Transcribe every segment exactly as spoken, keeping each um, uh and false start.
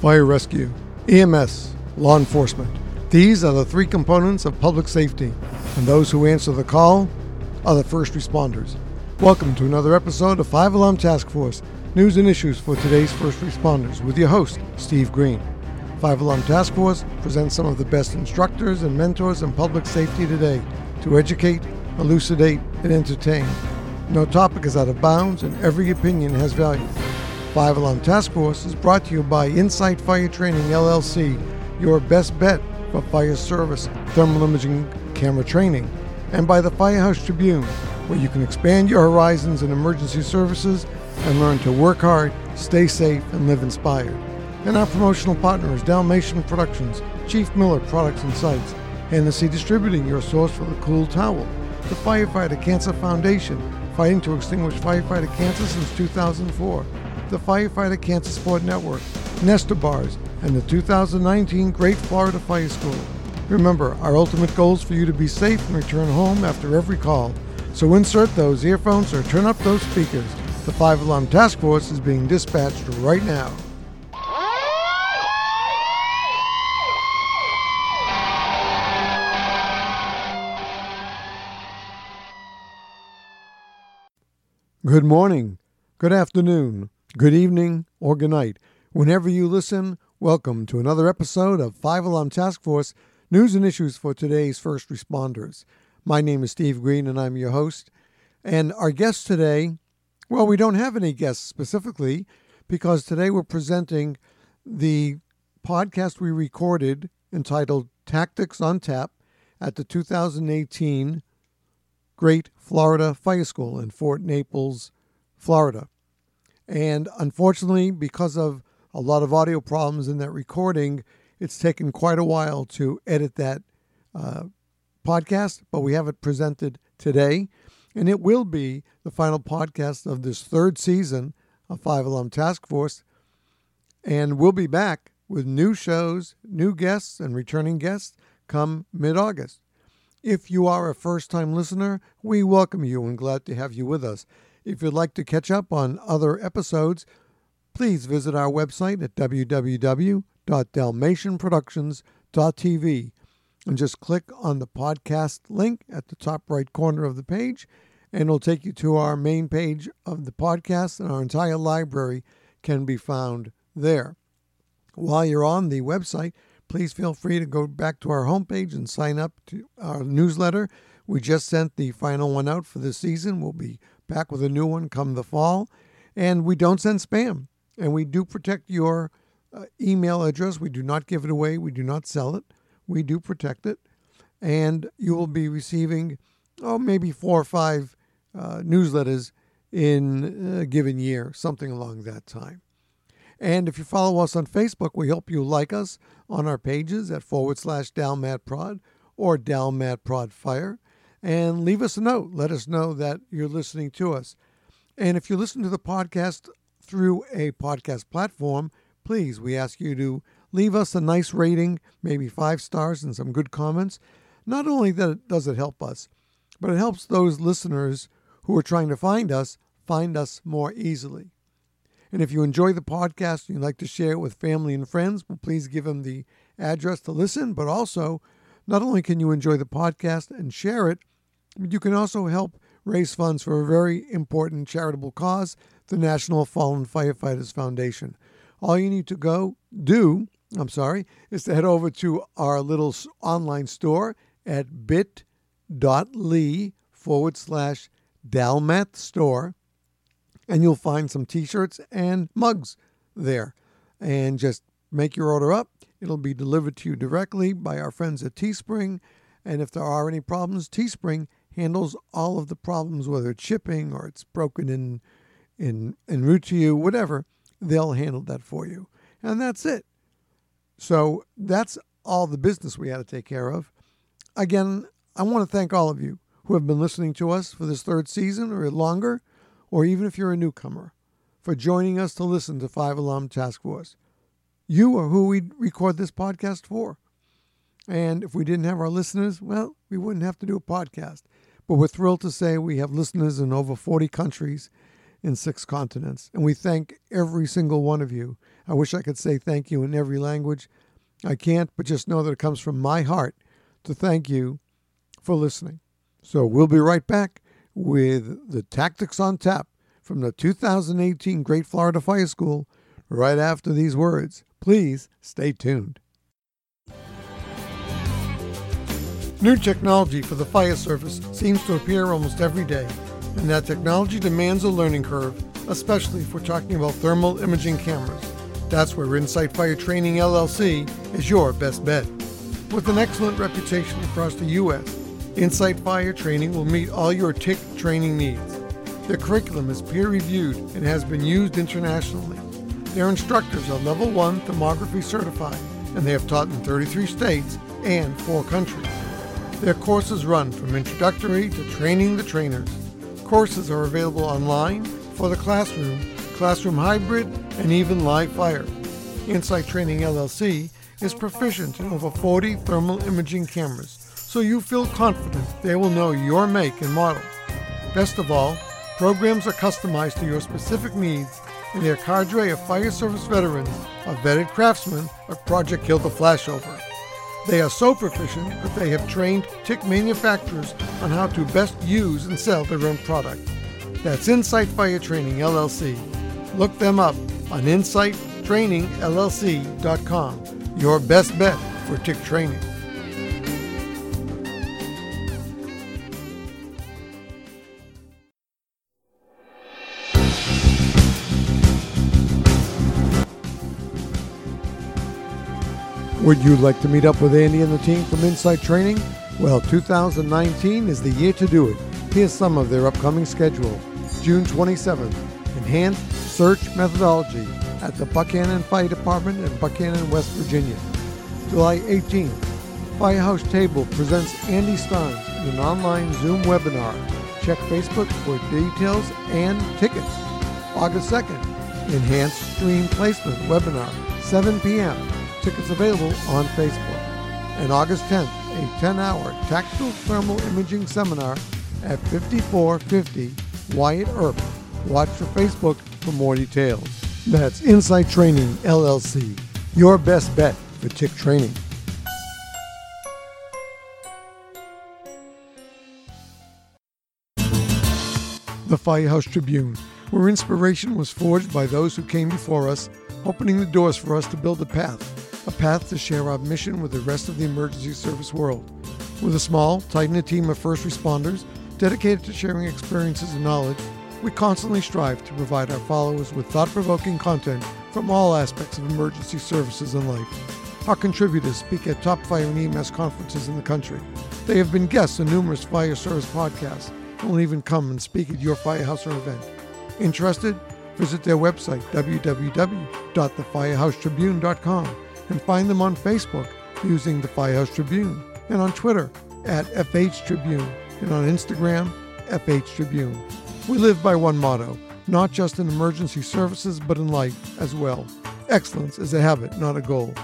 fire rescue, E M S, law enforcement. These are the three components of public safety, and those who answer the call are the first responders. Welcome to another episode of Five Alarm Task Force, news and issues for today's first responders with your host, Steve Green. Five Alarm Task Force presents some of the best instructors and mentors in public safety today to educate, elucidate, and entertain. No topic is out of bounds, and every opinion has value. Five Alarm Task Force is brought to you by InSight Fire Training, L L C, your best bet for fire service, thermal imaging, camera training, and by the Firehouse Tribune, where you can expand your horizons in emergency services and learn to work hard, stay safe, and live inspired. And our promotional partner is Dalmatian Productions, Chief Miller Products and Sites, Hennessy Distributing, your source for the cool towel, the Firefighter Cancer Foundation, fighting to extinguish firefighter cancer since two thousand four, the Firefighter Cancer Support Network, Nesta Bars, and the two thousand nineteen Great Florida Fire School. Remember, our ultimate goal is for you to be safe and return home after every call. So insert those earphones or turn up those speakers. The Five Alarm Task Force is being dispatched right now. Good morning, good afternoon, good evening, or good night. Whenever you listen, welcome to another episode of Five Alarm Task Force, news and issues for today's first responders. My name is Steve Green, and I'm your host. And our guest today, well, we don't have any guests specifically, because today we're presenting the podcast we recorded entitled Tactics on Tap at the two thousand eighteen Great Florida Fire School in Fort Naples, Florida. And unfortunately, because of a lot of audio problems in that recording, it's taken quite a while to edit that uh, podcast, but we have it presented today. And it will be the final podcast of this third season of Five Alarm Task Force. And we'll be back with new shows, new guests, and returning guests come mid-August. If you are a first-time listener, we welcome you and glad to have you with us. If you'd like to catch up on other episodes, please visit our website at w w w dot dalmatian productions dot t v and just click on the podcast link at the top right corner of the page, and it'll take you to our main page of the podcast, and our entire library can be found there. While you're on the website, please feel free to go back to our homepage and sign up to our newsletter. We just sent the final one out for this season. We'll be back with a new one come the fall. And we don't send spam. And we do protect your uh, email address. We do not give it away. We do not sell it. We do protect it. And you will be receiving, oh, maybe four or five uh, newsletters in a given year, something along that time. And if you follow us on Facebook, we hope you like us on our pages at forward slash DalmatProd or DalmatProdFire. And leave us a note. Let us know that you're listening to us. And if you listen to the podcast through a podcast platform, please, we ask you to leave us a nice rating, maybe five stars and some good comments. Not only that it does it help us, but it helps those listeners who are trying to find us, find us more easily. And if you enjoy the podcast and you'd like to share it with family and friends, well, please give them the address to listen. But also, not only can you enjoy the podcast and share it, but you can also help raise funds for a very important charitable cause, the National Fallen Firefighters Foundation. All you need to go do, I'm sorry, is to head over to our little online store at bit.ly forward slash Dalmat store. And you'll find some t-shirts and mugs there. And just make your order up. It'll be delivered to you directly by our friends at Teespring. And if there are any problems, Teespring handles all of the problems, whether it's shipping or it's broken in in, in route to you, whatever. They'll handle that for you. And that's it. So that's all the business we had to take care of. Again, I want to thank all of you who have been listening to us for this third season or longer, or even if you're a newcomer, for joining us to listen to Five Alarm Task Force. You are who we record this podcast for. And if we didn't have our listeners, well, we wouldn't have to do a podcast. But we're thrilled to say we have listeners in over forty countries, in six continents. And we thank every single one of you. I wish I could say thank you in every language. I can't, but just know that it comes from my heart to thank you for listening. So we'll be right back with the Tactics on Tap from the two thousand eighteen Great Florida Fire School right after these words. Please stay tuned. New technology for the fire service seems to appear almost every day, and that technology demands a learning curve, especially if we're talking about thermal imaging cameras. That's where InSight Fire Training L L C is your best bet. With an excellent reputation across the U S, InSight Fire Training will meet all your T I C training needs. Their curriculum is peer-reviewed and has been used internationally. Their instructors are Level one thermography certified, and they have taught in thirty-three states and four countries. Their courses run from introductory to training the trainers. Courses are available online, for the classroom, classroom hybrid, and even live fire. InSight Training L L C is proficient in over forty thermal imaging cameras, so you feel confident they will know your make and model. Best of all, programs are customized to your specific needs, and their cadre of fire service veterans are vetted craftsmen of Project Kill the Flashover. They are so proficient that they have trained T I C manufacturers on how to best use and sell their own product. That's InSight Fire Training L L C. Look them up on insight training l l c dot com. Your best bet for T I C training. Would you like to meet up with Andy and the team from InSight Training? Well, two thousand nineteen is the year to do it. Here's some of their upcoming schedule. June twenty-seventh, Enhanced Search Methodology at the Buckhannon Fire Department in Buckhannon, West Virginia. July eighteenth, Firehouse Table presents Andy Steins in an online Zoom webinar. Check Facebook for details and tickets. August second, Enhanced Stream Placement Webinar, seven p.m. Tickets available on Facebook. And August tenth, a ten-hour tactical thermal imaging seminar at fifty-four fifty Wyatt Earp. Watch for Facebook for more details. That's InSight Training L L C, your best bet for T I C training. The Firehouse Tribune, where inspiration was forged by those who came before us, opening the doors for us to build a path. A path to share our mission with the rest of the emergency service world. With a small, tight knit team of first responders dedicated to sharing experiences and knowledge, we constantly strive to provide our followers with thought-provoking content from all aspects of emergency services and life. Our contributors speak at top fire and E M S conferences in the country. They have been guests on numerous fire service podcasts and will even come and speak at your firehouse or event. Interested? Visit their website, w w w dot the firehouse tribune dot com. And find them on Facebook using the Firehouse Tribune, and on Twitter at F H Tribune, and on Instagram, F H Tribune. We live by one motto, not just in emergency services, but in life as well. Excellence is a habit, not a goal.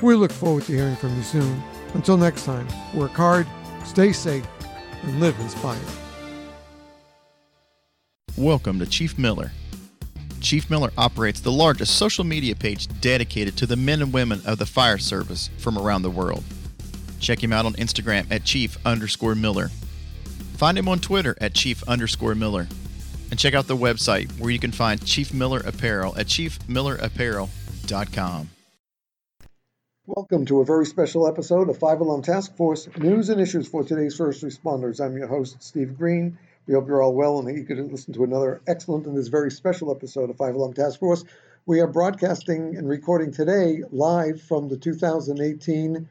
We look forward to hearing from you soon. Until next time, work hard, stay safe, and live inspired. Welcome to Chief Miller. Chief Miller operates the largest social media page dedicated to the men and women of the fire service from around the world. Check him out on Instagram at Chief underscore Miller. Find him on Twitter at Chief underscore Miller. And check out the website where you can find Chief Miller Apparel at chief miller apparel dot com. Welcome to a very special episode of Five Alarm Task Force News and Issues for today's first responders. I'm your host, Steve Green. We hope you're all well and that you could listen to another excellent and this very special episode of Five Alarm Task Force. We are broadcasting and recording today live from the two thousand eighteen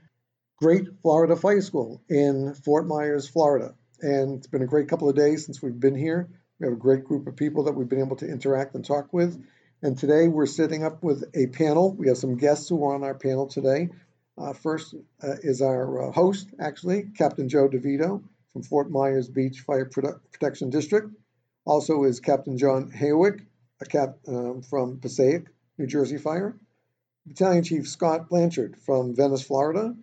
Great Florida Fire School in Fort Myers, Florida. And it's been a great couple of days since we've been here. We have a great group of people that we've been able to interact and talk with. And today we're sitting up with a panel. We have some guests who are on our panel today. Uh, first uh, is our uh, host, actually, Captain Joe DeVito from Fort Myers Beach Fire Protection District. Also is Captain John Haywick, a cap um, from Passaic, New Jersey Fire. Battalion Chief Scott Blanchard from Venice, Florida.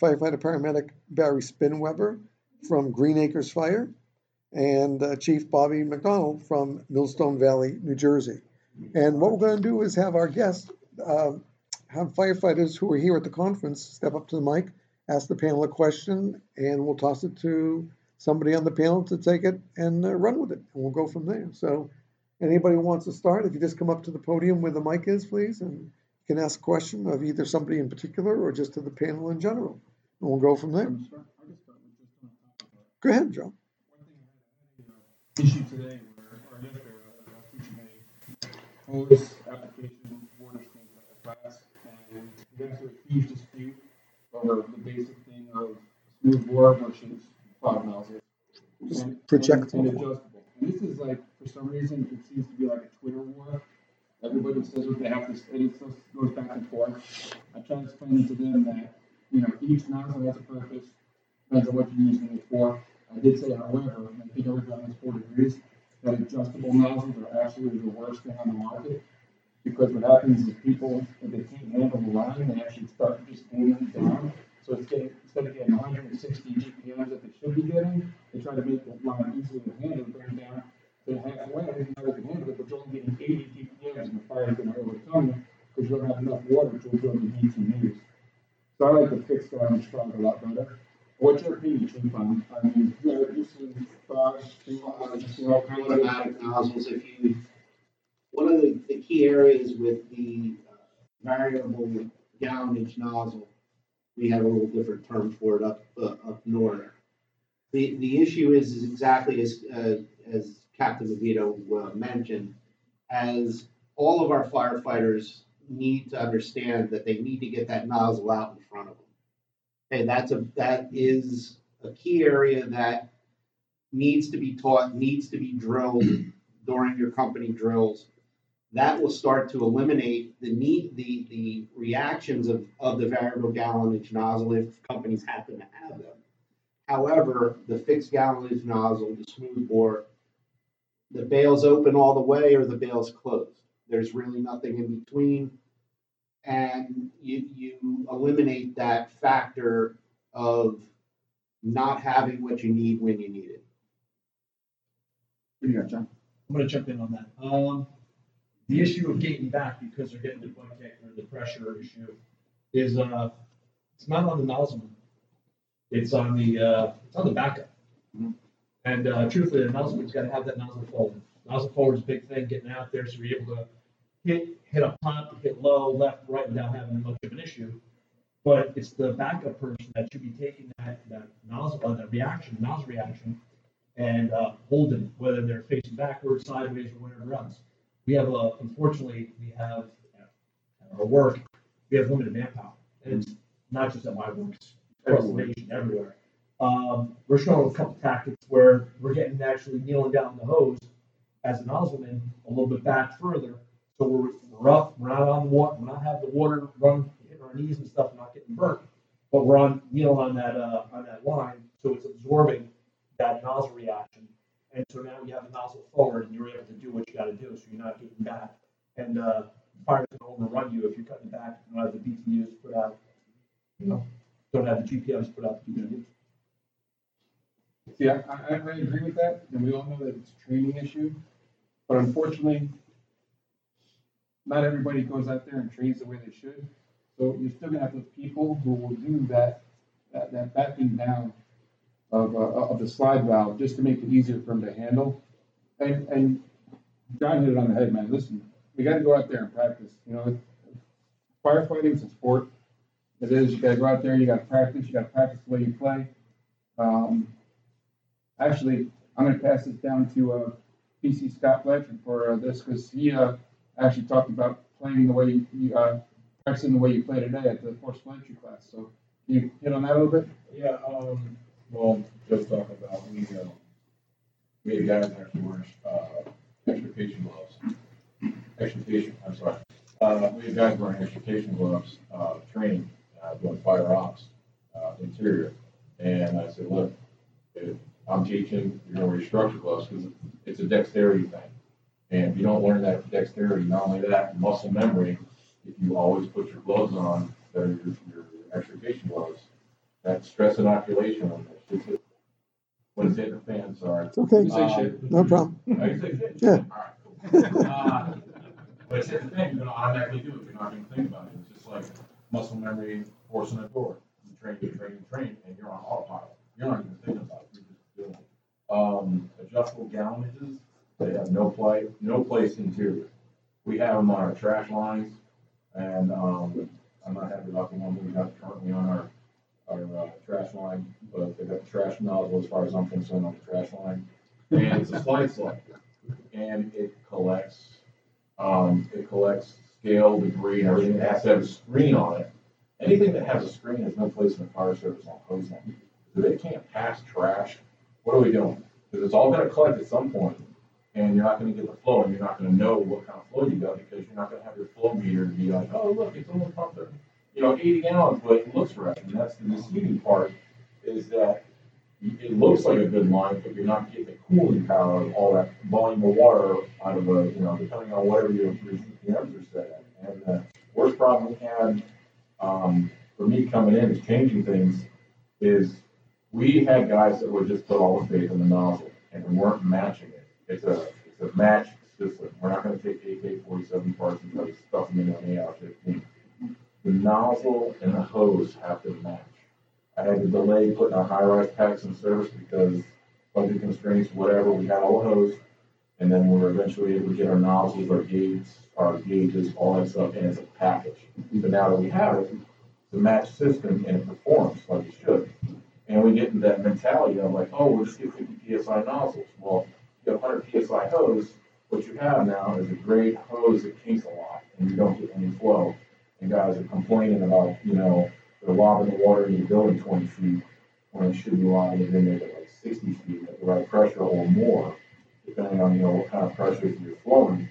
Firefighter Paramedic Barry Spinweber from Green Acres Fire. and uh, Chief Bobby McDonald from Millstone Valley, New Jersey. And what we're going to do is have our guests, uh, have firefighters who are here at the conference step up to the mic, ask the panel a question, and we'll toss it to somebody on the panel to take it and uh, run with it. And we'll go from there. So anybody who wants to start, if you just come up to the podium where the mic is, please, and you can ask a question of either somebody in particular or just to the panel in general. And we'll go from there. Go ahead, Joe. Issue today where our district is force application water strength class, and we got into a huge dispute over the basic thing of smooth bore versus five miles and projectile and, and adjustable. And this is like, for some reason, it seems to be like a Twitter war. Everybody says what they have to say, and it goes back and forth. I try to explain to them that, you know, each nozzle has a purpose, depends on what you're using it for. I did say, however, and I think everyone is four degrees, that adjustable nozzles are absolutely the worst thing on the market, because what happens is people, if they can't handle the line, they actually start just pulling them down. So it's getting, instead of getting one hundred sixty B P Ms that they should be getting, they try to make the line easier to handle, bring it down to halfway, and now they can handle it, but you're only getting eighty B P Ms, and the fire is going to overcome them because you don't have enough water to absorb the heat you use. So I like to fix that on the strong a lot better. What's your opinion, Chief? Um, I mean, you know, you see, uh, you know, automatic nozzles. If you, one of the, the key areas with the uh, variable gallonage nozzle, we have a little different term for it up uh, up north. The the issue is, is exactly as uh, as Captain DeVito uh, mentioned, as all of our firefighters need to understand that they need to get that nozzle out in front of them. And that's a that is a key area that needs to be taught, needs to be drilled during your company drills. That will start to eliminate the need, the the reactions of, of the variable gallonage nozzle if companies happen to have them. However, the fixed gallonage nozzle, the smooth bore, the bale's open all the way or the bale's closed. There's really nothing in between. And you, you eliminate that factor of not having what you need when you need it. What do you got, John? I'm going to jump in on that. Um, the issue of getting back because they're getting the bucket or the pressure issue is uh, it's not on the nozzle. It's on the uh, it's on the backup. Mm-hmm. And uh, truthfully, the nozzleman's got to have that nozzle forward. Nozzle forward is a big thing. Getting out there so you're able to Hit, hit a pump, hit low, left, right, without having much of an issue. But it's the backup person that should be taking that, that nozzle, uh, that reaction, nozzle reaction, and uh, holding it, whether they're facing backwards, sideways, or whatever else. We have, a, unfortunately, we have at our work, we have limited manpower. And it's not just at my works, across the nation, everywhere. Um, we're showing a couple tactics where we're getting actually kneeling down the hose as a nozzleman a little bit back further. So we're rough, we're not on the water, we're not having the water run hitting our knees and stuff, we're not getting burnt. But we're on kneeling on that uh, on that line, so it's absorbing that nozzle reaction. And so now you have the nozzle forward and you're able to do what you gotta do, so you're not getting back. And uh fire's gonna overrun you if you're cutting back, you don't have the B T Us put out, you know, don't have the G P Ms put out the B T Us. Yeah, I, I agree with that, and we all know that it's a training issue, but unfortunately not everybody goes out there and trains the way they should. So you're still going to have those people who will do that that, that backing down of, uh, of the slide valve just to make it easier for them to handle. And, and John hit it on the head, man. Listen, we got to go out there and practice. You know, firefighting is a sport. It is. You got to go out there. You got to practice. You got to practice the way you play. Um, actually, I'm going to pass this down to uh, P C Scott Blanchard for uh, this because he uh, actually talked about playing the way you uh, practicing the way you play today at the force entry class. So can you hit on that a little bit? Yeah. Um, well, just talking about we uh, we had guys there who were uh, extrication gloves. Extrication. I'm sorry. Uh, we had guys wearing extrication gloves, uh, training, uh, doing fire ops, uh, interior. And I said, look, if I'm teaching, you're going to restructure gloves because it's a dexterity thing. And if you don't learn that dexterity, not only that, muscle memory, if you always put your gloves on, that are your, your extrication gloves, that stress inoculation on that shit's What day the fan, sorry. It's okay. You say shit. Um, no problem. Oh, you say shit? Yeah. All right, cool. uh, but it's the thing, you know, automatically do it. You're not even thinking about it. It's just like muscle memory, forcing a door. You train, you train, you train, and you're on autopilot. You're not even thinking about it. You're just doing it. Um, adjustable gallonages, they have no play, no place interior. We have them on our trash lines, and um, I'm not happy about the one we have currently on our Our uh, trash line, but they got the trash nozzle as far as I'm concerned on the trash line, and it's a slide slide, and it collects, um, it collects scale, debris, and everything. It has to have a screen on it. Anything that has a screen has no place in the fire service on hose line. So they can't pass trash. What are we doing? Because it's all going to collect at some point, and you're not going to get the flow, and you're not going to know what kind of flow you got because you're not going to have your flow meter to be like, oh look, it's only pumped there. You know, eighty gallons, but it looks right. And that's the misleading part, is that it looks like a good line, but you're not getting the cooling power of all that volume of water out of a, you know, depending on whatever your G P Ms are set at. And the worst problem we had um, for me coming in is changing things is we had guys that would just put all the faith in the nozzle, and we weren't matching it. It's a it's a match system. We're not going to take A K forty-seven parts and try to stuff them in on A R fifteen. The nozzle and the hose have to match. I had to delay putting our high-rise packs in service because budget constraints, whatever. We had all the hose, and then we were eventually able to get our nozzles, our gates, our gauges, all that stuff, and it's a package. But now that we have it, it's a matched system, and it performs like it should. And we get into that mentality of like, oh, we'll just get fifty P S I nozzles. Well, you have one hundred P S I hose. What you have now is a great hose that kinks a lot, and you don't get any flow. And guys are complaining about, you know, they're lobbing the water in your building twenty feet when it should be lobbing it in there at like sixty feet at the right pressure or more, depending on, you know, what kind of pressure you're flowing.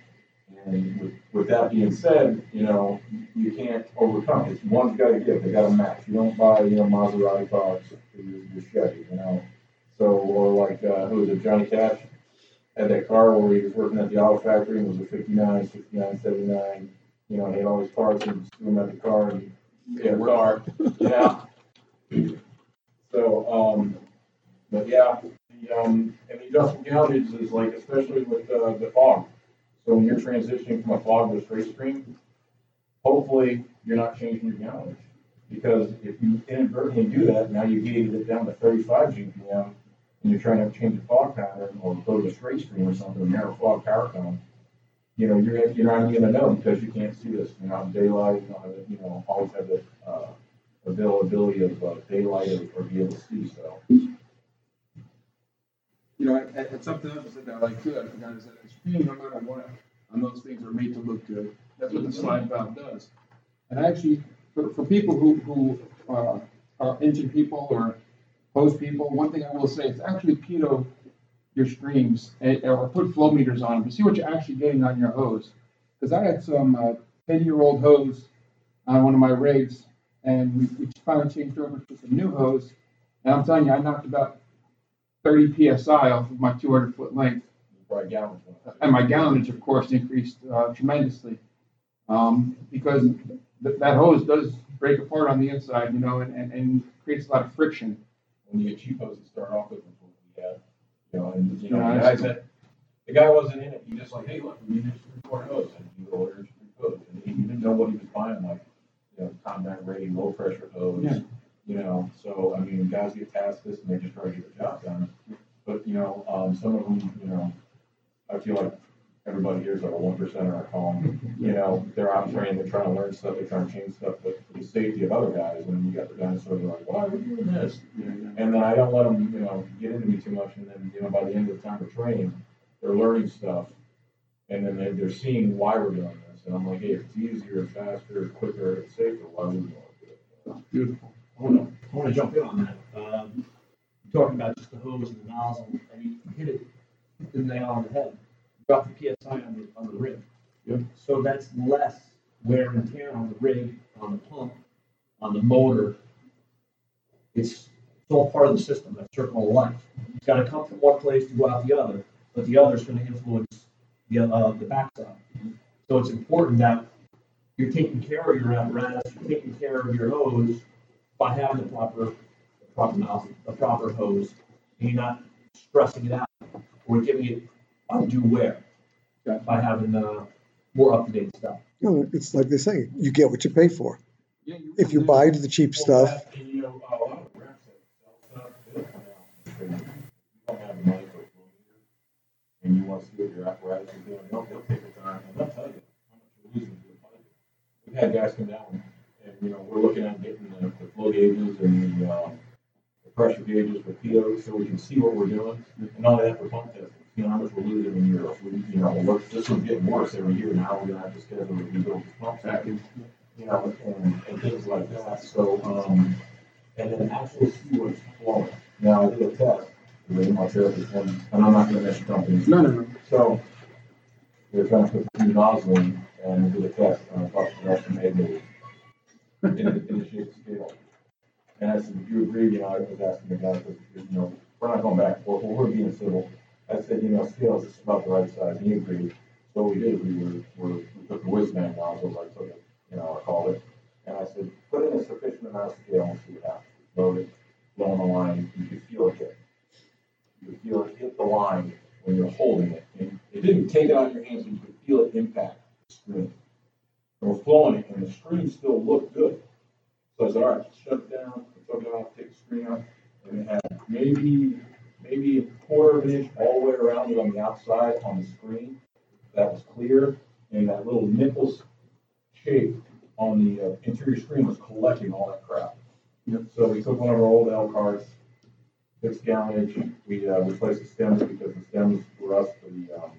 And with, with that being said, you know, you can't overcome it. One's got to give. They got to match. You don't buy, you know, Maserati cars for your, your Chevy, you know. So, or like, uh, who was it, Johnny Cash had that car where he was working at the auto factory and was a fifty-nine, sixty-nine, seventy-nine. You know, he had all these parts and just threw them at the car and yeah, we're car. Yeah. So, um, but yeah, the, um, and the adjustable gouges is like, especially with uh, the fog. So when you're transitioning from a fog to a straight stream, hopefully you're not changing your gallonage, because if you inadvertently do that, now you gated it down to thirty-five G P M and you're trying to change the fog pattern or go to a straight stream or something, narrow fog power cone. You know, you're you're not even gonna know because you can't see this. You're not in daylight. You don't have, you know, always have the uh, availability of uh, daylight or, or be able to see. So, you know, I, I, it's something else I said that I like too. I forgot to say that. No matter what, and those things are made to look good. That's what the slide valve does. And actually, for, for people who who uh, are engine people or hose people, one thing I will say is actually keto. Your streams and, or put flow meters on them to see what you're actually getting on your hose. Because I had some uh, ten year old hose on one of my raids, and we, we finally changed over to some new hose. And I'm telling you, I knocked about thirty P S I off of my two hundred foot length. Gallon. And my gallonage, of course, increased uh, tremendously um, because th- that hose does break apart on the inside, you know, and, and, and creates a lot of friction. When you get cheap hoses to start off with, we have. You know, and you know, no, the, guy said, the guy wasn't in it. He just like, hey, look, we need three-quarter hose, and he ordered three-quarter, and he didn't know what he was buying, like, you know, combat ready, low pressure hose. Yeah. You know, so I mean, guys get tasked this, and they just try to get the job done. But you know, um, some of them, you know, I feel like everybody here is like a one percenter. I call them. You know, they're out training, they're trying to learn stuff, they're trying to change stuff, but for the safety of other guys, when you got the dinosaurs, they're like, why are we doing this? Yeah, yeah. And then I don't let them, you know, get into me too much, and then, you know, by the end of the time of training, they're learning stuff, and then they're, they're seeing why we're doing this. And I'm like, hey, if it's easier, faster, quicker, and safer, why would we want to do it? So, beautiful. I want to, I want to jump in on that. Um, you're talking about just the hose and the nozzle, and you hit it, the nail on the head. Drop the P S I on the, on the rig. Yep. So that's less wear and tear on the rig, on the pump, on the motor. It's, it's all part of the system, that circle of life. It's got to come from one place to go out the other, but the other is going to influence the, uh, the backside. So it's important that you're taking care of your apparatus, you're taking care of your hose by having the proper, the proper nozzle, the proper hose, and you're not stressing it out or giving it undue wear yeah. by having uh, more up-to-date stuff. You know, it's like they say, you get what you pay for. Yeah, you if you buy the cheap stuff. And you want to see what your apparatus is doing, they'll, they'll take the time, and they'll tell you how much you're losing to the fire. We've had guys come down, and you know we're looking at getting the, the flow gauges and the, uh, the pressure gauges for P Os so we can see what we're doing, and all that for pump testing. You know how much we're losing in year. If we, you know, look, this is getting worse every year. Now we're gonna have to schedule a rebuild pump package, you know, and, and things like that. So, um, and then actually see what's flowing. Now I did a test. My therapist, and I'm not going to mention companies. No, no, no. So we were trying to put two nozzles in and do a test on a bus production maybe in the shape of scale. And I said, "Do you agree?" You know, I was asking the guy, "You know, we're not going back and forth. Well, we're being civil." I said, "You know, scale is about the right size." And he agreed. So what we did. We were, were we took the Whizbang nozzles. I took it, you know, I called it, and I said, "Put in a sufficient amount of scale and see what happens." Load it, blown the line. You could feel it. Hit. You feel it hit the line when you're holding it. And it didn't take it out of your hands, but you could feel it impact the screen. And we're flowing it, and the screen still looked good. So I said, all right, shut it down, took it off, take the screen out, and it had maybe maybe a quarter of an inch all the way around it on the outside on the screen. That was clear, and that little nickel shape on the uh, interior screen was collecting all that crap. Yep. So we took one of our old L cards. Six gallon inch. We uh, replaced the stems because the stems for us, the um,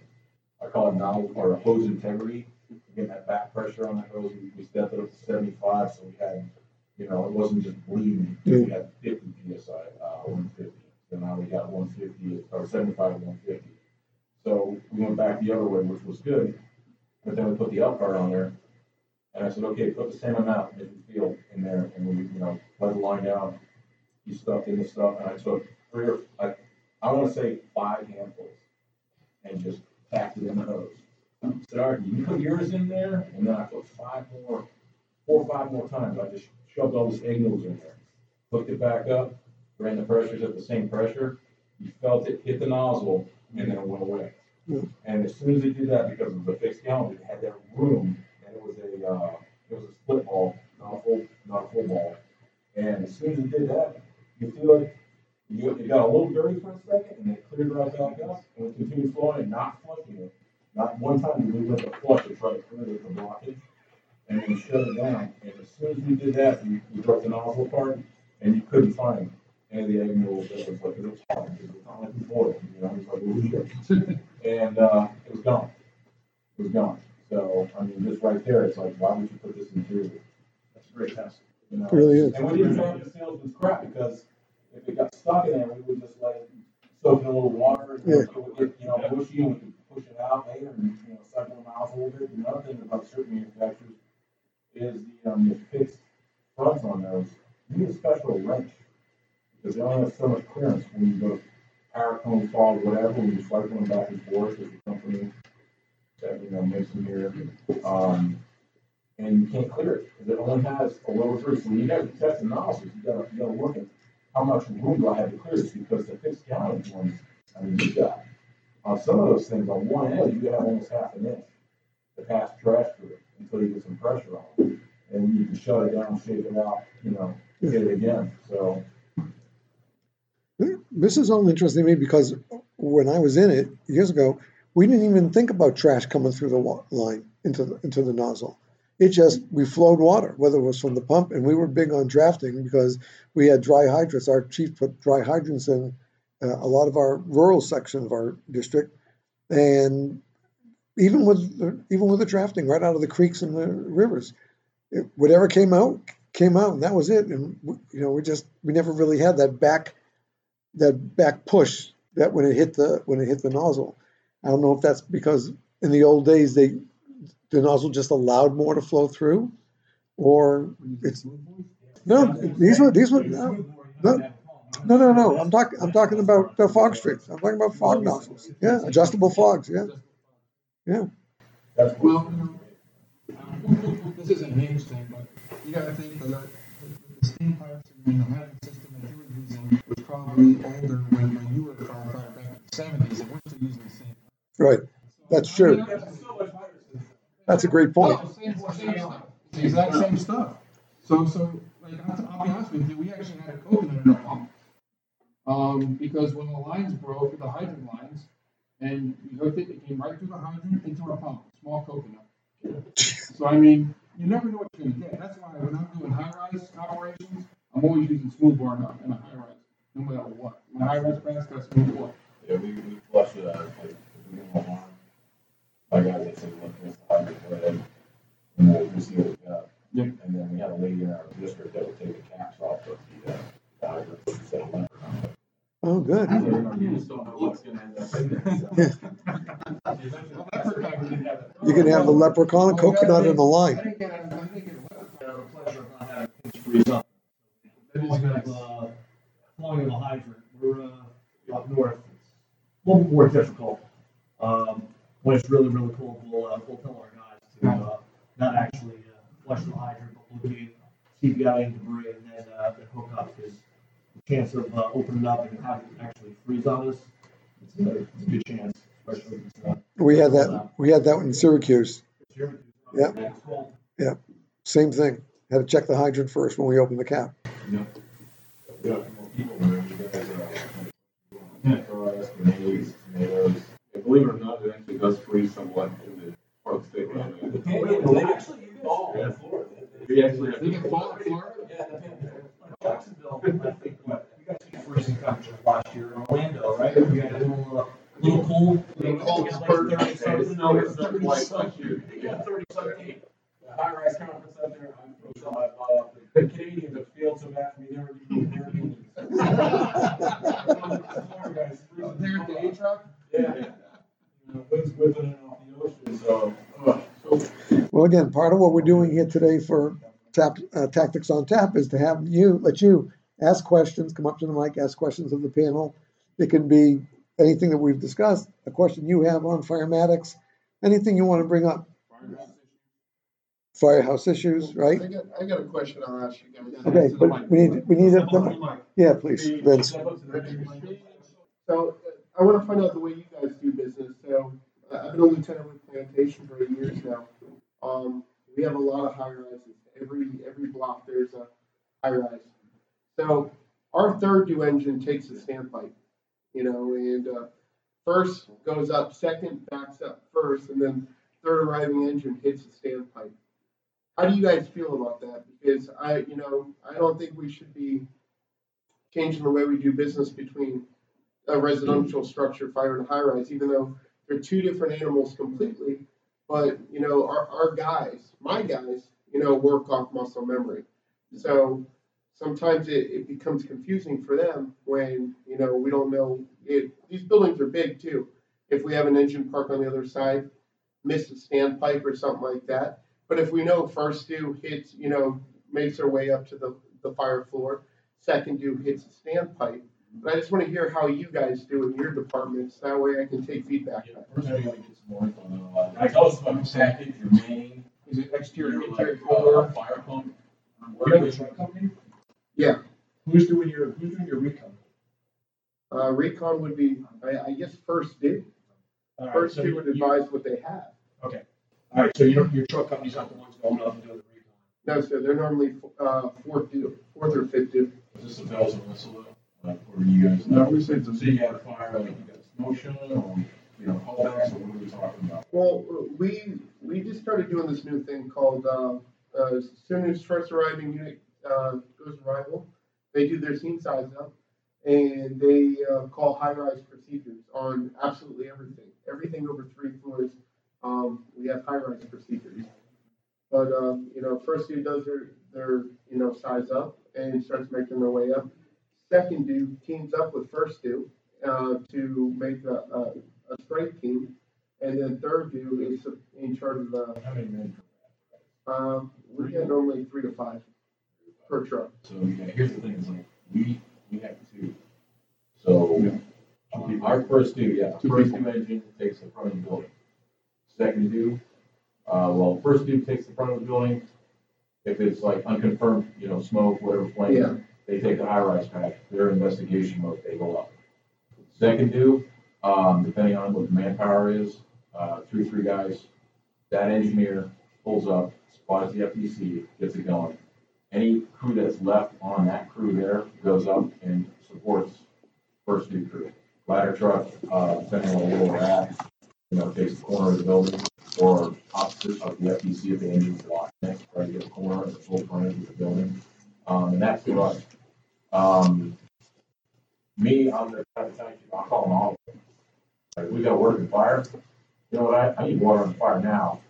I call it nozzle or hose integrity. Again, that back pressure on the hose, we, we stepped it up to seventy-five, so we had, you know, it wasn't just bleeding. We had fifty P S I, uh, one fifty. So now we got one fifty or seventy-five, one fifty. So we went back the other way, which was good. But then we put the up part on there, and I said, okay, put the same amount, make it feel in there, and we, you know, let the line down. He stuffed in the stuff, and I took three or I, I want to say five handfuls, and just packed it in the hose. I said, all right, you put yours in there, and then I put five more, four or five more times. I just shoved all these egg noodles in there, hooked it back up, ran the pressures at the same pressure. You felt it hit the nozzle, and then it went away. Yeah. And as soon as they did that, because of the fixed gallon, it had that room, and it was a uh, it was a split ball, not a full, not a full ball. And as soon as it did that. You feel it, you, it got a little dirty for a second, and it cleared right back up, and it continued flowing and not flushing it. Not one time did we went to flush it, try to clear it from blockage, and we shut it down. And as soon as we did that, we, we dropped the nozzle apart, and you couldn't find any of the egg noodles that was like, it was hot, it was not like before, you know, it was like, who's here? And uh, it was gone. It was gone. So, I mean, just right there, it's like, why would you put this in here? That's a great test. You know? Really is. And we didn't try the salesman's crap because if it got stuck in there, we would just let it soak in a little water and yeah. it would get, you know, bushy and we could push it out later and, you know, cycle them out a little bit. Another thing about certain manufacturers is the, um, the fixed fronts on those. You need a special wrench because they only have so much clearance when you go to power cone fall or whatever, when you cycle them back and forth with the company that, you know, makes them here. Um, And you can't clear it because it only has a lower through. So when you guys are testing nozzles, you gotta you gotta look at how much room do I have to clear this because the fixed gallon ones, I mean, you got on some of those things on one end you have almost half an inch to pass trash through it until you get some pressure on it, and you can shut it down, shake it out, you know, hit it again. So this is only interesting to me because when I was in it years ago, we didn't even think about trash coming through the line into the, into the nozzle. It just, we flowed water, whether it was from the pump, and we were big on drafting because we had dry hydrants. Our chief put dry hydrants in uh, a lot of our rural section of our district, and even with the, even with the drafting, right out of the creeks and the rivers, it, whatever came out came out, and that was it. And you know, we just we never really had that back that back push that when it hit the when it hit the nozzle. I don't know if that's because in the old days they. The nozzle just allowed more to flow through, or it's no. These were these were no, no, no, no. I'm talking. I'm talking about the fog strips. I'm talking about fog nozzles. Yeah, adjustable fogs. Yeah, yeah. Well, you know, this isn't an age thing, but you got to think that the steam pipes and the pneumatic system that you were using was probably older when you were a firefighter. seventies, and we're still using the same. Right. That's true. That's a great point. Oh, same, same stuff. It's the exact same stuff. So, so like, I'll be honest with you, we actually had a coconut in our pump. Um, because when the lines broke, the hydrant lines, and we hooked it, it came right through the hydrant into our pump, small coconut. So, I mean, you never know what you're going to get. That's why when I'm doing high-rise operations, I'm always using smooth bar now in a high-rise, no matter what. My high-rise fast got smooth bar. Yeah, we, we flushed it out. Like, we didn't alarm. My guys had said, look, this hydrant, go ahead and we see what we got. Yeah. And then we had a lady in our district that would take the caps off of the, uh, the hydrant and set a limit on it. Oh, good. I just don't know what's going to end up in there. You're going to have the leprechaun coconut in the line. I didn't get a pleasure of not having a pinch freeze up. Maybe we have a plumbing of a hydrant. We're uh, up north. It's a little more difficult. Um, when it's really, really cold, we'll, uh, we'll tell our guys to uh, not actually uh, flush the hydrant, but we'll do C P I and debris and then uh, hook up because chance of uh, opening up and having it actually freeze on us, it's a, it's a good chance. Especially uh, we had that. Uh, we had that in Syracuse. Syracuse. Yeah. Yeah. Same thing. Had to check the hydrant first when we opened the cap. Yeah. Yeah. Believe it or not, it actually does freeze somewhat in the part of the state around there. Actually, you fall in Florida. We actually have fall in Florida. Yeah. Jacksonville, I think, what, you guys had freezing temperatures last year in Orlando, right? We had a little, uh, little cold. They called us thirty something. No, it's thirty something. They got thirty something. The high rise conference up there, I'm from South Bob. The Canadians that feel so bad for me, they're in their meetings. They're at the A truck? Yeah. Wind's whipping it off the ocean, so. Well, again, part of what we're doing here today for Tap, uh, Tactics on Tap is to have you, let you ask questions, come up to the mic, ask questions of the panel. It can be anything that we've discussed, a question you have on firematics, anything you want to bring up. Firehouse, Firehouse issues, right? I got, I got a question I'll ask you guys. Okay, but mic. we need, we need a, the, yeah, please, Vince. So I want to find out the way you guys do business. So I've been a lieutenant with Plantation for years now. Um, we have a lot of high rises. Every every block there's a high rise. So our third new engine takes a standpipe, you know, and uh, first goes up, second backs up first, and then third arriving engine hits the standpipe. How do you guys feel about that? Because I, you know, I don't think we should be changing the way we do business between a residential structure fire and high rise, even though they're two different animals completely. But you know, our our guys, my guys. You know, work off muscle memory. So sometimes it, it becomes confusing for them when, you know, we don't know. It, these buildings are big, too. If we have an engine parked on the other side, miss a standpipe or something like that. But if we know first due hits, you know, makes their way up to the, the fire floor, second due hits a standpipe. But I just want to hear how you guys do in your departments. That way I can take feedback. Yeah, first we got to get some more info on that. Like, I was going to say, your main. Is it exterior, interior, uh, fire pump? Where are the truck company? Yeah. Who's doing your Who's doing your recon? Uh, recon would be, I, I guess, first due. Right, first so due would advise you, what they have. Okay. All right. So you don't, your truck company's not the ones going up and doing the recon. No, sir. They're normally uh, fourth due, fourth or fifth due. Is this a bells and whistle though? Like, or you guys? No, we said so. You got a fire, like you got smoke shut or. You know, callbacks, or what are we talking about? Well, we we just started doing this new thing called uh, uh, as soon as first arriving unit uh, goes arrival, they do their scene size up, and they uh, call high-rise procedures on absolutely everything. Everything over three floors, um, we have high-rise procedures. But um, you know, first due does their their you know size up and starts making their way up. Second due teams up with first due uh, to make a. a a strike team, and then third due is in charge of the. How many men? Um, we get normally three to five per truck. So yeah, here's the thing: is like we we have two. So yeah. um, our first due, yeah, two first due engine takes the front of the building. Second due, uh, well, first due takes the front of the building. If it's like unconfirmed, you know, smoke, whatever flame, yeah. They take the high rise patch. Their investigation mode, they go up. Second due. um, depending on what the manpower is, uh, two or three guys. That engineer pulls up, spots the F E C, gets it going. Any crew that's left on that crew there goes up and supports first new crew. Ladder truck, uh, depending on where we're at, you know, takes the corner of the building or opposite of the F E C if the engine's locked. Next, try to get the corner of the full front of the building. Um, and that's the rush. Um, me, I'm the type of type, I'll call them all. Like, we got work and fire. You know what? I, I need water on the fire now.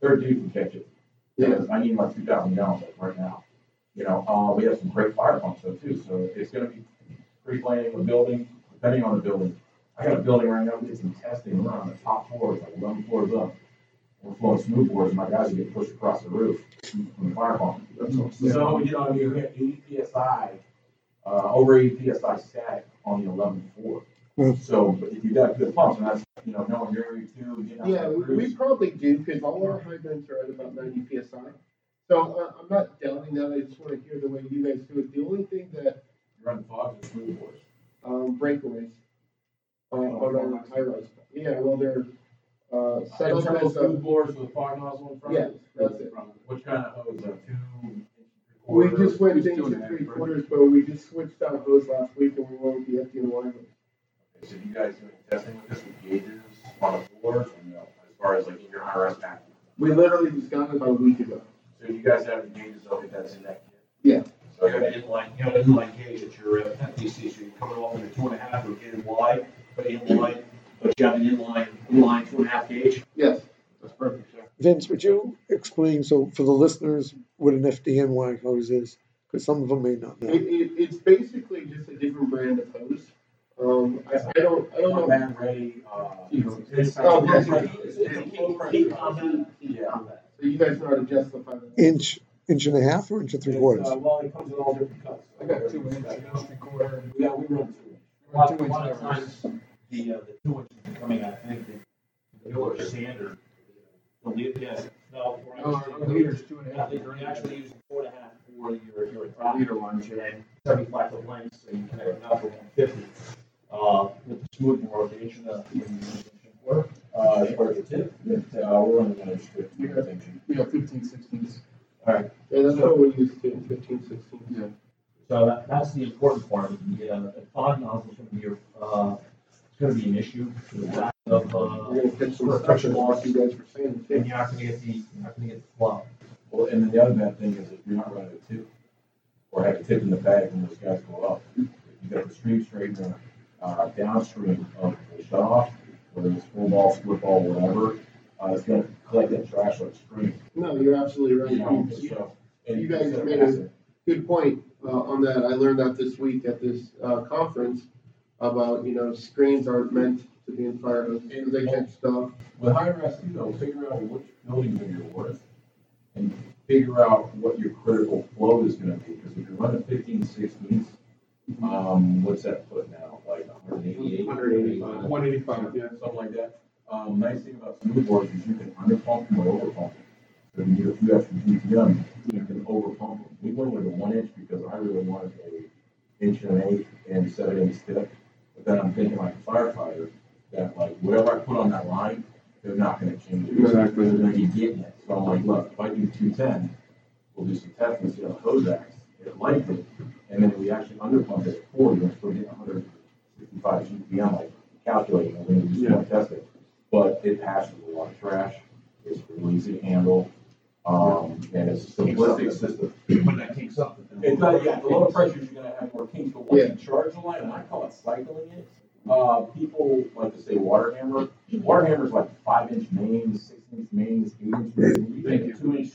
Third dude can catch it. Because I need my two thousand gallons right now. You know, uh, we have some great fire pumps, though, too. So it's going to be pre-planning the building, depending on the building. I got a building right now. We did some testing. We're on the top floors, like eleven floors up. We're flowing smooth floors, and my guys are getting pushed across the roof from the fire pump. Mm-hmm. So, you know, you hit eighty P S I, uh, over eighty P S I static on the eleventh floor. Mm-hmm. So, but if you've got good pumps, and that's, you know, knowing your area too. You know, yeah, we, we probably do, because all our high vents are at about ninety P S I. So uh, I'm not doubting that. I just want to hear the way you guys do it. The only thing that you're on fogs is smooth floors, um, breakaways uh, oh, on our high rise. Yeah, well they're uh, set up as smooth floors with a fog nozzle in front. Yeah, that's it. Which kind of hose? Like two. We just went two and three quarters, but we just switched out hose last week, and we went with the F D N Y. So you guys doing testing with this with gauges on the floor, you know, as far as like in your high-rise pack? We literally just got it about a week ago. So you guys have the gauges open that's in that kit? Yeah. So you have an inline, you have an inline gauge at your F D C, so you're coming along with a two and a half or in wide, but in wide, but you have an inline, inline two and a half gauge. Yes, that's perfect. Sir. Vince, would you explain so for the listeners what an F D N Y hose is? Because some of them may not know. It, it, it's basically just a different brand of hose. Um, I, I don't, I don't know. Ready, uh, you know, it's, oh, yes, right. It's, it's, it's full pressure. Combat. Yeah. Combat. So you guys know how to justify that. Inch, inch and a half, or inch and three quarters. Uh, well, it comes in all different cuts. I got two inch, three quarter. Yeah, we run two inch. A lot, two a lot of times, the uh, the two inch coming out. I think the newer standard. The lead, yeah. No, the leader's two and a half. They're actually using four and a half for your your five liter ones, and seventy-five foot lengths, so you can have enough for one fifty. Uh, with the smoothing rotation of the work, uh, as part of the tip, but, uh, we're on the managed fifteen, I think. Yeah, fifteen sixteens. All right. Yeah, that's so, what we use to fifteen sixteens. Yeah. So that, that's the important part. The uh, fog nozzle is going to be your, uh, it's going to be an issue for the lack of uh, pressure loss. You guys were saying, and you're not going to get the, you're not going to get the flow. Well, and then the other bad thing is if you're not running a tip, or have a tip in the bag when those guys go up, you got the stream straight down. Uh, downstream of the shutoff, whether it's full ball, split ball, whatever, uh, it's going to collect that trash like stream. No, you're absolutely right. You, know, you, so, and you guys made a good point uh, on that. I learned that this week at this uh, conference about, you know, screens aren't meant to be in fire hoses because they catch stuff. With high res, you know, figure out which building you're worth and figure out what your critical flow is going to be. Because if you're running fifteen sixteenths, Um, what's that foot now? Like one eighty-eight, one eighty-five, one eighty-five, yeah, something like that. Um, nice thing about smooth boards is you can underpump them or overpump them. So if you have some G P M, you can overpump them. We went with a one inch because I really wanted a inch and an eight and seven inch thick. But then I'm thinking like a firefighter that like whatever I put on that line, they're not going to change it. Exactly. They're going to be getting it. So I'm like, look, if I do two ten, we'll do some testing and see how the hose acts. It lengthens. And then we actually underpump it at forty, we're still getting one hundred sixty-five G P M, like calculating, and then we just don't test it. But it passes a lot of trash, it's really easy to handle, um, and it's a simplistic system. When that kinks up, it does, yeah, the lower pressures, you're going to have more kinks, but once yeah. you charge the line, and I call it cycling it, uh, people like to say water hammer. Water hammer is like five inch mains, six inch mains, eight inch mains. When you take a two inch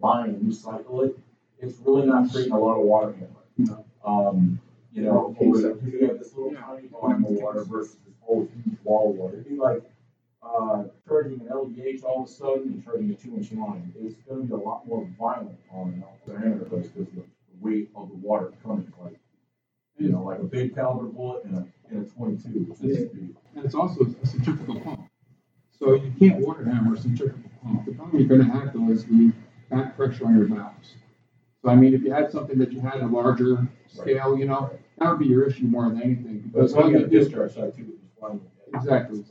line and you cycle it, it's really not creating a lot of water hammer. No. Um, you know, because you have this little tiny volume of water versus this whole huge wall of water. It'd be like uh, charging an L D H all of a sudden and charging a two-inch line. It's going to be a lot more violent on an diameter because of the weight of the water coming, like you know, like a big caliber bullet and a and a twenty-two. Yeah. And it's also a centrifugal pump, so you can't water hammer a centrifugal pump. The problem you're going to have though is the back pressure on your valves. I mean, if you had something that you had a larger scale, you know, that would be your issue more than anything. Because well, you got a discharge side too, Exactly.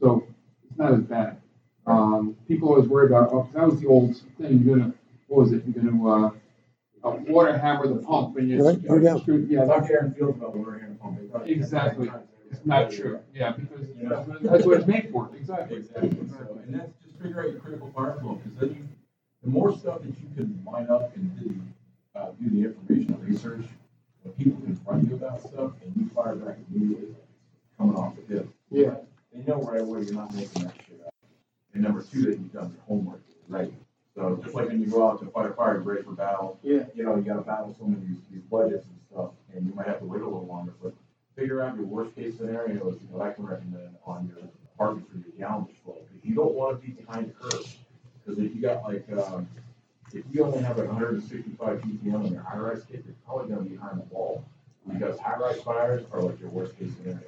So it's not as bad. Um, people always worry about, oh, that was the old thing, you're going to, what was it, you're going to uh, uh, water hammer the pump. And you're, right. you're, you're screwed. Yeah, talk to Aaron Fields about water hammer pump. Exactly. It's not true. Yeah, because you know, that's what it's made for. Exactly. Exactly. So, and that's just figure out your critical fire flow, because then you, the more stuff that you can line up and do, uh, do the informational research, when people confront you about stuff and you fire back immediately, coming off the hip. Yeah. They know right away you're not making that shit up. And number two, that you've done your homework, right? So just like when you go out to fight a fire, you're ready for battle. Yeah. You know, you got to battle some of these, these budgets and stuff, and you might have to wait a little longer, but figure out your worst case scenarios, you know, I can recommend on your apartment for your gallonage flow, because you don't want to be behind the curve. Because if you got like, um, if you only have like one hundred sixty-five P P M on your high-rise kit, you're probably going to be behind the wall, because high-rise fires are like your worst case scenario.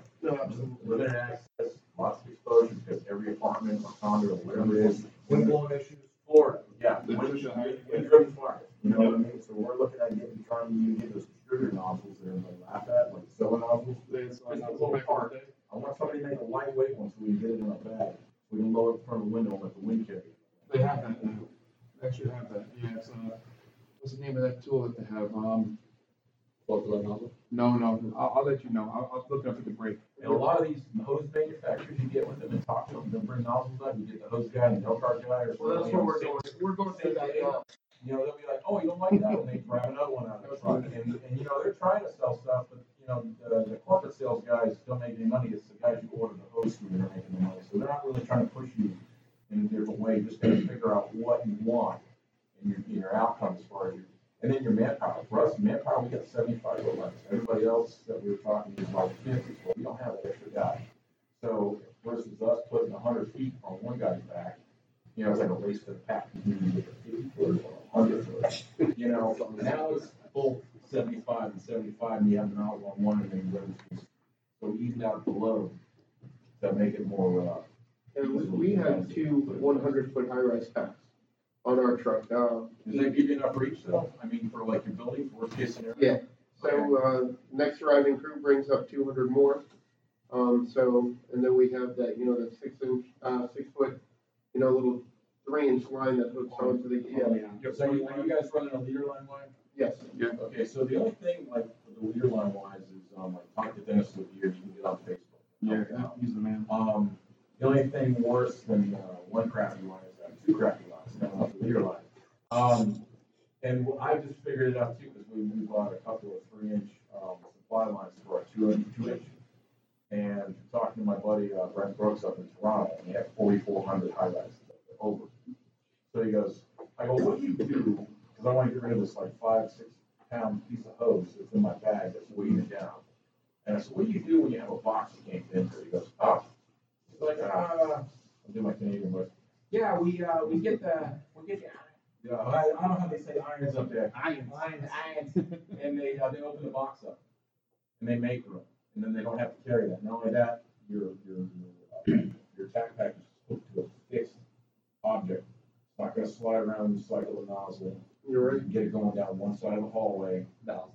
Limited access, lots of exposure, because every apartment or condo or whatever it is. Wind blowing issues, Florida. Yeah, wind driven fire. You know what I mean? So we're looking at getting, trying to get those distributor nozzles that everybody laughs at, like cellar nozzles. It's a little hard. I want somebody to make a lightweight one so we can get it in our bag. We can lower it from the window with the wind carrier. They have that now. They actually have that. Yeah, it's uh, what's the name of that tool that they have? Um, No, no, I'll, I'll let you know. I'll, I'll look it up at the break. And a lot of these hose manufacturers, you get with them and talk to them, they'll bring nozzles up, you get the hose guy and the L C A R guy or something. Well, that's what we're doing. We're going to say that. You know, they'll be like, oh, you don't like that, and they grab another one out of the truck. And, and, you know, they're trying to sell stuff, but, you know, the, the corporate sales guys don't make any money. It's the guys who order the hose who are making the money. So they're not really trying to push you in a different way. Just got to figure out what you want and your, your outcome as far as your. And then your manpower. For us, manpower, we got seventy-five robots. Everybody else that we were talking to is about fifty, but we don't have that extra guy. So versus us putting one hundred feet on one guy's back, you know, it's like a race to the pack. You know, so now it's both seventy-five and seventy-five, and you have an out on one, and then you go to. So even out below to make it more. Uh, and we, we had two one hundred foot high rise packs on our truck. Um, Does that give you enough reach though? I mean, for like your building, worst case scenario? Yeah. So uh, next arriving crew brings up two hundred more. Um, so, and then we have that, you know, that six inch, uh, six foot, you know, little three inch line that hooks oh, onto the, yeah. Oh, yeah. So you, are you guys running a leader line line? Yes. Yeah. Okay. So the only thing like for the leader line wise is um, like talk to Dennis with you, you can get on Facebook. Yeah. yeah. He's the man. Um, the only thing worse than uh, one crappy line is uh, two crappy lines. Off the leader line. Um, and I just figured it out too, because we moved on a couple of three inch um, supply lines for our two inch, two inch. And talking to my buddy uh, Brent Brooks up in Toronto, and he had forty-four hundred high rises over. So he goes, I go, what do you do? Because I want to get rid of this like five, six pound piece of hose that's in my bag that's weighing it down. And I said, what do you do when you have a box you can't get into? He goes, ah. He's like, ah. I'll do my Canadian voice. Yeah, we uh, we get the we get the uh, I, I don't know how they say irons up there. Irons, irons, irons. And they uh, they open the box up and they make room, and then they don't have to carry that. Not only that, your your your, uh, your tack package is hooked to a fixed object. It's not going to slide around and cycle the nozzle. You're right. You get it going down one side of the hallway. No,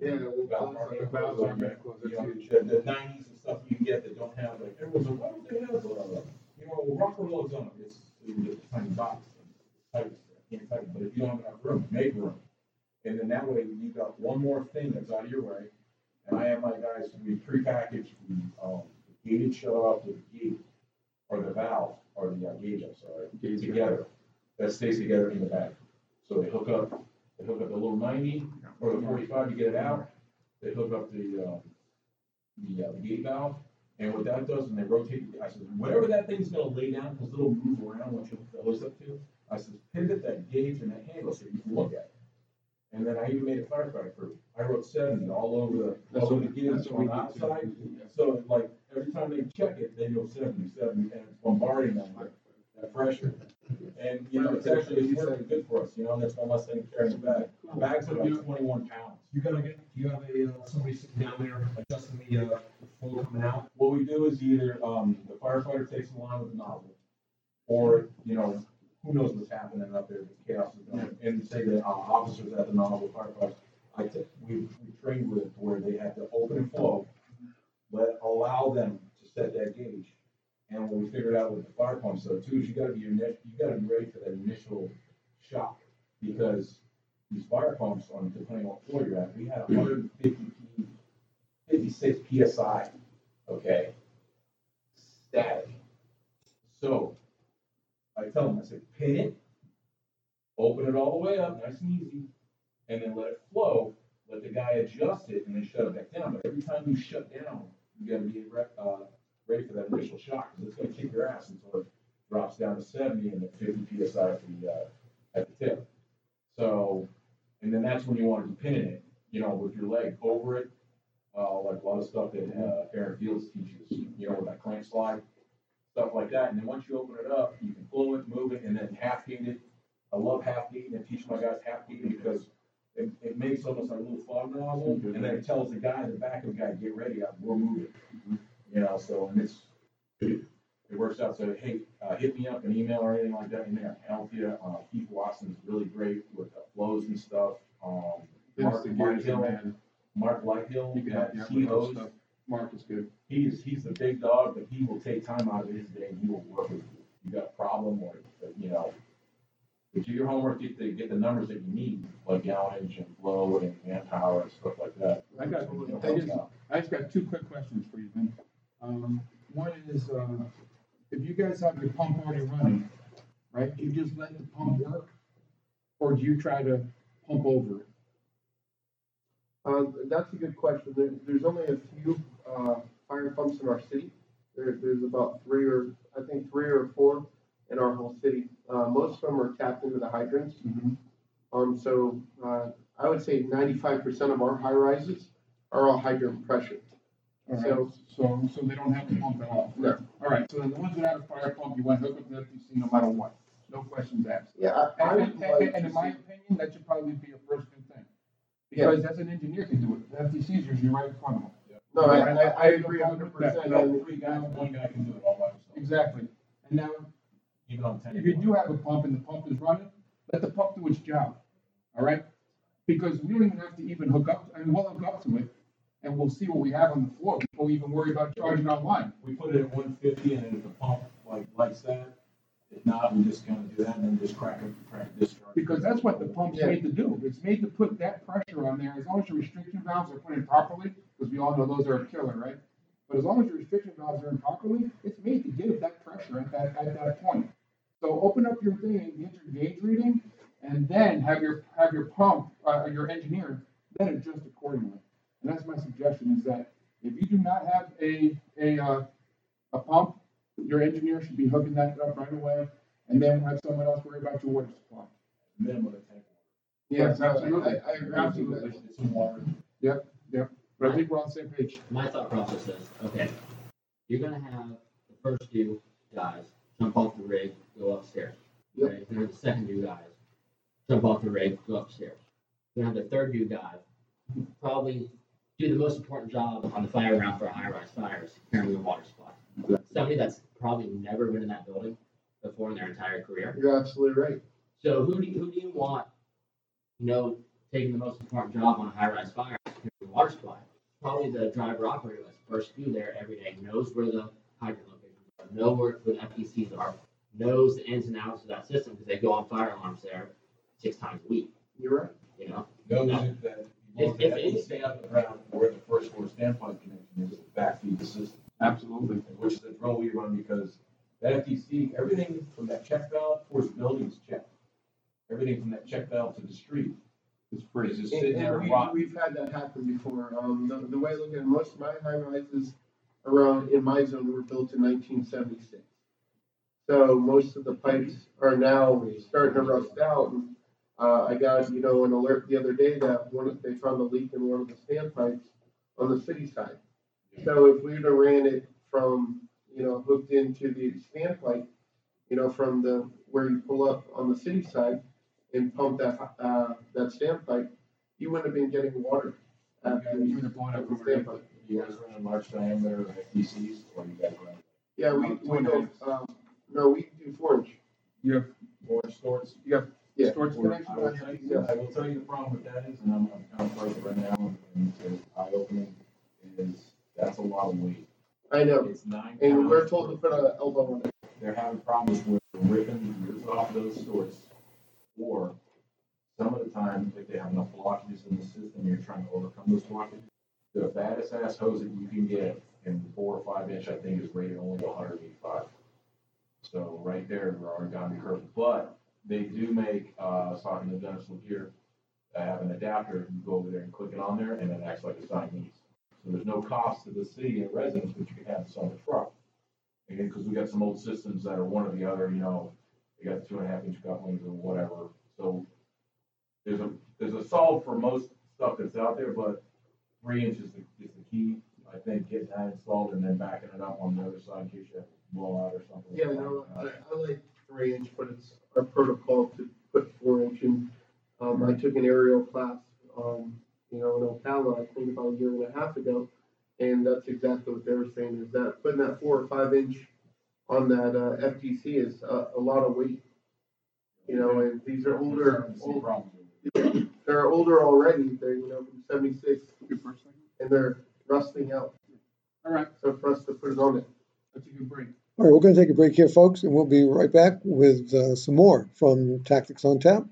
yeah, the nineties and stuff you get that don't have like everyone's like, why don't they have it? You know, well, rocker loads on it. It's you can get the tiny box and tighten it. Can't tighten it. But if you don't have enough room, make room. And then that way you've got one more thing that's out of your way. And I have my guys, we prepackaged the um, gated shut off with the gate or the valve or the uh, gauge, I'm sorry, gauge together. That stays together in the back. So they hook up, they hook up the little ninety or the forty-five to get it out. They hook up the um, the, uh, the gate valve. And what that does when they rotate, I said, whatever that thing's going to lay down, because it'll move around what you hook those up to, I said, pivot that gauge and that handle so you can look at it. And then I even made a firefighter crew. I wrote seventy all over the, all over the gauge on the outside. So, like, every time they check it, they go seventy, seventy, and it's bombarding them with that pressure. And, you know, it's actually it's really good for us, you know, and that's one less thing to carry in the bag. The bag's about twenty-one pounds. You gotta get, you have a, uh, somebody sitting down there adjusting the uh, flow coming out. What we do is either um, the firefighter takes the line with the nozzle, or, you know, who knows what's happening up there, the chaos is going, and say the uh, officers at the nozzle, firefighters, I t- we, we trained with where they had to open and flow, but allow them to set that gauge. And what we figured out with the fire pumps, though, too, is you got to be you got to be ready for that initial shock, because these fire pumps, on depending on floor you're at, we had one fifty, fifty-six P S I, okay, static. So I tell them, I said, pin it, open it all the way up, nice and easy, and then let it flow. Let the guy adjust it, and then shut it back down. But every time you shut down, you got to be uh, ready for that initial shock, because it's going to kick your ass until it drops down to seventy and then fifty P S I at the uh, at the tip. So, and then that's when you want to be pinning it, you know, with your leg over it, uh, like a lot of stuff that uh, Aaron Fields teaches, you know, with that clamp slide, stuff like that. And then once you open it up, you can flow it, move it, and then half gate it. I love half gating. I teach my guys half gating because it, it makes almost like a little fog nozzle, mm-hmm. and then it tells the guy in the back of the guy, get ready, we're moving. Mm-hmm. You know, so and it's it works out. So hey, uh, hit me up, an email or anything like that, in there, I can help you. Uh, Keith Watson's really great with uh, flows and stuff. Um, Mark, Mark Hill, Mark Lighthill, C E O's. Mark is good. He's he's the big dog, but he will take time out of his day and he will work with you. You got a problem, or you know. But do your homework, get the, get the numbers that you need, like gallonage and flow and manpower and stuff like that. I got, so I just, I just got two quick questions for you, Ben. Um, one is, uh, if you guys have your pump already running, right, do you just let the pump work, or do you try to pump over it? Uh, that's a good question. There, there's only a few uh, fire pumps in our city. There, there's about three or, I think, three or four in our whole city. Uh, most of them are tapped into the hydrants. Mm-hmm. Um, so uh, I would say ninety-five percent of our high rises are all hydrant pressured. All right. So, so so they don't have to pump at all. No. All right. So then the ones that have a fire pump, you want to hook up to the F T C no matter what. No questions asked. Yeah. I, I and, like and, and in my opinion, that should probably be a first good thing. Because yeah. as an engineer can do it. The F T C is usually right in front of them. Yeah. No, I, I, I, I agree one hundred percent. No, three guys, one guy can do it all by himself. Exactly. And now, if you do have a pump and the pump is running, let the pump do its job, all right? Because we don't even have to even hook up. I mean, we'll hook up to it, and we'll see what we have on the floor before we even worry about charging online. We put it at one fifty, and then if the pump like likes that, if not, we just kind of do that and then just crack it, crack discharge. Because that's what the pump's yeah. made to do. It's made to put that pressure on there. As long as your restriction valves are put in properly, because we all know those are a killer, right? But as long as your restriction valves are in properly, it's made to give that pressure at that at that point. So open up your thing, get your gauge reading, and then have your have your pump uh, or your engineer then adjust accordingly. And that's my suggestion: is that if you do not have a a uh, a pump, your engineer should be hooking that up right away, and then we'll have someone else worry about your water supply. Minimum of tank water. Yes, absolutely. I, I agree. Absolutely. Some water. Yep. Yep. But I think we're on the same page. My thought process is, okay, you're going to have the first few guys jump off the rig, go upstairs. Yep. Right? You're going to have the second few guys jump off the rig, go upstairs. You're going to have the third few guys probably do the most important job on the fire round for high-rise fires, carrying the water supply. Exactly. Somebody that's probably never been in that building before in their entire career. You're absolutely right. So who do you, who do you want, you know, taking the most important job on a high-rise fire? Water supply. Probably the driver operator that's first through there every day knows where the hydrant locations are, knows where the F P Cs are, knows the ins and outs of that system because they go on fire alarms there six times a week. You're right. You know? Knows that, that if, if it is stay on the ground where the first floor standpipe connection is back through the system. Absolutely. Which is a drill we run because that F T C, everything from that check valve towards the building is checked. Everything from that check valve to the street. It's just and, and we, we've had that happen before. Um, the, the way I look at it, most of my high rises around in my zone were built in nineteen seventy-six. So most of the pipes are now starting to rust out. And, uh, I got you know an alert the other day that one they found a leak in one of the standpipes on the city side. So if we would have ran it from you know hooked into the standpipe, you know from the where you pull up on the city side. And pump that uh, that standpipe, you wouldn't have been getting water. After you would have blown up the standpipe. You guys run in large diameter F T Cs, or you guys run? Yeah, we um, we do. Um, no, we do forge. You have forge storage. You have yeah. storage connection. Yeah, I will tell you the problem with that is, and I'm I'm kind of right now, and it's eye opening, is that's a lot of weight. I know. It's nine and we're told to put an elbow on it. They're having problems with ripping ears off those sorts, or some of the time, if they have enough blockages in the system, you're trying to overcome those blockages. The baddest ass hose that you can get in four or five inch, I think, is rated only to one eighty-five. So right there, we're already down the curve. But they do make, uh, I was talking to Dennis here, I have an adapter. You go over there and click it on there, and it acts like a Siamese. So there's no cost to the city and residents, but you can have this on the truck. Again, because we got some old systems that are one or the other, you know, you got two and a half inch couplings or whatever. So there's a there's a solve for most stuff that's out there, but three inches is the, is the key. I think getting that installed and then backing it up on the other side in case you have to blow out or something. Yeah, like no, I, I like three inch, but it's our protocol to put four inch in. Um, I took an aerial class, um, you know, in Ocala, I think about a year and a half ago, and that's exactly what they were saying, is that putting that four or five inch on that uh, F T C is uh, a lot of weight, you know, and these are older, older they're older already, they're, you know, from seventy-six, and they're rusting out. All right. So for us to put it on it, that's a good break. All right, we're going to take a break here, folks, and we'll be right back with uh, some more from Tactics on Tap,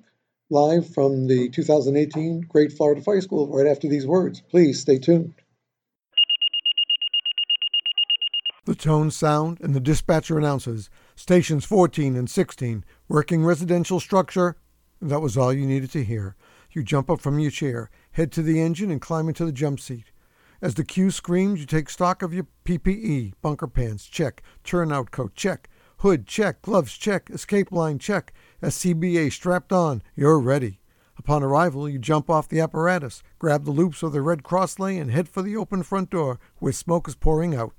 live from the two thousand eighteen Great Florida Fire School, right after these words. Please stay tuned. The tone sound and the dispatcher announces, stations fourteen and sixteen, working residential structure. That was all you needed to hear. You jump up from your chair, head to the engine, and climb into the jump seat. As the cue screams, you take stock of your P P E, bunker pants, check, turnout coat, check, hood, check, gloves, check, escape line, check, S C B A strapped on, you're ready. Upon arrival, you jump off the apparatus, grab the loops of the red cross lay, and head for the open front door where smoke is pouring out.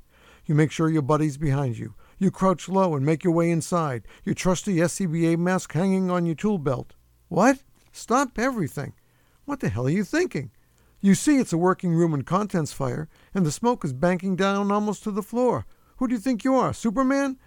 You make sure your buddy's behind you. You crouch low and make your way inside, your trusty S C B A mask hanging on your tool belt. What? Stop everything. What the hell are you thinking? You see it's a working room and contents fire, and the smoke is banking down almost to the floor. Who do you think you are, Superman?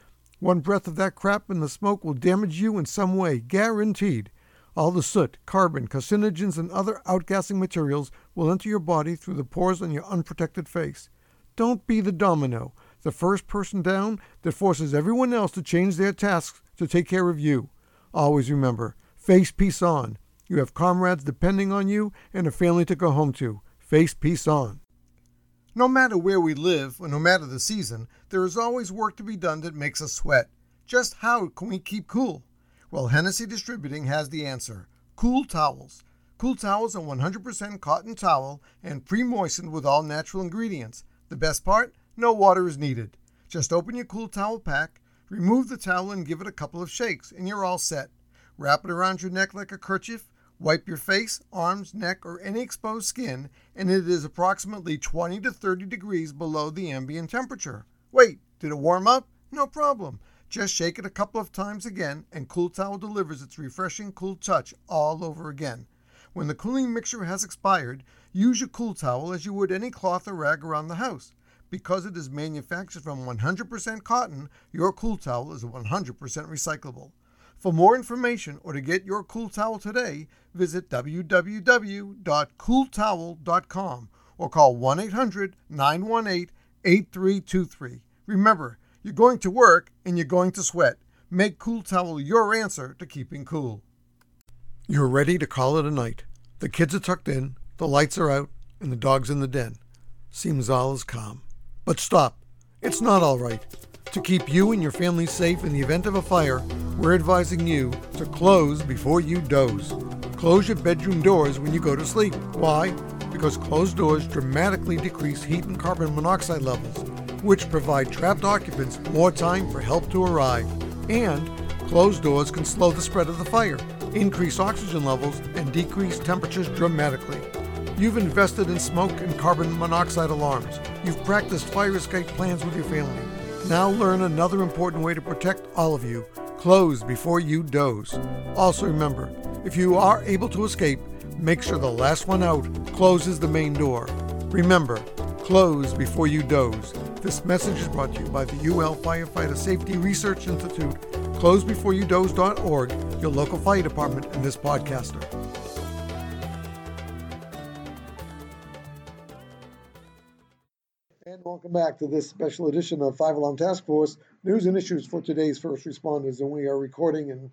One breath of that crap and the smoke will damage you in some way, guaranteed. All the soot, carbon, carcinogens, and other outgassing materials will enter your body through the pores on your unprotected face. Don't be the domino, the first person down that forces everyone else to change their tasks to take care of you. Always remember, face peace on. You have comrades depending on you and a family to go home to. Face peace on. No matter where we live, or no matter the season, there is always work to be done that makes us sweat. Just how can we keep cool? Well, Hennessy Distributing has the answer. Cool towels. Cool towels are one hundred percent cotton towel and pre-moistened with all natural ingredients. The best part? No water is needed. Just open your cool towel pack, remove the towel and give it a couple of shakes, and you're all set. Wrap it around your neck like a kerchief. Wipe your face, arms, neck, or any exposed skin, and it is approximately twenty to thirty degrees below the ambient temperature. Wait, did it warm up? No problem. Just shake it a couple of times again, and Cool Towel delivers its refreshing cool touch all over again. When the cooling mixture has expired, use your Cool Towel as you would any cloth or rag around the house. Because it is manufactured from one hundred percent cotton, your Cool Towel is one hundred percent recyclable. For more information or to get your cool towel today, visit w w w dot cool towel dot com or call one eight hundred nine one eight eight three two three. Remember, you're going to work and you're going to sweat. Make Cool Towel your answer to keeping cool. You're ready to call it a night. The kids are tucked in, the lights are out, and the dog's in the den. Seems all is calm. But stop. It's not all right. To keep you and your family safe in the event of a fire, we're advising you to close before you doze. Close your bedroom doors when you go to sleep. Why? Because closed doors dramatically decrease heat and carbon monoxide levels, which provide trapped occupants more time for help to arrive. And closed doors can slow the spread of the fire, increase oxygen levels, and decrease temperatures dramatically. You've invested in smoke and carbon monoxide alarms. You've practiced fire escape plans with your family. Now learn another important way to protect all of you. Close before you doze. Also remember, if you are able to escape, make sure the last one out closes the main door. Remember, close before you doze. This message is brought to you by the U L Firefighter Safety Research Institute, close before you doze dot org, your local fire department, and this podcaster. Welcome back to this special edition of Five Alarm Task Force, news and issues for today's first responders. And we are recording in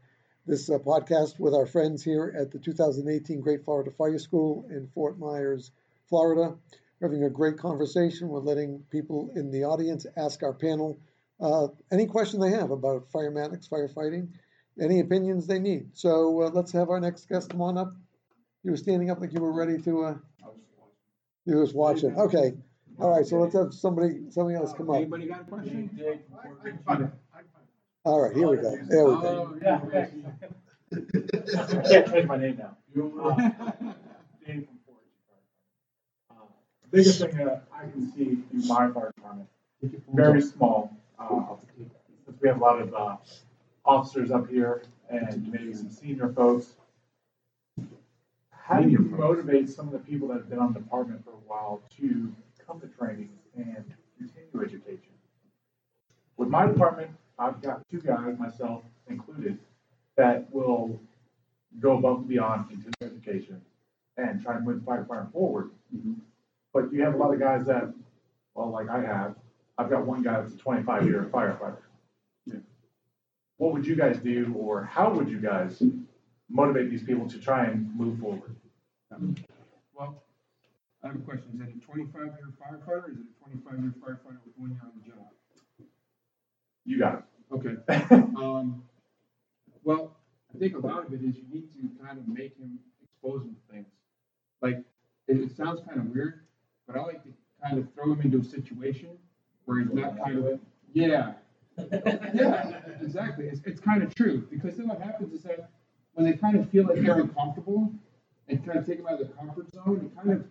this uh, podcast with our friends here at the two thousand eighteen Great Florida Fire School in Fort Myers, Florida. We're having a great conversation. We're letting people in the audience ask our panel uh, any question they have about firematics, firefighting, any opinions they need. So uh, let's have our next guest come on up. You were standing up like you were ready to... Uh, you was watching. Okay. All right, so let's have somebody somebody else come up. Anybody got a question? All right, here we go. There we go. Oh, yeah. I can't trade my name now. Dave from Fort Myers. The biggest thing that I can see through my fire department, very small. Uh, since we have a lot of uh, officers up here and maybe some senior folks, how do you motivate some of the people that have been on the department for a while to come to training and continue education? With my department, I've got two guys, myself included, that will go above and beyond, continue education, and try to move the firefighter forward. Mm-hmm. But you have a lot of guys that, well, like I have, I've got one guy that's a twenty-five-year firefighter. Yeah. What would you guys do, or how would you guys motivate these people to try and move forward? Um, well, I have a question. Is it a twenty-five-year firefighter, or is it a twenty-five-year firefighter with one year on the job? You got it. Okay. um, well, I think a lot of it is you need to kind of make him expose him to things. Like, it, it sounds kind of weird, but I like to kind of throw him into a situation where he's not kind of, yeah. yeah, exactly. It's, it's kind of true, because then what happens is that when they kind of feel like they're uncomfortable and kind of take them out of their comfort zone, it kind of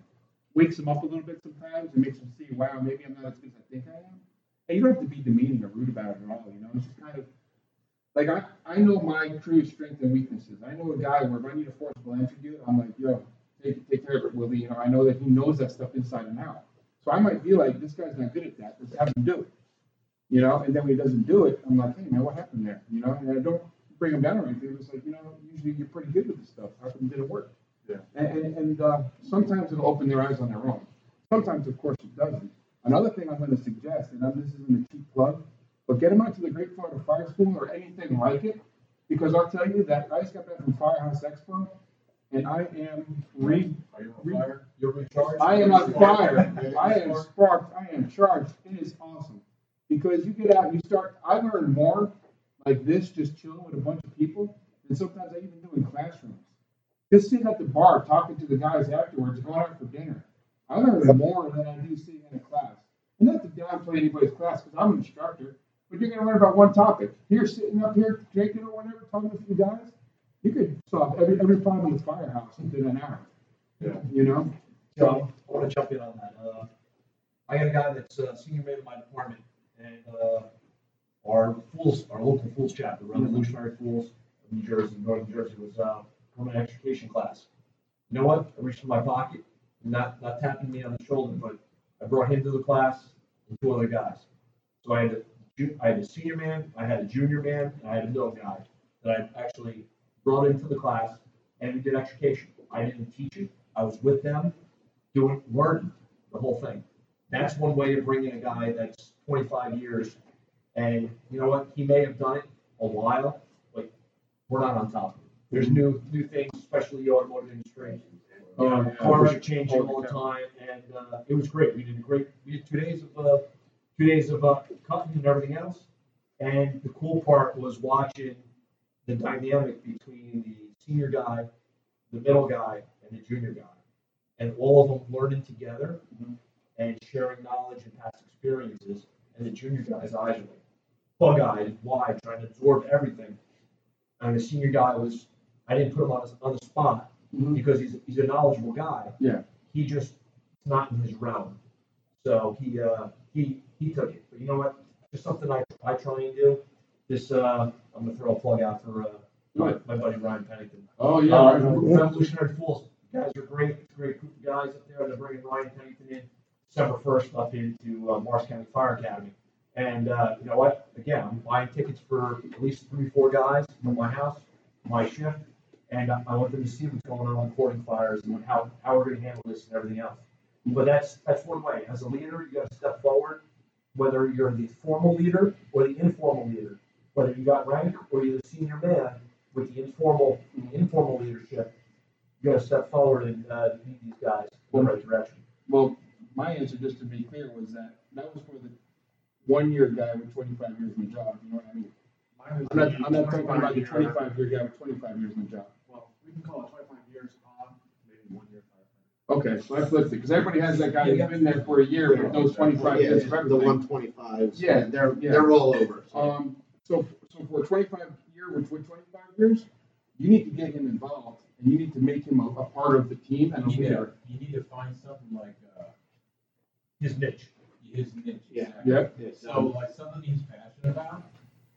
wakes them up a little bit sometimes and makes them see, wow, maybe I'm not as good as I think I am. And you don't have to be demeaning or rude about it at all, you know. It's just kind of like I, I know my crew's strengths and weaknesses. I know a guy where if I need to force Blanchard to do it, I'm like, yo, take, take care of it, Willie. You know, I know that he knows that stuff inside and out. So I might be like, this guy's not good at that. Let's have him do it, you know. And then when he doesn't do it, I'm like, hey, man, what happened there, you know? And I don't bring them down or anything. It's like, you know, usually you're pretty good with this stuff. How come it didn't work? Yeah. And and, and uh, sometimes it'll open their eyes on their own. Sometimes, of course, it doesn't. Another thing I'm going to suggest, and I'm, this isn't a cheap plug, but get them out to the Great Florida Fire School or anything like it, because I'll tell you that I just got back from Firehouse Expo, and I am re. Are you on re- fire? You're recharged. I am on fire. I am sparked. I am charged. It is awesome, because you get out and you start. I learned more like this, just chilling with a bunch of people, and sometimes I even do in classrooms. Just sitting at the bar, talking to the guys afterwards, going out for dinner. I learn more than I do sitting in a class. And not to downplay anybody's class, because I'm an instructor, but you're going to learn about one topic. Here, sitting up here, drinking or whatever, talking to a few guys, you could solve every every problem in the firehouse within an hour. Yeah. You know? So I want to jump in on that. Uh, I got a guy that's a uh, senior man in my department, and uh, Our Fools, our local Fools chapter, Revolutionary Fools of New Jersey, Northern Jersey, was uh, coming to an extrication class. You know what? I reached in my pocket, not not tapping me on the shoulder, but I brought him to the class and two other guys. So I had a, I had a senior man, I had a junior man, and I had a middle guy that I actually brought into the class, and we did extrication. I didn't teach it. I was with them, doing learning the whole thing. That's one way to bring in a guy that's twenty-five years. And you know what? He may have done it a while, but we're not on top of it. There's new new things, especially the automotive industry. You know, yeah, cars are changing all the time, and uh, it was great. We did a great. We did two days of uh, two days of uh, cutting and everything else. And the cool part was watching the dynamic between the senior guy, the middle guy, and the junior guy, and all of them learning together mm-hmm. and sharing knowledge and past experiences. And the junior guy's eyes were bug-eyed, wide, trying to absorb everything. And the senior guy was, I didn't put him on, his, on the spot mm-hmm. because he's he's a knowledgeable guy. Yeah. He just, it's not in his realm. So he uh, he he took it. But you know what? Just something I, I try and do. This, uh, I'm going to throw a plug out for uh, my, my buddy Ryan Pennington. Oh, yeah. Uh, Revolutionary Fools. You guys are great. It's a great group of guys up there. They're bringing Ryan Pennington in December first up into uh, Morris County Fire Academy. And uh, you know what? Again, I'm buying tickets for at least three, four guys from my house, my shift, and I want them to see what's going on with cording fires and how, how we're going to handle this and everything else. But that's that's one way. As a leader, you got to step forward whether you're the formal leader or the informal leader, whether you got rank or you're the senior man with the informal the informal leadership, you got to step forward and uh, lead these guys in the right direction. Well, my answer, just to be clear, was that that was for the one-year guy with twenty-five years in the job. You know what I mean? I'm not, I'm not talking about the twenty-five-year guy with twenty-five years in the job. Well, we can call it twenty-five years on, maybe one year. Okay, so I flipped it because everybody has that guy who's yeah, been there for a year with those twenty-five yeah, years. The one twenty-fives. Yeah, they're yeah. they're all over. So. Um, so so for a twenty-five year with twenty-five years, you need to get him involved and you need to make him a, a part of the team and a leader. You need to find something like uh, his niche. His niche. Yeah. Exactly. Yep. Yeah. So like something he's passionate about,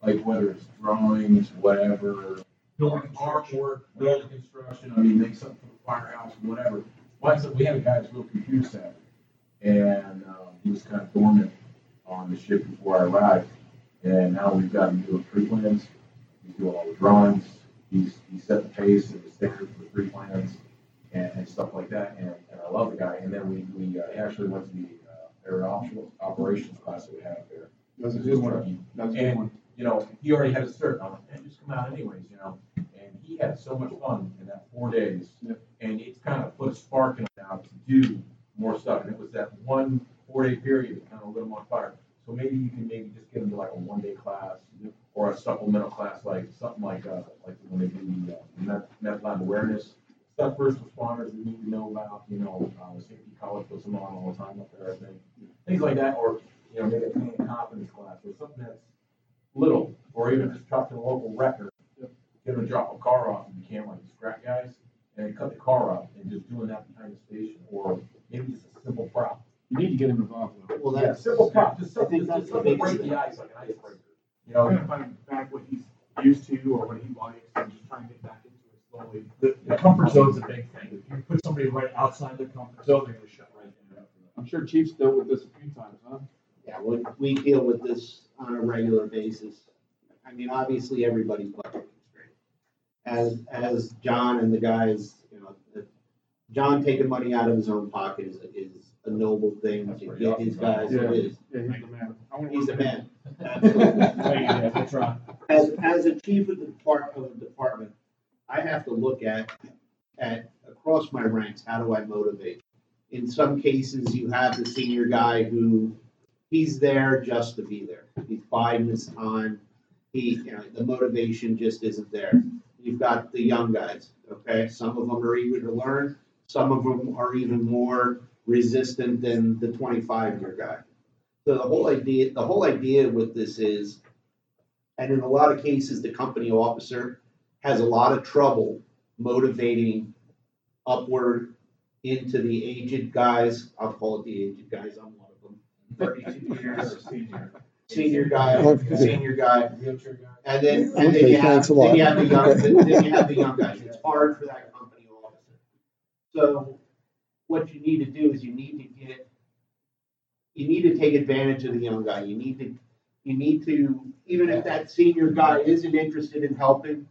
like whether it's drawings, whatever, building artwork, building construction. I mean, make something for the firehouse, whatever. So we had a guy who was real computer savvy, and um, he was kind of dormant on the ship before I arrived. And now we've got him doing pre-plans. He's doing all the drawings. He's he set the pace and the stickers for the pre-plans and, and stuff like that. And, and I love the guy. And then we we uh, actually went to the uh, aeronautical operations class that we had up there. That's a good one. That's a good one. You know, he already had a cert. I'm like, man, just come out anyways, you know. And he had so much fun in that four days. Yep. And it's kind of put a spark in him now to do more stuff. And it was that one four-day period that kind of lit him on fire. So maybe you can maybe just get him to like a one-day class or a supplemental class, like something like uh, like when they do the Medline awareness stuff, first responders that need to know about, you know, uh, safety college puts them on all the time up there, I think. Things like that, or, you know, maybe a confidence class or something that's little, or even just talk to the local wrecker, get him to drop a car off if you can, like these scrap guys, and cut the car up and just doing that behind the station, or maybe just a simple prop. You need to get him involved. Well, that's yeah, a simple prop. Just something that's going to break the ice like an icebreaker. You know, trying to find back what he's used to or what he likes and just trying to get back into it slowly. The, the comfort zone's a big thing. If you put somebody right outside their comfort zone, they're going to shut right down. I'm sure Chief's dealt with this a few times, huh? Yeah, well, we deal with this on a regular basis. I mean, obviously, everybody's lucky. As as John and the guys, you know, the, John taking money out of his own pocket is a, is a noble thing. That's to get awesome. These guys. Yeah. It is. Yeah, he's a man. He's a man. Absolutely. as as a chief of the part of the department, I have to look at at across my ranks. How do I motivate? In some cases, you have the senior guy who he's there just to be there. He's biding his time. He, you know, the motivation just isn't there. You've got the young guys, okay? Some of them are eager to learn. Some of them are even more resistant than the twenty-five-year guy. So the whole idea, the whole idea with this is, and in a lot of cases, the company officer has a lot of trouble motivating upward into the aged guys. I'll call it the aged guys. I'm one of them. thirty-two years senior. Senior guy, okay. senior guy, and then and okay, then, you have, then you have the young, then you have the young guys. It's hard for that company officer. So, what you need to do is you need to get, you need to take advantage of the young guy. You need to, you need to, even if that senior guy isn't interested in helping,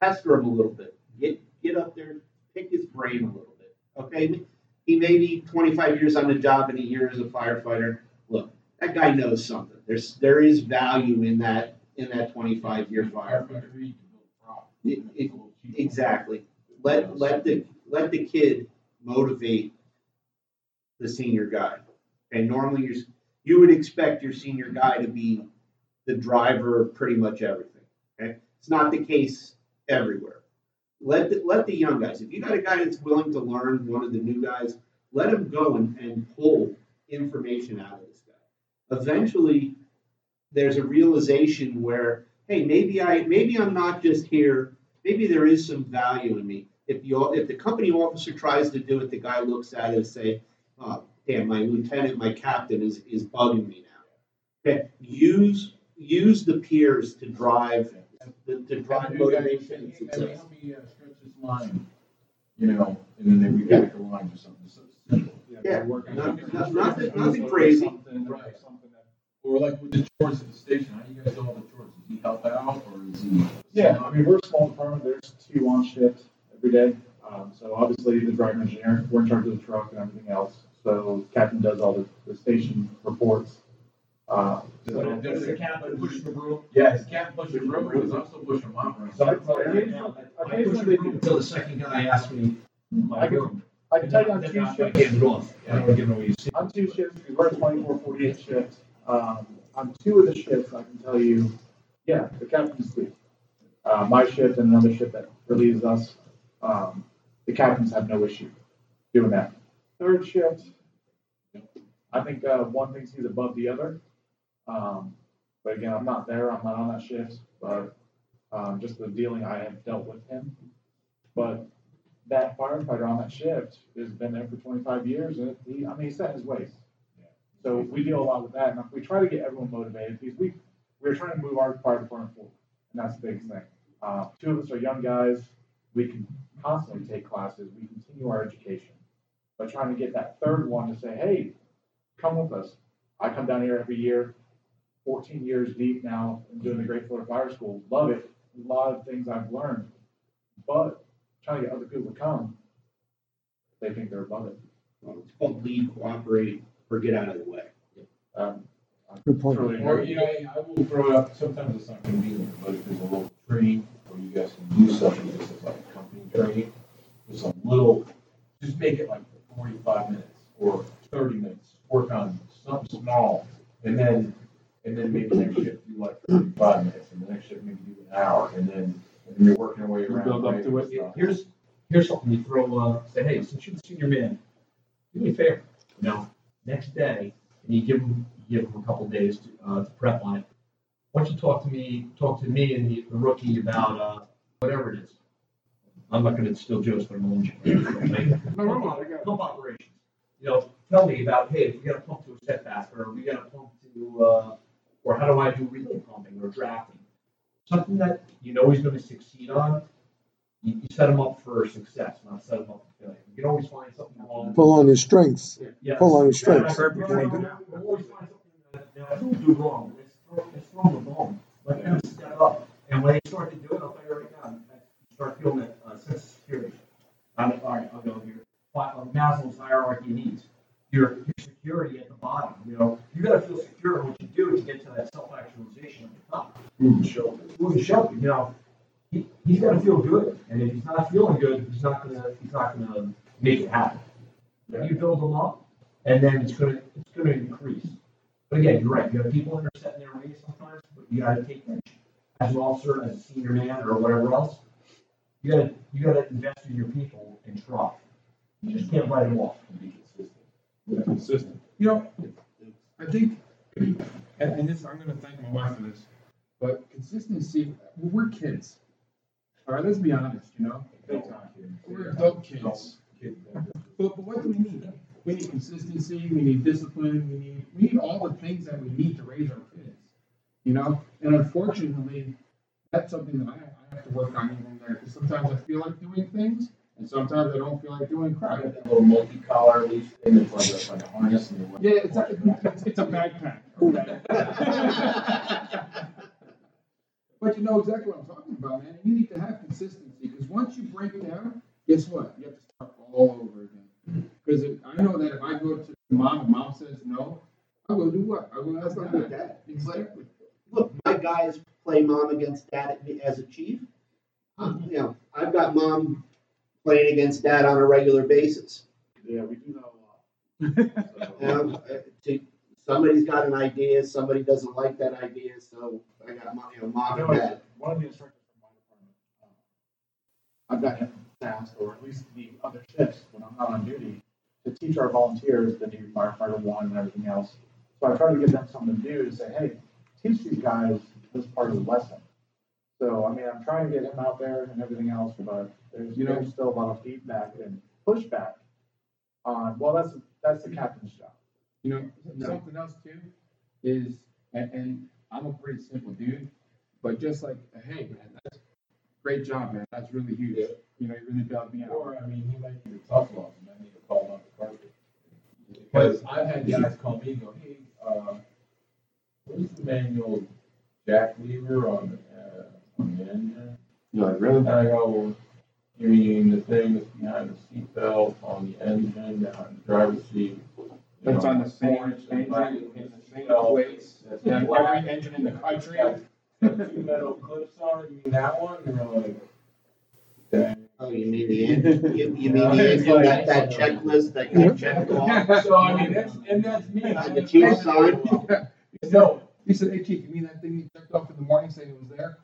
pester him a little bit. Get get up there, pick his brain a little bit. Okay, he may be twenty-five years on the job and a year as a firefighter. Look, that guy knows something. There's there is value in that in that twenty-five year firefighter. It, it, exactly. Let let the let the kid motivate the senior guy. And normally you you would expect your senior guy to be the driver of pretty much everything. Okay, it's not the case everywhere. Let the, let the young guys. If you got a guy that's willing to learn, one of the new guys, let him go and, and pull information out of this guy. Eventually, there's a realization where, hey, maybe I, maybe I'm not just here. Maybe there is some value in me. If you, if the company officer tries to do it, the guy looks at it and say, oh, damn, my lieutenant, my captain is, is bugging me now. Okay, use use the peers to drive to, to drive motivation. Hey, guys, help me uh, stretch this line, you know, and then we yeah. back the line or something. So simple. Yeah, yeah. Working not, not, nothing, nothing crazy. Something, right. Or like with the chores at the station, how do you guys do all the chores? Does he help out, or is he? Yeah, I mean, we're a small department. There's two on shift every day. Um, so obviously, the driver engineer, we're in charge of the truck and everything else. So the captain does all the, the station reports. Uh, When there's a cat that pushes the broom. Yeah, his cat pushes the broom because I'm still pushing my broom. So I, I, I pushed the broom until the second guy asked me my broom. I can tell you on two shifts. I gave it off. I don't give it away. On two shifts, we work twenty-four, forty-eight shifts. Um, on two of the shifts, I can tell you, yeah, the captain's sleep. Uh, my shift and another shift that relieves us, um, the captains have no issue doing that. Third shift, I think uh, one thinks he's above the other. Um, but again, I'm not there. I'm not on that shift, but um, just the dealing I have dealt with him. But that firefighter on that shift has been there for twenty-five years, and he, I mean, he's set in his ways. Yeah. So we deal a lot with that, and we try to get everyone motivated because we we're trying to move our fire department forward, and that's the biggest thing. Uh, two of us are young guys. We can constantly take classes. We continue our education, but trying to get that third one to say, "Hey, come with us." I come down here every year. fourteen years deep now in doing the Great Florida Fire School. Love it. A lot of things I've learned. But trying to get other people to come, they think they're above it. Well, it's called lead, cooperate, or get out of the way. Um, Good point. Really, or, you know, I will throw out, sometimes it's not convenient, but if there's a little training, or you guys can do something just as like company training, just a little, just make it like forty-five minutes or thirty minutes. Work on something small, and then And then maybe next shift do like thirty-five minutes, and the next shift maybe do an hour, and then and then you're working your way around. Build up to it. Yeah. Here's here's something you throw up. Say, hey, since you're the senior man, do me a favor. You know, next day, and you give them you give them a couple of days to, uh, to prep on it. Why don't you talk to me, talk to me and the, the rookie about uh, whatever it is. I'm not going to steal Joe's thermal engine. Pump operations. You know, tell me about hey, we got to pump to a setback, or we got to pump to. Uh, Or how do I do relay pumping or drafting? Something that you know he's going to succeed on. You, you set him up for success, not set him up for failure. You can always find something. Along Pull on his strengths. Yeah. Pull on his strengths. Yeah, yeah, yeah, yeah. We'll always find something that I do wrong. It's throw, it's throw the bone. Let him step up. And when he started doing it, I'll tell you right now, you start feeling that uh, sense of security. I'm all right. I'll go here. Maslow's hierarchy needs. Your, your security at the bottom, you know, you got to feel secure in what you do to get to that self-actualization at the top. Move the shelter. Move the shelter. You know, he, he's got to feel good, and if he's not feeling good, he's not gonna he's not gonna make it happen. Yeah. You build them up, and then it's gonna it's gonna increase. But again, you're right. You have people that are set in their ways sometimes, but you got to take that as an officer, as a senior man, or whatever else. You got to you got to invest in your people and try. You just can't write them off. Yeah, consistent. You know, I think, and, and this, I'm going to thank my wife for this, but consistency, well, we're kids. All right, let's be honest, you know? We're adult kids. But, but what do we need? We need consistency, we need discipline, we need, we need all the things that we need to raise our kids, you know? And unfortunately, that's something that I, I have to work on even there, because sometimes I feel like doing things, and sometimes I don't feel like doing crap. That little multi-collar leash thing that's like a harness. And yeah, it's a, it's, it's a backpack. Okay? But you know exactly what I'm talking about, man. You need to have consistency, because once you break it down, guess what? You have to start all over again. Because I know that if I go to mom and mom says no, I will do what? I will ask my dad. dad. Exactly. Look, my guys play mom against dad as a chief. Um, you know, I've got mom playing against dad on a regular basis. Yeah, we do that a lot. So, um, to, somebody's got an idea, somebody doesn't like that idea, so I got my, you know, mom and dad. One of the instructors from my department, um, I've got him tasked, or at least the other shifts when I'm not on duty, to teach our volunteers the new firefighter one and everything else. So I try to give them something to do to say, hey, teach these guys this part of the lesson. So, I mean, I'm trying to get him out there and everything else, but there's, you know, there's still a lot of feedback and pushback on, well, that's that's the captain's job. You know, no. Something else, too, is, and, and I'm a pretty simple dude, but just like, hey, man, that's great job, man. That's really huge. Yeah. You know, you really helped me out. Or, I mean, he might need a tough love, and I need to call him up the carpet. Because I've had guys call me and go, hey, uh, where's the manual Jack Lever on the uh, And yeah, I really I go, you mean the thing that's behind the seatbelt on the engine, on the driver's seat. That's know, on the same, same, same, same, same, same plates. And every engine in the country. Two metal clips on it. You mean that one? And we're like, dang. Oh, you mean the engine? You, you mean the engine? Like, that, that checklist that you checked off? So, I mean, that's, and that's me. On the chief's side? No. He said, hey, Chief, you mean that thing you checked off in the morning saying it was there?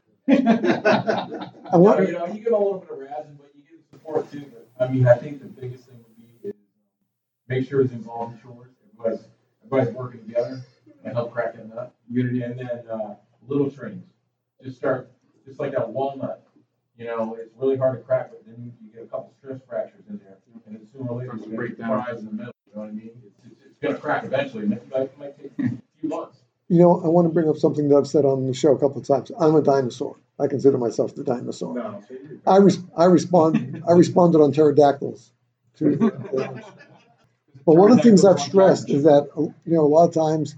I want, you know, you get a little bit of razzing, but you get support too. But I mean, I think the biggest thing would be is make sure it's involved in shores. Everybody's, everybody's working together and help crack that nut. Unity, and then uh, little trains. Just start, just like that walnut. You know, it's really hard to crack, but then you get a couple stress fractures in there, and it's sooner or later it's break down eyes in the middle. You know what I mean? It's, it's, it's going to crack eventually. It might, it might take a few months. You know, I want to bring up something that I've said on the show a couple of times. I'm a dinosaur. I consider myself the dinosaur. No, I res- I respond. I responded on pterodactyls. To but one of the things I've stressed is that, you know, a lot of times,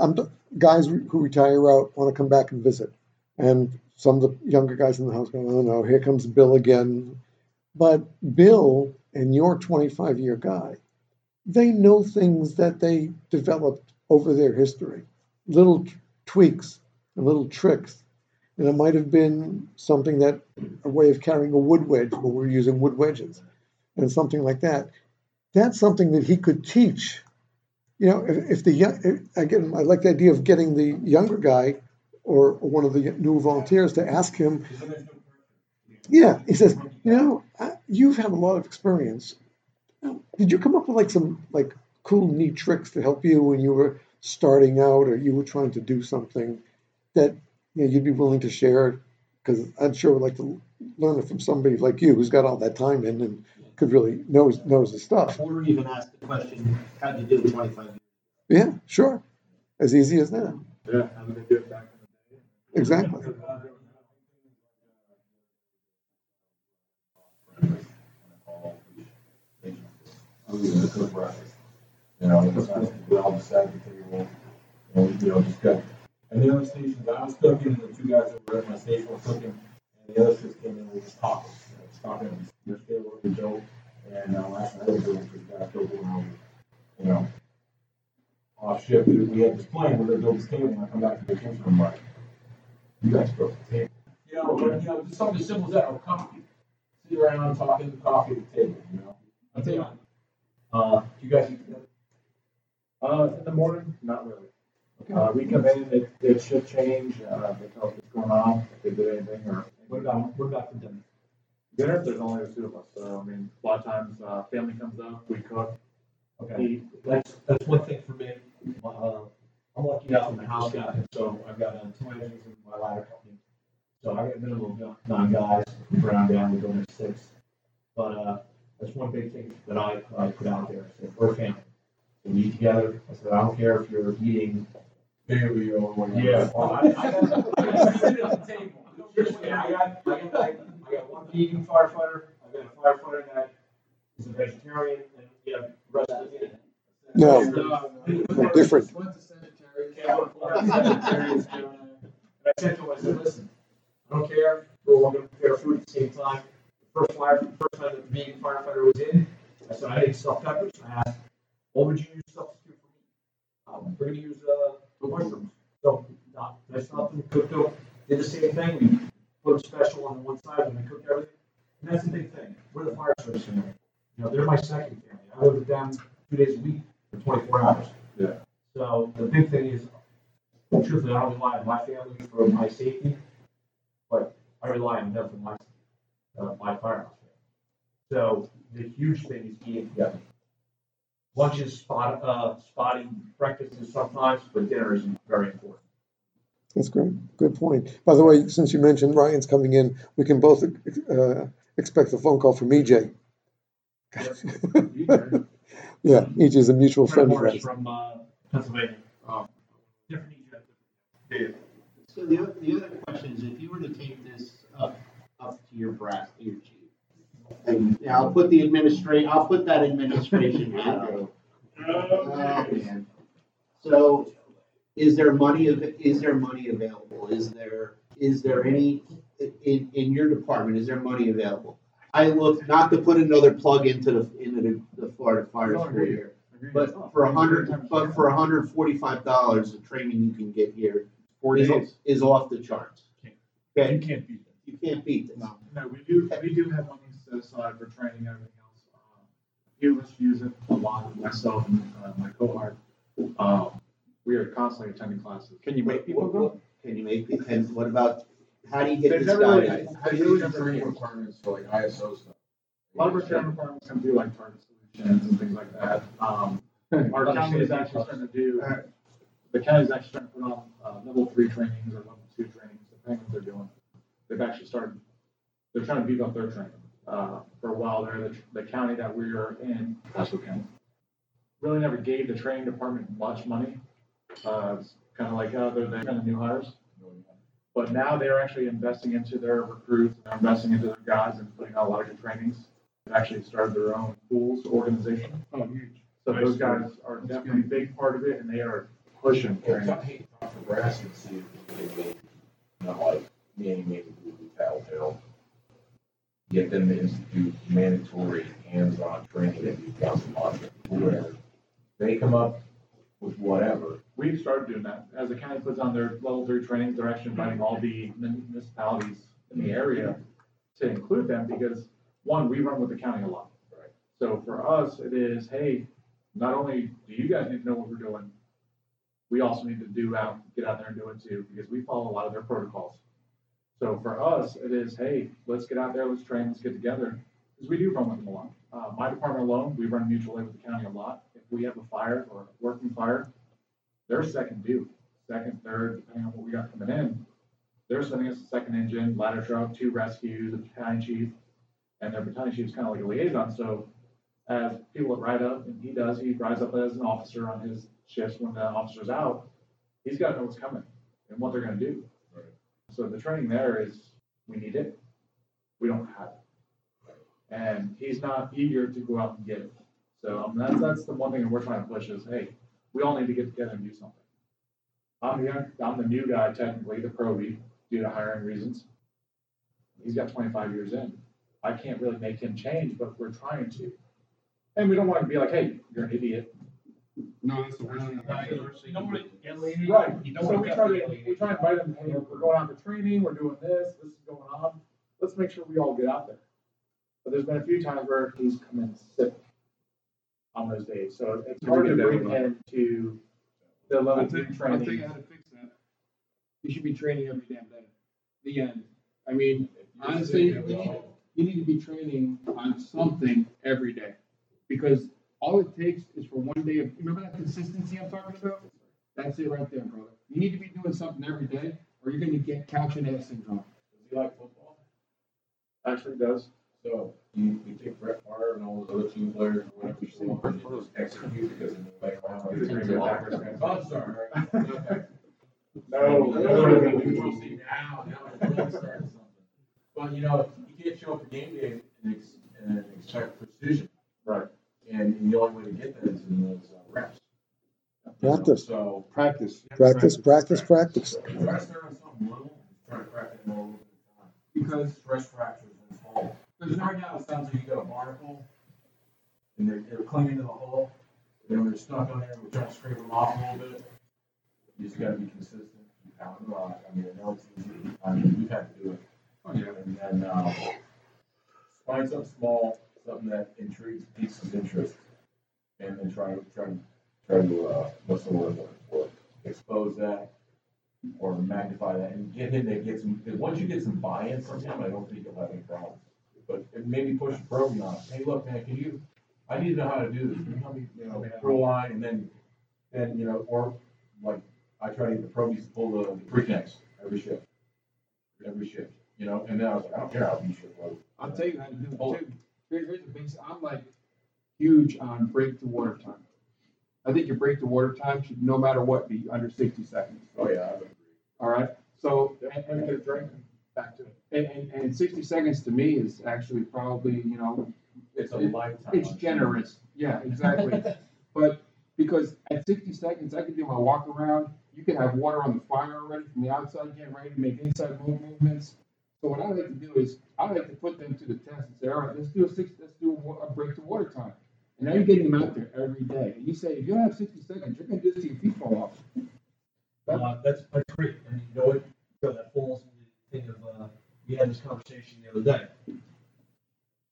I'm, guys who retire out want to come back and visit, and some of the younger guys in the house go, "Oh no, here comes Bill again." But Bill and your twenty-five-year guy, they know things that they developed over their history, little tweaks and little tricks. And it might have been something that, a way of carrying a wood wedge, but we're using wood wedges and something like that. That's something that he could teach. You know, if, if the young, again, I like the idea of getting the younger guy or one of the new volunteers to ask him, yeah, he says, you know, I, you've had a lot of experience. Did you come up with like some, like, cool, neat tricks to help you when you were starting out or you were trying to do something that, you know, you'd be willing to share? Because I'm sure we'd like to learn it from somebody like you who's got all that time in and could really knows knows the stuff. Or even ask the question, how did you do it twenty-five years? Yeah, sure. As easy as that. Yeah, I'm going to do it back in the day. Exactly. Exactly. You know, we all decided to take a roll. And, you know, just got. And the other stations, I was cooking, and the two guys that were at my station were cooking, and the other sis came in and we were just talking. You know, just talking. We were still working Joe, and uh, last night we were going to go, you know, off shift. We had this plan, we were going to build this table, and I come back to the kitchen and like, you guys broke the table. You know, you know, just something as simple as that, or coffee. Sit around talking, coffee at the table, you know. I'll tell you what, uh, you guys eat together? Uh, in the morning, not really. Okay. Uh, we come in, it, it should change. Uh, they tell us what's going on, if they did anything, or what about what about for dinner? Dinner, there's only the two of us. So I mean, a lot of times, uh, family comes up, we cook. Okay. Eat. That's that's one thing for me. Uh, I'm lucky out in the house guy, so I've got uh, two engines in my ladder company. So I got a minimum of nine guys, round down, we're going to six. But uh, that's one big thing that I uh, put out there. So we're a family. We eat together. I said, I don't care if you're eating. There we go. Yeah. I got one vegan firefighter. I got a firefighter that is a vegetarian, and we have the rest of the unit. No, no, different. One's a Sagittarius. One's a Sagittarius. And I said to him, I said, listen, I don't care. We're all going to prepare food at the same time. The first fire, the first time that the vegan firefighter was in, I said, I ate salt peppers. I asked, what would you use substitute for meat? We're going to use uh, the mushrooms. So uh, that's nothing. Cooked them. Did the same thing. We put them special on the one side and we cooked everything. And that's the big thing. We're the fire service family. You know, they're my second family. I live with them two days a week for twenty-four hours. Yeah. So the big thing is, truthfully, I don't rely on my family for my safety, but I rely on them for my uh, my firehouse. So the huge thing is eating together. Lunch is spot, uh, spotty, breakfast is sometimes, but dinner is very important. That's great. Good point. By the way, since you mentioned Ryan's coming in, we can both uh, expect a phone call from E J. Yes. Yeah, E J is a mutual friend of ours from uh, Pennsylvania. Um, different E J. Yeah. So the other, the other question is, if you were to take this up up to your brass, your chief. And yeah, I'll put the administration. I'll put that administration hat on. Oh, man. So, is there money? Av- is there money available? Is there? Is there any in, in your department? Is there money available? I look not to put another plug into the into the, the Florida Fire School here, But for a hundred, but for one hundred forty-five dollars, the training you can get here is, is off the charts. Can't, okay, you can't beat that. You can't beat this. No, no, we do. We do have money set aside for training and everything else. Um, here, let's use it a lot. Myself and uh, my cohort, um, we are constantly attending classes. Can you make people go? What, can you make people? And what about? How do you get There's this guy? Really, how do you really training requirements for like I S O stuff? A lot of our training requirements can be like target solutions and things like that. Um, our county is actually trying to do. The county's actually trying to put on uh, level three trainings or level two trainings, depending on what they're doing. They've actually started. They're trying to beef up their training. Uh, for a while, there, the, the county that we are in, Pasco County, really never gave the training department much money. Uh, it's kind of like uh, they're the kind of new hires. But now they're actually investing into their recruits, and they're investing into their guys, and putting out a lot of good trainings. They've actually started their own pools organization. Oh, huge! So nice. Those guys are That's definitely good. A big part of it, and they are pushing. Well, I hate to talk to Brass and see if they not like Manny, maybe Blue Tattletale, get them to institute mandatory hands-on training at Newcastle Monument, whatever. They come up with whatever. We've started doing that. As the county puts on their level three trainings, they're actually inviting all the municipalities in the area to include them because, one, we run with the county a lot. Right. So for us, it is, hey, not only do you guys need to know what we're doing, we also need to do out, get out there and do it too, because we follow a lot of their protocols. So for us, it is, hey, let's get out there, let's train, let's get together, because we do run with them a lot. Uh, my department alone, we run mutual aid with the county a lot. If we have a fire or a working fire, they're second due, second, third, depending on what we got coming in. They're sending us a second engine, ladder truck, two rescues, a battalion chief, and their battalion chief is kind of like a liaison. So as people that ride up, and he does, he rides up as an officer on his shifts when the officer's out, he's got to know what's coming and what they're going to do. Right. So the training there is, we need it, we don't have it. Right. And he's not eager to go out and get it. So um, that's, that's the one thing that we're trying to push is, hey, we all need to get together and do something. I'm here. I'm the new guy, technically, the probie, due to hiring reasons. He's got twenty-five years in. I can't really make him change, but we're trying to. And we don't want to be like, hey, you're an idiot. No, that's the worst thing. You don't want to alienate. Right. You don't so want we, to try to, we try to invite them, hey, we're going out for training, we're doing this, this is going on. Let's make sure we all get out there. But there's been a few times where he's come in sick on those days. So it's hard to bring him to the level of training. I'll tell you how to fix that. You should be training every damn day. The end. I mean, honestly, you need to be training on something every day. Because all it takes is for one day of, remember that consistency I'm talking about? That's it right there, brother. You need to be doing something every day, or you're going to get couch and ass syndrome. Does he like football? Actually, he does. So, you, you take Brett Favre and all those other team players or whatever you want and just execute because like, oh, he's a great box star, right? No, no, we will see now. Now it's a star or something. But, you know, you can't show up for game day and, ex- and expect precision. Right. And the only way to get that is in those uh, reps. Practice. So, practice. Practice, practice, practice. If I start on something little, try to practice more over the time. Because stress fractures and fall. Because right now it sounds like you got a barnacle, and they're, they're clinging to the hole, and they're stuck on there, and we're trying to scrape them off a little bit. You just got to be consistent. You pound the rock. I mean, I know it's easy. I mean, we've had to do it. Oh, yeah. And then uh, find something small, something that intrigues, piques his interest, and then try to, try to, try to uh, what's the word for expose that or magnify that, and get him to get some, once you get some buy-in from him, I don't think you'll have any problems. But maybe push the program on. Hey, look, man, can you? I need to know how to do this. Can you help me, you know, throw line and then, then you know, or like I try to get the probies to pull the, the pre-necks every shift, every shift, you know. And then I was like, I don't care how you shift load. I'll tell you how to do it too. Here's the basic. I'm like huge on break to water time. I think your break to water time should, no matter what, be under sixty seconds. Oh yeah, I agree. All right. So and, and they're drinking. Back to it. And, and, and sixty seconds to me is actually probably, you know, it's, it's a lifetime. It's generous. Yeah, exactly. But because at sixty seconds, I could do my walk around. You could have water on the fire already from the outside, getting ready to make inside movements. So what I like to do is I like to put them to the test and say, all right, let's do a six, let's do a, a break to water time. And I'm getting them out there every day. And you say, if you don't have sixty seconds, you're going to do this to your feet fall off. But, uh, that's that's great. And you know what? So that falls into the thing of, uh, we had this conversation the other day.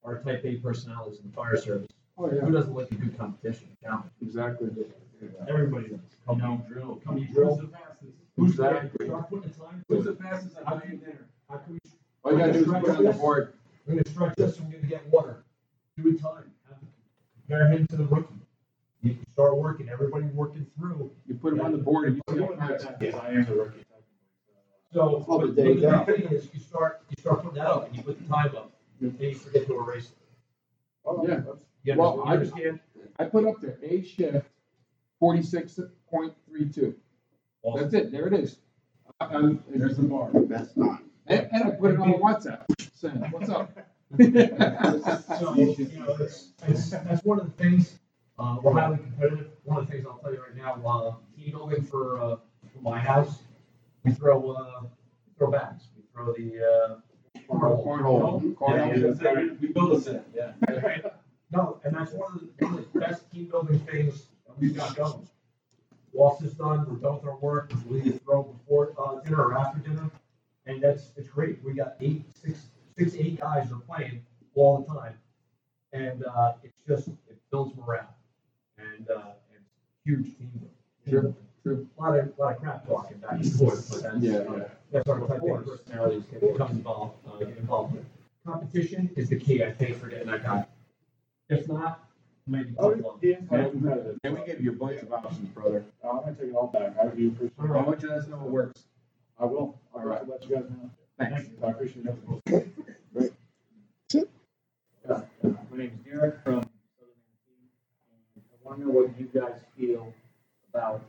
Our type A personalities in the fire service. Oh, yeah. Who doesn't like a good competition? Challenge? Exactly. Yeah. Everybody does. Come on, drill. Come on, drill. Who's the fastest? Who's exactly. Start putting the time. Who's the fastest? How can you dinner? How can we? All you got to do is put it on the board. We're going to stretch this. We're going to get water. Do it time. Compare him to the rookie. You can start working. Everybody working through. You put him yeah. on the board. And you see what happens. I am the rookie. So oh, but, but the yeah. thing is, you start you start putting that up, and you put the time up, yeah. and you forget to erase it. Oh yeah. yeah well, I understand. I put up there a shift forty-six point three two. Awesome. That's it. There it is. Um, There's the bar. That's not. And, and I put it on WhatsApp. Saying, what's up? So, you know, it's, it's, that's one of the things. Uh, we're highly competitive. One of the things I'll tell you right now, while uh, you go in for, uh, for my house, we throw uh, throw bats. We throw the uh, cornhole. cornhole. cornhole. Yeah, yeah, we build a set. Yeah. Right? No, and that's one of, the, one of the best team building things that we've got going. Waltz is done. We're done with our work. We either throw before uh, dinner or after dinner, and that's it's great. We got eight, six. Six, eight guys are playing all the time, and uh, it's just it builds morale and uh, and huge team. Sure, true. A lot of a lot of crap talking back and forth, but that's yeah, uh, yeah. that's our type of personalities that become involved. Uh, get involved. Competition is the key, I think, for getting that guy. If not, maybe. Oh, yeah. Can yeah, we give you a bunch of options, brother? Uh, I'm gonna take it all back. I do appreciate it. I want you to let us know what works. I will. All right. I'll let you guys know. Thanks. I appreciate it. Great. Yeah. Uh, my name is Derek from Southern Maine. I want to know what you guys feel about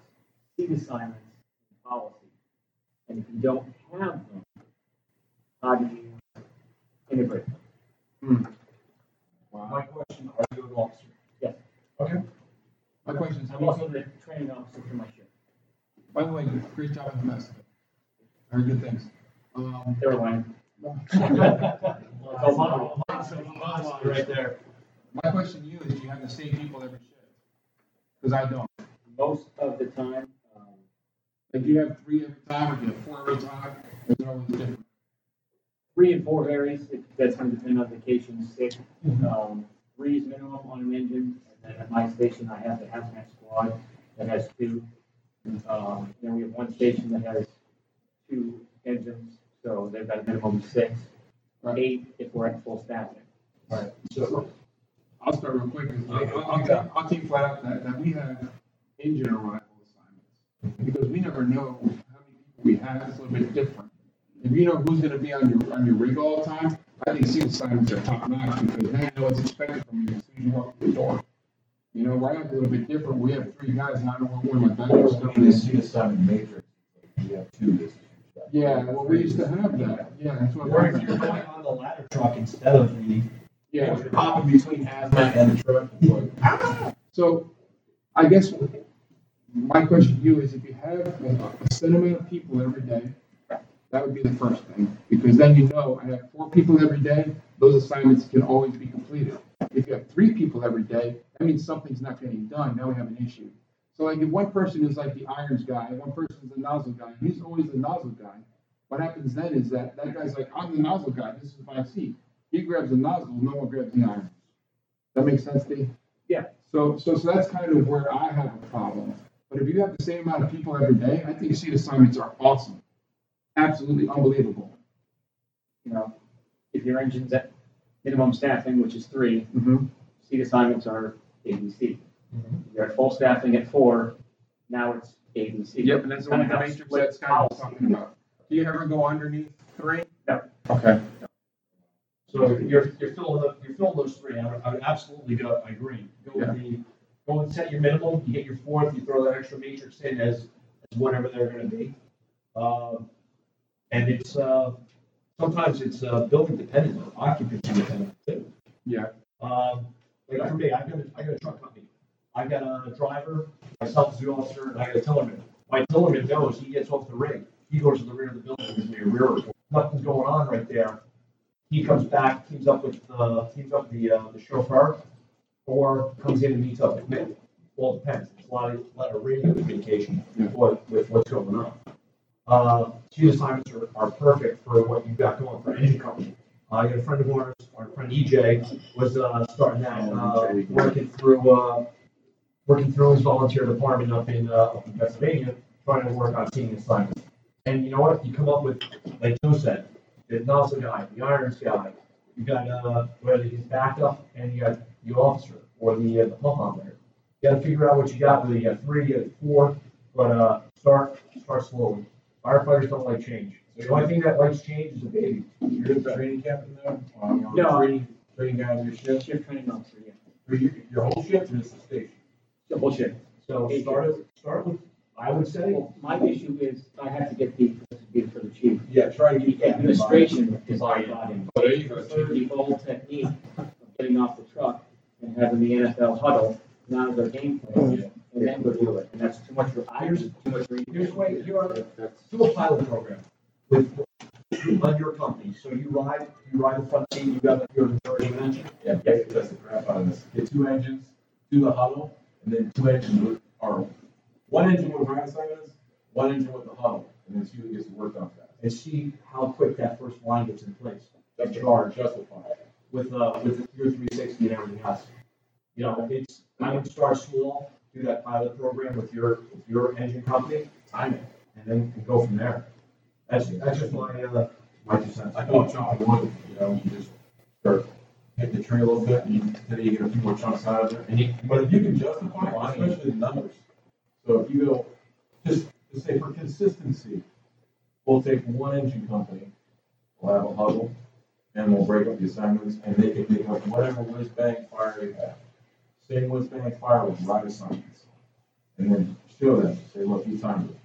team assignments and policy. And if you don't have them, how do you integrate them? Hmm. Wow. My question, are you an officer? Yes. Okay. My question is, I'm also the training officer for my ship. By the way, great job on the mess. Very good things. Um, They're lying. Right there. My question to you is, do you have the same people every shift? Because I don't. Most of the time, um, like do you have three every time, or do you have four every time? There's always different. Three and four varies. It, that's going to depend on vacation. Six, mm-hmm. um, three is minimum on an engine, and then at my station, I have the hazmat squad that has two. Um, then we have one station that has two engines. So they've got a minimum of six, right. eight if we're at full staffing. Right. So I'll start real quick. I'll, I'll, I'll, I'll take flat out that, that we have engine arrival assignments because we never know how many people we have. It's a little bit different. If you know who's going to be on your on your rig all the time, I think seat assignments are top notch because now you know what's expected from you as soon as you walk through the door. You know, we're a little bit different. We have three guys, and I don't want one of my vendors to come in. Seat assignment matrix. We have two this. Yeah, well, we used to have that. Yeah, that's what. Or if you're going on the ladder truck instead of the, yeah, you're hopping between hazmat and the truck. So, I guess my question to you is, if you have a, a set amount of people every day, that would be the first thing, because then you know I have four people every day. Those assignments can always be completed. If you have three people every day, that means something's not getting done. Now we have an issue. So, like, if one person is like the irons guy, one person is the nozzle guy, and he's always the nozzle guy, what happens then is that that guy's like, I'm the nozzle guy, this is my seat. He grabs the nozzle, no one grabs the irons. That makes sense, Dave? Yeah. So, so, so that's kind of where I have a problem. But if you have the same amount of people every day, I think seat assignments are awesome. Absolutely unbelievable. You know, if your engine's at minimum staffing, which is three, mm-hmm. seat assignments are A and C. Mm-hmm. You're at full staffing at four. Now it's eight and six. Yep, and that's the one the matrix that Scott was talking about. Do you ever go underneath three? No. Okay. No. So you're you're filling up you're filling those three. I would, I would absolutely go. I agree. Go yeah. with the go and set your minimum. You get your fourth. You throw that extra matrix in as, as whatever they're going to be. Um, and it's uh, sometimes it's uh, building dependent or occupancy dependent too. Yeah. Um, like for me, I got I got a truck company. I've got a driver, myself as the officer, and I got a tellerman. My tellerman knows he gets off the rig. He goes to the rear of the building, gives me a rear report. Nothing's going on right there. He comes back, teams up with uh, teams up the uh, the chauffeur, or comes in and meets up with me. Well, it depends. There's a lot of, a lot of radio communication with, what, with what's going on. Uh, two assignments are, are perfect for what you've got going for an engine company. I uh, got a friend of ours, our friend E J, was uh, starting out uh, working through uh, working through his volunteer department up in, uh, up in Pennsylvania, trying to work on seeing assignments. And you know what? You come up with, like Joe said, the nozzle guy, the irons guy. You got uh, whether he's backed up, and you got the officer or the uh, the pump operator. You got to figure out what you got. Whether you got three, you got four, but uh, start start slowly. Firefighters don't like change. The only thing that likes change is a baby. You're the training captain though? Um, you're no. Training, training guy on your shift? Shift training officer, yeah. For your, your whole shift is the station? The whole shift. So eight start, start with, I would say. Well, my issue is I have to get the, this would be for the chief. Yeah, try to get the administration is my body. It's the old technique of getting off the truck and having the N F L huddle, not as a game plan. Yeah. And then go do it. And that's too much for Irish, too much for Here's way you are do a pilot program. With on your company, so you ride, you ride the front seat. You got your majority engine. Yeah, yeah, that's the crap out of this. Get two engines, do the huddle, and then two engines with our one engine with ride assignments, one engine with the huddle, and then see who gets to work on that. And see how quick that first line gets in place. That's charge, justify it with uh with the your three sixty and everything else. You know, it's I would start small, do that pilot program with your with your engine company, time it, and then you can go from there. That's, that's just my, uh, my two cents. I call it chunk one. You know, you just start, hit the tree a little bit, and you, then you get a few more chunks out of there. And you, but if you can justify it, especially the numbers. So if you go, just to say for consistency, we'll take one engine company, we'll have a huddle, and we'll break up the assignments, and they can pick up whatever whiz bang fire they have. Same whiz bang fire with right assignments. And then show them, say, look, you timed it.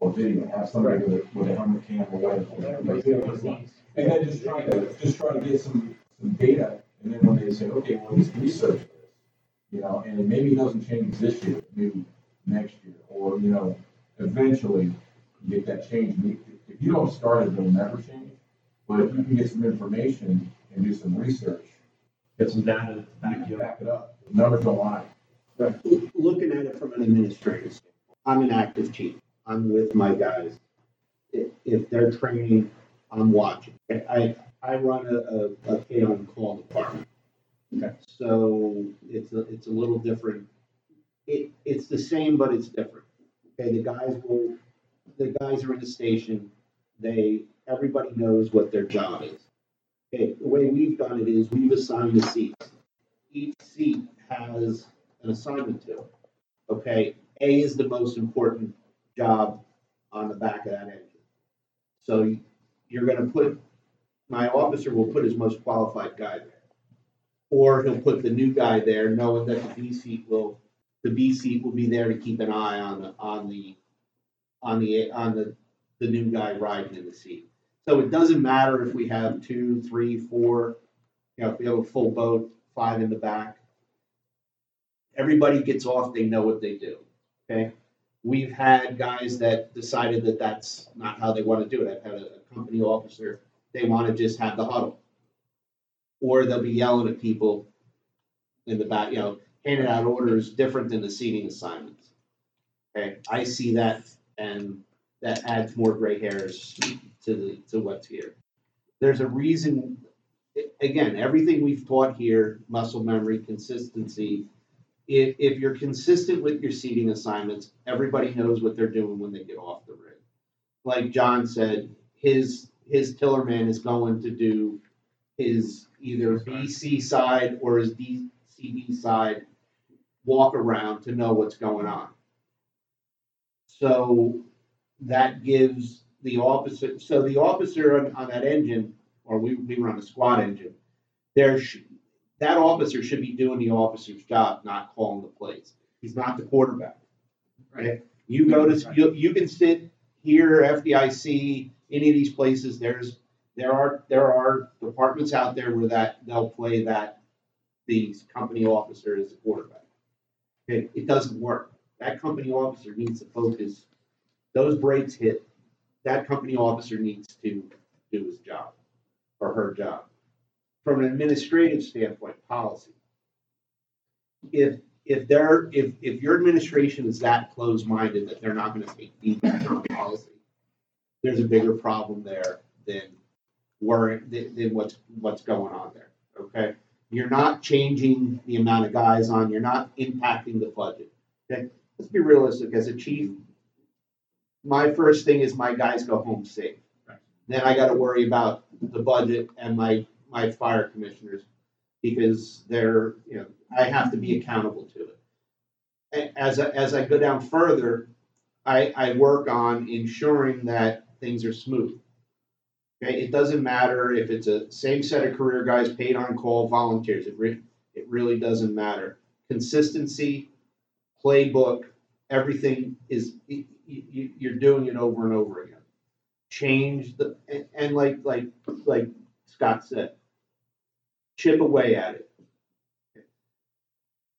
Or video, have somebody right. with, with a helmet cam or whatever, and then just try to just try to get some, some data, and then when they say, okay, well, let's research this, you know, and it maybe doesn't change this year, maybe next year, or you know, eventually you get that change. If you don't start it, it'll never change. But if you can get some information and do some research, get some data to back you back it up. The numbers don't lie. Right. Looking at it from an administrator standpoint, I'm an active chief. I'm with my guys. If, if they're training, I'm watching. I I run a, a, a K on call department. Okay. So it's a, it's a little different. It it's the same, but it's different. Okay. The guys will the guys are in the station. They everybody knows what their job is. Okay. The way we've done it is we've assigned the seats. Each seat has an assignment to it. Okay. A is the most important job on the back of that engine. So you're going to put, my officer will put his most qualified guy there. Or he'll put the new guy there, knowing that the B seat will, the B seat will be there to keep an eye on the, on the, on the, on the, the new guy riding in the seat. So it doesn't matter if we have two, three, four, you know, if we have a full boat, five in the back. Everybody gets off, they know what they do. Okay. We've had guys that decided that that's not how they want to do it. I've had a, a company officer, they want to just have the huddle. Or they'll be yelling at people in the back, you know, handing out orders different than the seating assignments. Okay, I see that, and that adds more gray hairs to the, to what's here. There's a reason, again, everything we've taught here, muscle memory, consistency. If, if you're consistent with your seating assignments, everybody knows what they're doing when they get off the rig. Like John said, his his tillerman is going to do his either B C side or his D C D side walk around to know what's going on. So that gives the officer, so the officer on, on that engine, or we, we run a squad engine, there should that officer should be doing the officer's job, not calling the plays. He's not the quarterback. Right? You go to you, you can sit here, F D I C, any of these places. There's there are there are departments out there where that they'll play that the company officer is the quarterback. Okay, it doesn't work. That company officer needs to focus. Those breaks hit. That company officer needs to do his job or her job. From an administrative standpoint, policy. if if they're if if your administration is that closed-minded that they're not going to take feedback on policy, there's a bigger problem there than worry than, than what's what's going on there. Okay, you're not changing the amount of guys on. You're not impacting the budget. Okay, let's be realistic. As a chief, my first thing is my guys go home safe. Right. Then I got to worry about the budget and my my fire commissioners, because they're, you know, I have to be accountable to it. As I, as I go down further, I, I work on ensuring that things are smooth. Okay, it doesn't matter if it's a same set of career guys, paid on call, volunteers. It re- it really doesn't matter. Consistency, playbook, everything is. It, You, you're doing it over and over again. Change the and, and like like like Scott said, chip away at it.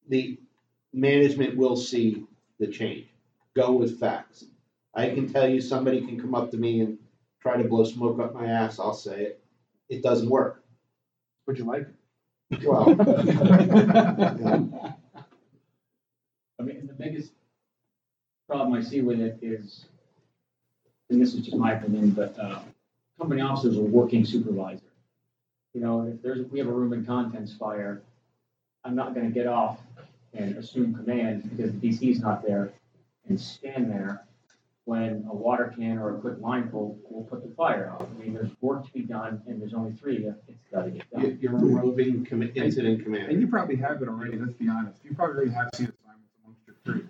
The management will see the change. Go with facts. I can tell you, somebody can come up to me and try to blow smoke up my ass. I'll say it. It doesn't work. Would you like it? Well, yeah. I mean, the biggest problem I see with it is, and this is just my opinion, but uh, company officers are working supervisor. You know, if there's if we have a room and contents fire, I'm not going to get off and assume command because the D C's not there and stand there when a water can or a quick line pull will put the fire out. I mean, there's work to be done, and there's only three that it's got to get done. You're roving com- incident commander, and you probably have it already. Let's be honest, you probably already have seen assignments amongst your crew.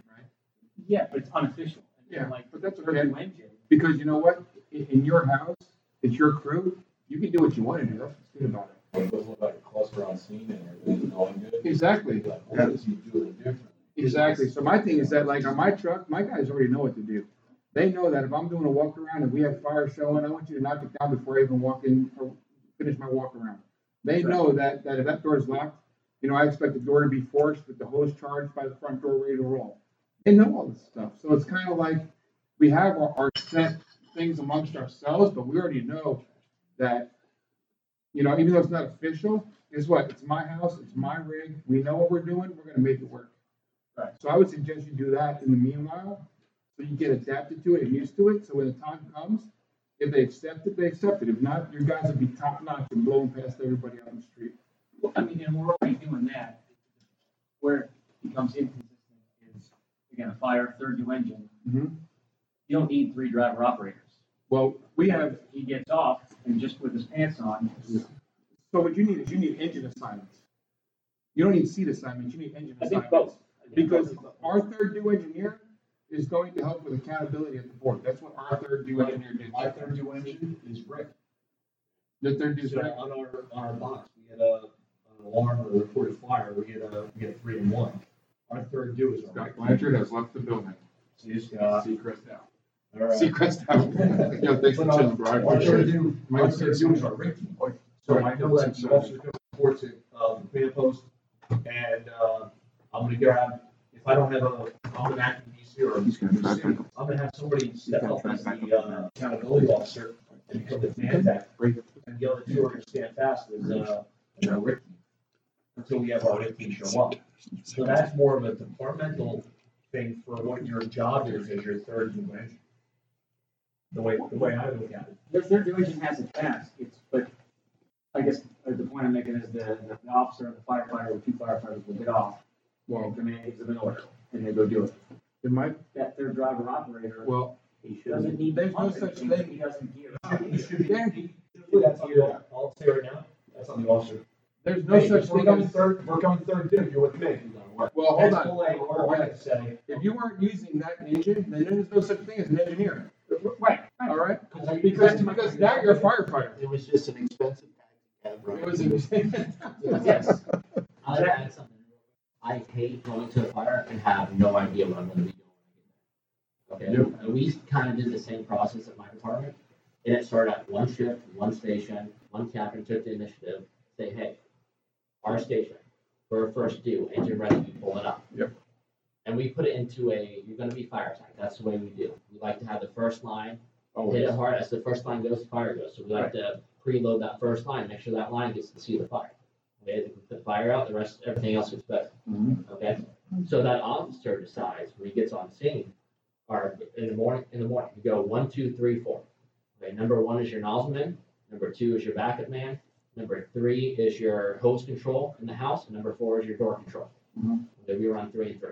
Yeah, but it's unofficial. Yeah, like, but that's okay. Because you know what? In, in your house, it's your crew. You can do what you want to do. That's what's good about it. It doesn't like a cluster on scene and everything's going good. Exactly. Like, yeah. You do it differently. Exactly. So my thing is that, like, on my truck, my guys already know what to do. They know that if I'm doing a walk around and we have fire showing, I want you to knock it down before I even walk in or finish my walk around. They right. know that, that if that door is locked, you know, I expect the door to be forced with the hose charged by the front door ready to roll. They know all this stuff. So it's kind of like we have our, our set things amongst ourselves, but we already know that, you know, even though it's not official, guess what? It's my house. It's my rig. We know what we're doing. We're going to make it work. Right. So I would suggest you do that in the meanwhile so you get adapted to it and used to it. So when the time comes, if they accept it, they accept it. If not, your guys will be top-notch and blowing past everybody out on the street. Well, I mean, and we're already doing that where it becomes inconsistent. Again, a fire, third new engine. Mm-hmm. You don't need three driver operators. Well, we have. He gets off and just with his pants on. Yeah. So what you need is you need engine assignments. You don't need seat assignments. You need engine I assignments. Think both. Because both. Our third new engineer is going to help with accountability at the board. That's what our third new engineer did. My third new engine is Rick. The third new so Rick. On our on our box, we had a an alarm or a reported fire. We had a we had three and one. Our third do is Scott Blanchard has left the building. He's got Seacrest out. All right. Seacrest out. Yeah, thanks for the bribe. Our third do, my third do is our rank. So I know that the officer reports it, uh, the command post, and uh, I'm going to grab. If I don't have a, I'm an acting D C or a D C, I'm going to have somebody step up as the uh, accountability officer and become the command. And the other two are going to stand fast as uh, Ricky until we have our Ricky show up. So that's more of a departmental thing for what your job is as your third division. The way the way I look at it. Their third division has a task. It's but I guess the point I'm making is the, the officer and the firefighter or two firefighters will get off. Well, command gives them an order and they go do it. It might that third driver operator. Well, he doesn't need. There's no such thing. He doesn't give. He should be. Yeah. That's on the, I'll say right now. That's on the officer. There's no hey, such thing as third. We're coming third, dude. You're with me. Well, hold That's on. Delay, hold on. Right. If you weren't using that engine, then there's no such thing as an engineer. Right. All right. Because because, because now you're a firefighter. It was just an expensive taxi cab. It was expensive. Yes. I'll add something. I hate going to a fire and have no idea what I'm going to be doing. Okay. Yeah. We kind of did the same process at my department, and it started at one shift, one station, one captain took the initiative. Say, hey. Our station for a first due, engine ready, we pull it up. Yep. And we put it into a, you're going to be fire attack. That's the way we do. We like to have the first line, oh, hit yes. it hard. As the first line goes, fire goes. So we like right. to preload that first line, make sure that line gets to see the fire. way to put the fire out, the rest, everything else gets better. Mm-hmm. Okay, so that officer decides when he gets on scene, or in the morning, in the morning, you go one, two, three, four. Okay, number one is your nozzleman, number two is your backup man, number three is your hose control in the house, and number four is your door control. Mm-hmm. Okay, we run three and three.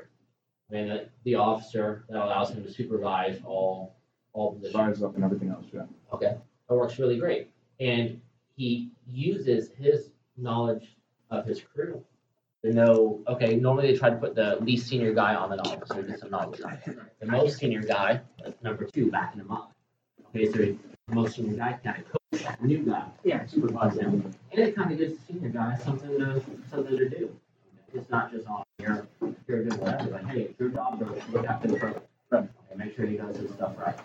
I mean, the, the officer that allows him to supervise all all positions. Fires up and everything else, yeah. Okay, that works really great, and he uses his knowledge of his crew to know, okay, normally they try to put the least senior guy on the nozzle, so he gets some knowledge on it. The most senior guy, like number two, backing him up. Okay, so the most senior guy kind of coach the new guy, yeah, supervise him, and it kind of gives the senior guy something to something to do. It's not just on here, here, doing whatever. Like, hey, it's your job to look after the program. Okay, make sure he does his stuff right.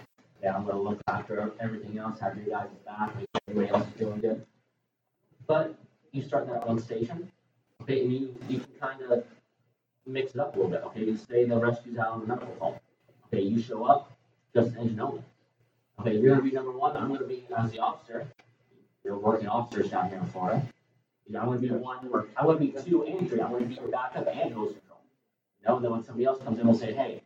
Yeah, I'm going to look after everything else, have your guys back, make sure everybody else is doing good. But you start that one station, okay, and you, you can kind of mix it up a little bit. Okay, you say the rescue's out on the medical home. Okay, you show up, just engine only. Okay, you're going to be number one, I'm going to be as the officer. You're working officers down here in Florida. You know, I want to be the one where I want to be two and three. I want to be your backup and hose control. You know, and then when somebody else comes in, we'll say, hey,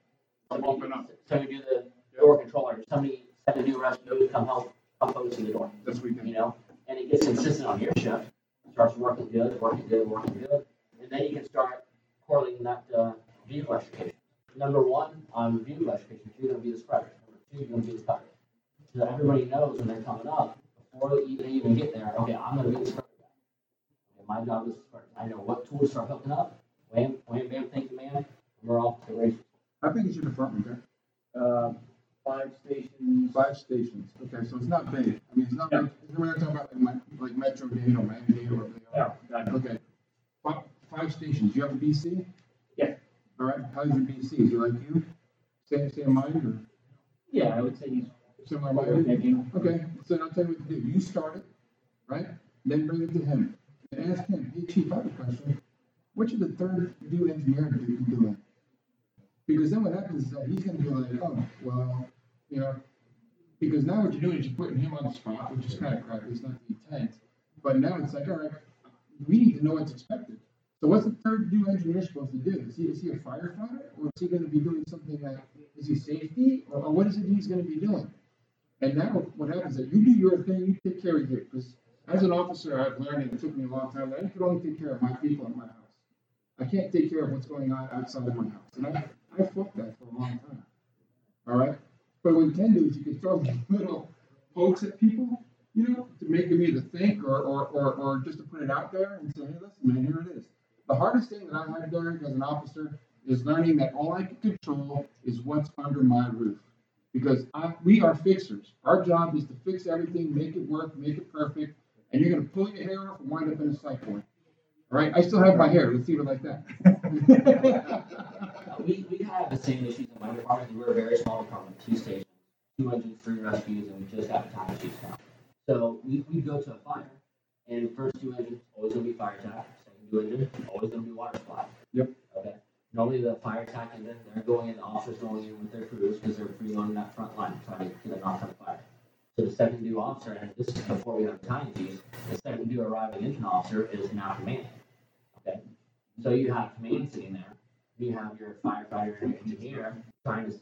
somebody, open up. somebody do the door controller, somebody set a new rescue, come help, help hose the door. That's what we can. You know, and it gets consistent on your shift. It starts working good, working good, working good. And then you can start correlating that uh, vehicle education. Number one on vehicle education, you're going to be the spreader. Number two, you're going to be the cutter. So that everybody knows when they're coming up, before you even, even get there, okay, I'm going to be the spreader. My job is first. I know what tools start hooking up. Wham, wham, bam, thank you, man. We're off to the races. How big is your department there? Uh, five stations. Five stations. Okay, so it's not big. I mean, it's not yeah. big. We're not talking about like, like Metro Dade or Miami Dade or whatever they are. Yeah, I know. Okay. Five, five stations. Do you have a B C? Yeah. All right. How's your B C? Is he like you? Same, same mind? Or? Yeah, I would say he's similar minded. Okay, so I'll tell you what to do. You start it, right? Then bring it to him. And ask him, hey, Chief, I have a question. What should the third do engineering do be doing? Because then what happens is that he's going to be like, oh, well, you know, because now what you're doing is you're putting him on the spot, which is kind of crap. It's not the intent. But now it's like, all right, we need to know what's expected. So what's the third do engineer supposed to do? Is he, is he a firefighter? Or is he going to be doing something like, is he safety? Or, or what is it he's going to be doing? And now what happens is that you do your thing, you take care of it, because as an officer, I've learned, and it took me a long time, that I could only take care of my people in my house. I can't take care of what's going on outside of my house. And I, I fought that for a long time. All right? But what you can do is you can throw little pokes at people, you know, to make them either think or, or, or, or just to put it out there and say, hey, listen, man, here it is. The hardest thing that I had done as an officer is learning that all I can control is what's under my roof. Because I, we are fixers. Our job is to fix everything, make it work, make it perfect. And you're going to pull your hair off and wind up in a cycle. All right? I still have my hair. Let's leave it like that. we we had the same issues in my department. We were a very small department, two stations, two engines, three rescues, and we just got a time chief now. So we we go to a fire, and first two engines, always going to be fire attack. Second two engines, always going to be water supply. Yep. Okay. Normally the fire attack, and then they're going in, the officers going in with their crews because they're pre-loading that front line trying to get a knock on the fire. So the second due officer, and this is before we have time to use, the second due arriving engine officer is now command. Okay, so you have command sitting there. You have your firefighter and engineer trying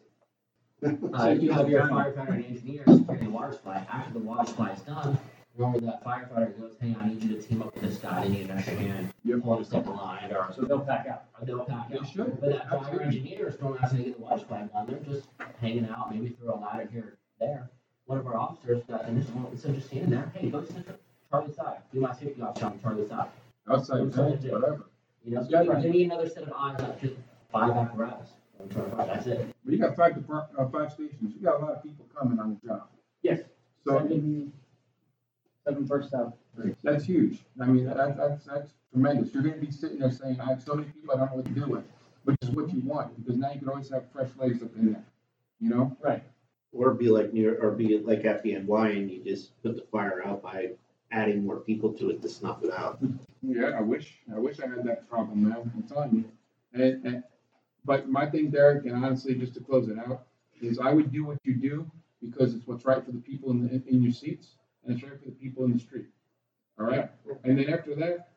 to. Uh, you have your firefighter and engineer securing the water supply. After the water supply is done, normally that firefighter goes, "Hey, I need you to team up with this guy. I need an extra hand. You're pulling a second line, or so they'll pack out. Or they'll pack out. Sure. But that fire engineer is throwing out to get the water supply done. They're just hanging out, maybe throw a ladder here, there. One of our officers got initial one, so just standing there, hey, go to the Charlie's side. Do my safety officer on Charlie's side. Outside, whatever. You know, so you need another set of eyes, not just five apparatus. That's it. But you got five depart- uh, five stations. You got a lot of people coming on the job. Yes. So seven, seven first out. That's huge. I mean, that, that's that's tremendous. You're going to be sitting there saying, I have so many people, I don't know what to do with, which is what you want, because now you can always have fresh legs up in there. You know? Right. Or be like near, or be like F D N Y, and you just put the fire out by adding more people to it to snuff it out. Yeah, I wish, I wish I had that problem, man. I'm telling you. And, and, but my thing, Derek, and honestly, just to close it out, is I would do what you do because it's what's right for the people in the, in your seats, and it's right for the people in the street. All right. And then after that,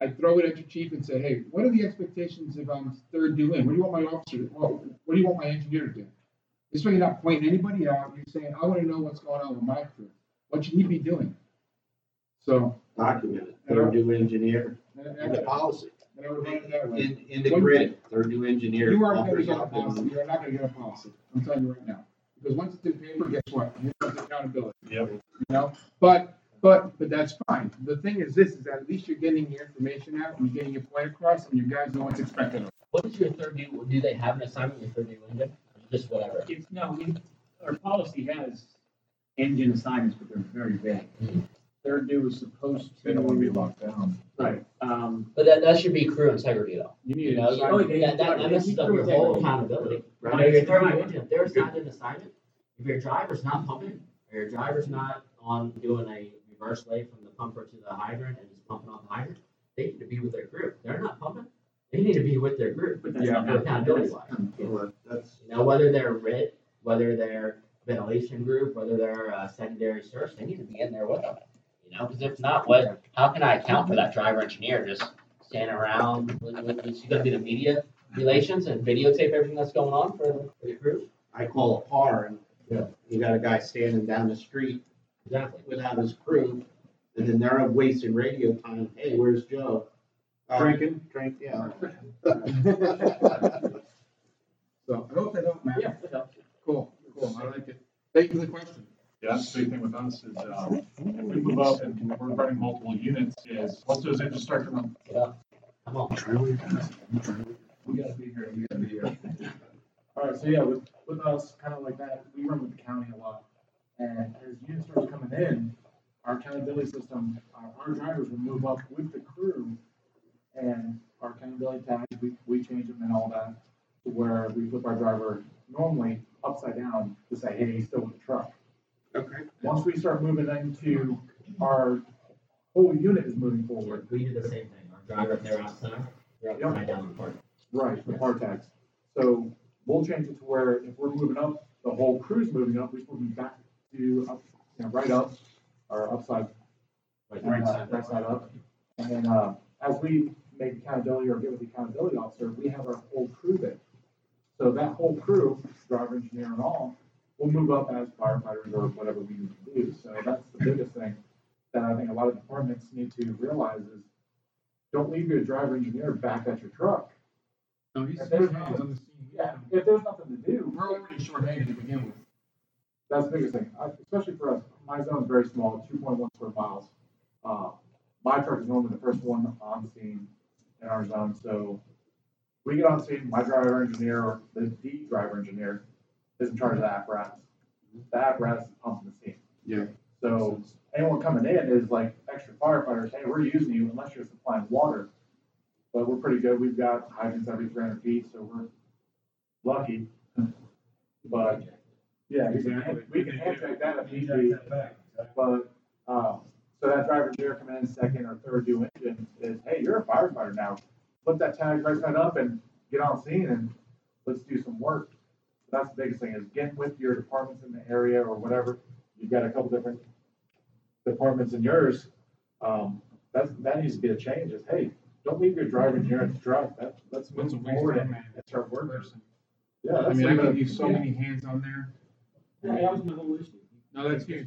I throw it at your chief and say, hey, what are the expectations if I'm third due in? What do you want my officer to do? What do you want my engineer to do? This way you're not pointing anybody out. You're saying, I want to know what's going on with my crew. What should he be doing? So document it. Third due engineer. And the policy. And I would run it that way. In, in the grid, third due engineer. You are going to get a policy. You are not going to get a policy. I'm telling you right now. Because once it's in paper, guess what? Here comes accountability. Yep. You know? But but but that's fine. The thing is this, is that at least you're getting your information out and you're getting your point across and your guys know what's expected of them. What is your third due? Do they have an assignment in your third due engine? Just whatever. It's, no, we, our policy has engine assignments, but they're very vague. Mm-hmm. Third due is supposed to. They don't want to be locked down. Right. Um, but that, that should be crew integrity, though. You need you know, an assignment. You, that, that, that messes up your whole accountability. Right. Right. Your third due engine, if there's not an assignment, if your driver's not pumping, or your driver's not on doing a reverse lay from the pumper to the hydrant and is pumping on the hydrant, they need to be with their crew. They're not pumping. They need to be with their group, but that's yeah, not accountability wise. You know, whether they're R I T, whether they're ventilation group, whether they're uh, secondary search, they need to be in there with them. You know, because if not, what? How can I account for that driver engineer just standing around? Is she going to do the media relations and videotape everything that's going on for the group? I call a par, and yeah. you got a guy standing down the street exactly. without his crew, and then they're wasting radio time. Hey, where's Joe? Um, drinking, drink, yeah. So I hope that helped, Matt. Yeah, it helped. Cool, cool. I like it. Thank you for the question. Yeah, that's the big thing with us is um, if we move up and can, we're running multiple units, is once those engines start to run. Yeah. Come on. Try what you guys. We gotta be here. We gotta be here. All right. So yeah, with with us, kind of like that, we run with the county a lot, and as units start coming in, our accountability system, our, our drivers will move up with the crew. And our accountability tags, we, we change them and all that to where we flip our driver normally upside down to say, hey, he's still with the truck. Okay. Once we start moving into our whole unit is moving forward. We do the same thing. Our driver, if they're outside, they're upside down the part. Right, the par tags. So we'll change it to where if we're moving up, the whole crew's moving up, we're moving back to up, you know, right up or upside, like right side, right side up. And then uh, as we make accountability or get with the accountability officer, we have our whole crew there. So that whole crew, driver, engineer, and all, will move up as firefighters or whatever we need to do. So that's the biggest thing that I think a lot of departments need to realize is don't leave your driver, engineer back at your truck. No, he's if there's nothing, on the scene. Yeah, if there's nothing to do, we're already short-handed to begin with. That's the biggest thing, I, especially for us. My zone is very small, two point one square miles. Uh, my truck is normally the first one on scene. In our zone, so we get on scene. My driver engineer, or the D driver engineer, is in charge of the apparatus. The apparatus is pumping the scene. Yeah. So anyone coming in is like extra firefighters. Hey, we're using you unless you're supplying water, but we're pretty good. We've got hydrants every three hundred feet, so we're lucky. But yeah, we can hand, we can hand check that if need be. But um, so that driver engineer coming in second or third due engine is, hey, you're a firefighter now. Flip that tag right side up and get on scene and let's do some work. So that's the biggest thing is get with your departments in the area or whatever. You've got a couple different departments in yours. Um, that's, that needs to be a change is, hey, don't leave your driver engineer at the truck. That, let's move forward and start working. Yeah, that's I mean, I can give you so many hands on there. Yeah, that was my whole issue. No, that's huge.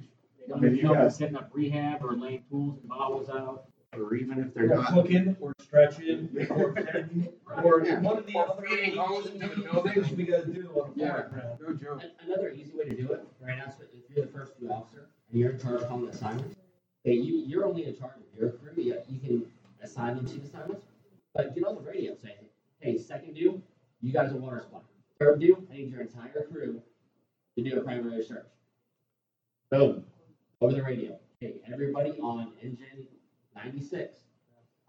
I mean, you guys setting up rehab or laying pools and bottles out, or even if they're not hooking or stretching or or yeah. one of the other things we got to do on the fire ground. No joke. Another easy way to do it right now is if you're the first due officer and you're in charge of the assignments, okay, you you're only in charge of your crew. You, you can assign them to assignments, but get on the radio saying, "Hey, second due, you guys are water supply. Third due, I need your entire crew to do a primary search." Boom. Over the radio. Hey, everybody on engine ninety-six,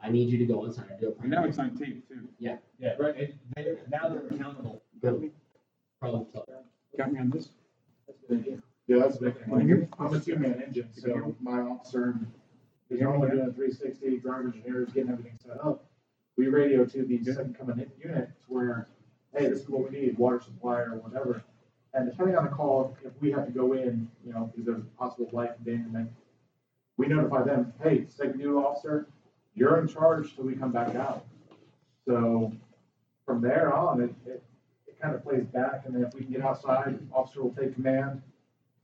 I need you to go inside and do a primary. Now it's on tape, too. Yeah. Yeah, right. It, they, now they're accountable. Problem solved. Got me on this? Yeah, that's big. I'm a two-man engine, so my officer is normally doing a three sixty, driver engineer is getting everything set up. We radio to the second coming in unit where, hey, this is what we need, water supply or whatever. And depending on the call, if we have to go in, you know, because there's a possible life endangerment, we notify them, hey, second due officer, you're in charge till we come back out. So from there on, it, it, it kind of plays back. And then if we can get outside, officer will take command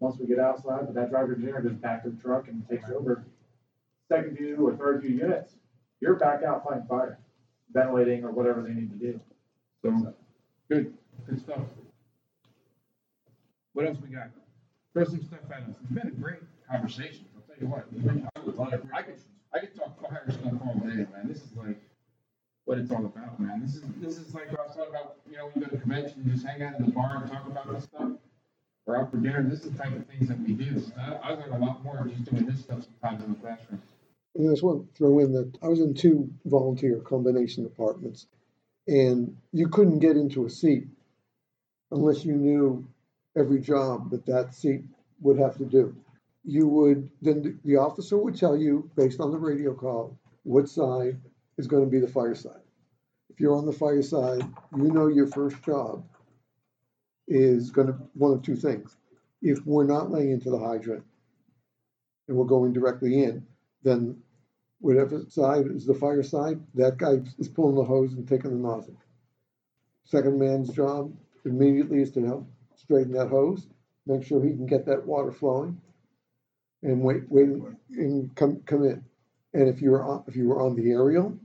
once we get outside, but that driver engineer goes back to the truck and takes over. Second few or third few units, you're back out fighting fire, ventilating or whatever they need to do. So, so. good. Good stuff. What else we got? Throw some stuff at us. It's been a great conversation. I'll tell you what. I could, I could talk fire stuff all day, man. This is like what it's all about, man. This is this is like what I was talking about, you know, when you go to convention, you just hang out in the bar and talk about this stuff. We're out for dinner. This is the type of things that we do. So I, I learn a lot more just doing this stuff sometimes in the classroom. And I just want to throw in that I was in two volunteer combination departments, and you couldn't get into a seat unless you knew every job that that seat would have to do. You would, then the officer would tell you, based on the radio call, what side is going to be the fire side. If you're on the fire side, you know your first job is going to, one of two things. If we're not laying into the hydrant and we're going directly in, then whatever side is the fire side, that guy is pulling the hose and taking the nozzle. Second man's job immediately is to help straighten that hose, make sure he can get that water flowing, and wait, wait, and come, come in. And if you were on, if you were on the aerial,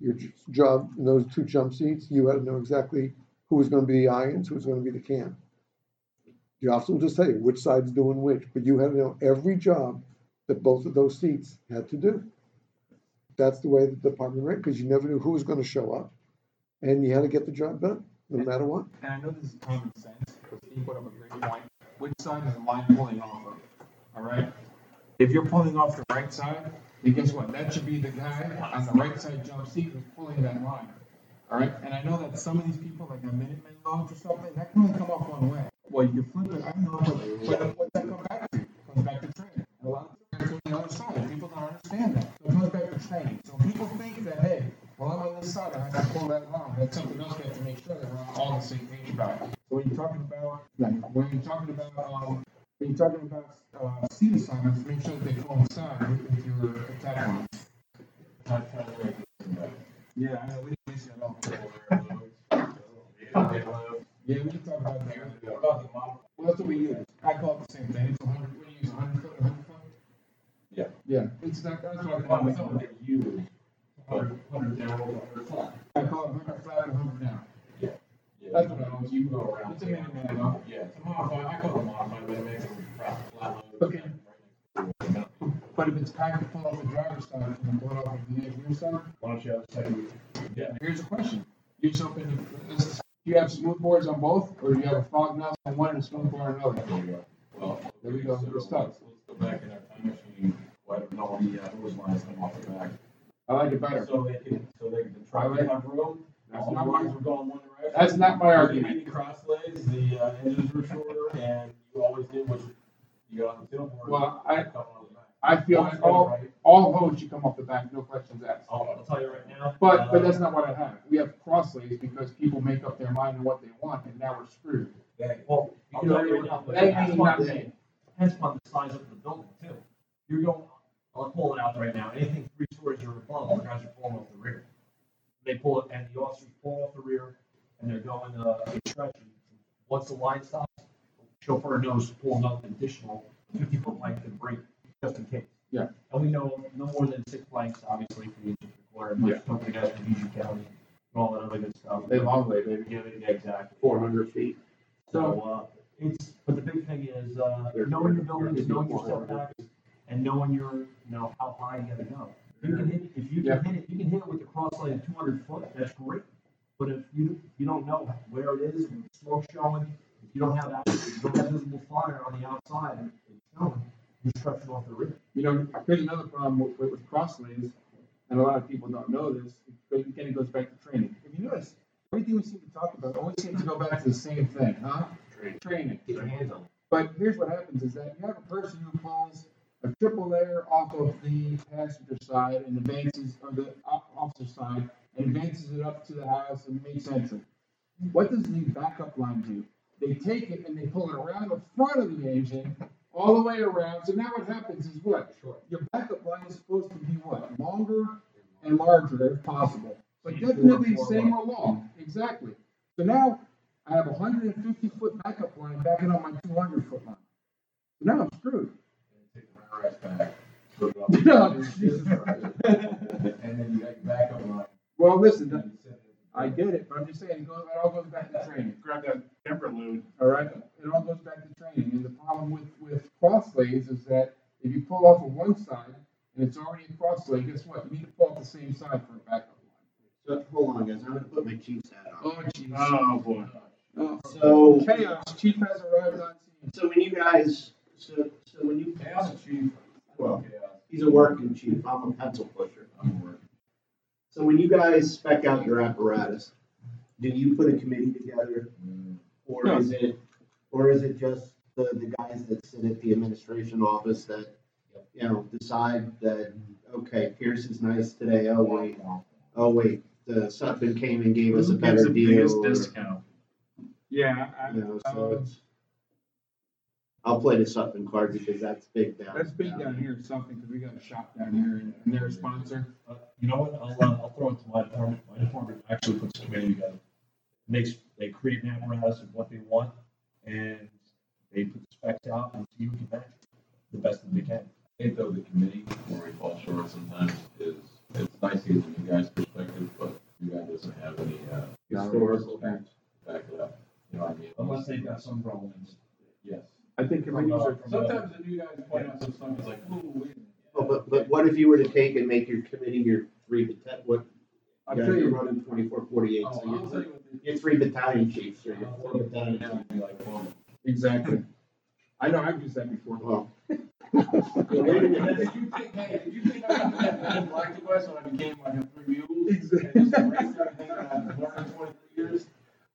your job in those two jump seats, you had to know exactly who was going to be the irons, who was going to be the can. The officer will just tell you which side's doing which, but you had to know every job that both of those seats had to do. That's the way the department ran, because you never knew who was going to show up, and you had to get the job done, no and, matter what. And I know this is common sense, but Steve put up a great point. Which side is the line pulling off of? All right? If you're pulling off the right side, then guess what? That should be the guy on the right side jump seat who's pulling that line. All right? And I know that some of these people, like a Minuteman launch or something, that can only come off one way. Well, you can flip it. I know, but what's that come back to? It comes back to training. A lot of on the other side. People don't understand that. So it comes back to training. So people think that, hey, well, I'm on this side, I have to pull that line. That's something else we have to make sure that we're all on the same page about. So when you're talking about, when you're talking about, um, when you're talking about uh, seat assignments, make sure that they coincide with your attack lines. Yeah, I know. We didn't mention it all. Yeah, we can talk about that. Well, that's what we use. I call it the same thing. It's one hundred. What do you use? one hundred foot. one hundred foot. Yeah. Yeah. It's not, that's what I call it. Something that you use. one hundred down, one hundred flat. I call it one hundred flat and one hundred down. Yeah. Yeah. That's what I use. You go around. It's a minimum off. Yeah. It's a modified. I call it a modified, but it makes it flat. Okay. But if it's packed to pull off the driver's side and pull it off the engineer's side, why don't you have a second? Yeah. Here's a question. You're so busy. Do you have smooth boards on both, or do you have a fog nozzle on one and a smooth board on another? There we go. Well, there we go. So let's, let's go back in our time machine. Why don't all the hose lines come off the back? I like it better. So they can, so they can try to have room. That's all not my argument. Going one direction. That's not my argument. The cross lays, the uh, engines were shorter, and you always did what you got on the billboard. Well, I. I feel like all right. all hose should come off the back, no questions asked. I'll, I'll tell you right now. But uh, but that's not what I have. We have crossways because people make up their mind on what they want, and now we're screwed. Yeah. Well, you can tell you right now, but depends upon the size of the building too. You're going. I'll pull it out right now. Anything three stories or above, the guys are pulling off the rear. They pull it, and the officers pull off the rear, and they're going uh, stretch. Once the line stops, the chauffeur knows to pull up an additional fifty foot length and brake. Just in case. Yeah. And we know no more than six blanks, obviously, for the engine required. Most yeah. company guys from Eugene County and all that other good stuff. They long way, baby. Yeah, exactly. four hundred feet. So, uh, it's, but the big thing is uh, knowing your building is knowing your setbacks and knowing your, you know, how high you gotta go. If you can hit, if you can yeah. hit it, you can hit it with the cross lane at two hundred foot. That's great. But if you you don't know where it is, and smoke showing, if you don't have if you don't have visible fire on the outside, and it's showing. Destruction off the roof. You know, here's another problem with, with, with cross lanes, and a lot of people don't know this, but again, it goes back to training. If you notice, everything we seem to talk about always seems to go back to the same thing, huh? Training. Training. Get your hands on it. But here's what happens is that you have a person who pulls a triple layer off of the passenger side and advances, or the officer side, and advances it up to the house and makes entry. What does the backup line do? They take it and they pull it around the front of the engine. All the way around. So now what happens is what? Sure. Your backup line is supposed to be what? Longer and larger if possible. But definitely same or long. Exactly. So now I have a one hundred fifty foot backup line backing up my two hundred foot line. So now I'm screwed. And then you got your backup line. Well, listen, I get it, but I'm just saying it, goes, it all goes back to training. Grab that temper load. All right, it all goes back to training. And the problem with, with crosslays is that if you pull off of one side and it's already a crosslay, guess what? You need to pull off the same side for a backup line. So hold on, guys. I'm going to put my Chiefs hat on. Oh, Chiefs. Oh, boy. Oh. So chaos. Chief has arrived on scene. So when you guys, so so when you pass a chief, well, he's a working chief. I'm a pencil pusher. I'm working. So when you guys spec out your apparatus, do you put a committee together, or no. is it, or is it just the, the guys that sit at the administration office that, you know, decide that okay, Pierce is nice today. Oh wait, oh wait, the Sutton came and gave us a better deal. Biggest or, discount. Yeah, I, you know, so uh, it's, I'll play the Sutton card because that's big down. That's big down, down here, Sutton, because we got a shop down here and, and they're a sponsor. Uh, you know what? I'll, uh, I'll throw it to my department. My department actually puts a committee together. Makes they create an apparatus of what they want, and they put the specs out and see who can match the best that they can. I think though the committee where we fall short sometimes is it's nice to get from you guys' perspective, but you guys doesn't have any uh, historical facts to back it up. You know what I mean? Unless they've got some problems. Yes. I think if we uh, sometimes the new guys point out some stuff is like, oh, wait. Oh, but but what if you were to take and make your committee your three battalion? What? I'm sure you're running twenty-four forty-eight. Oh, so you're, three, you're three battalion chiefs. Or your four battalion chiefs. Like, well, exactly. I know I've used that before. Well. Wait a minute. Did you think? Hey, did you think I got that black device when I became like a three mules? Exactly. And just raced everything around for twenty-three years.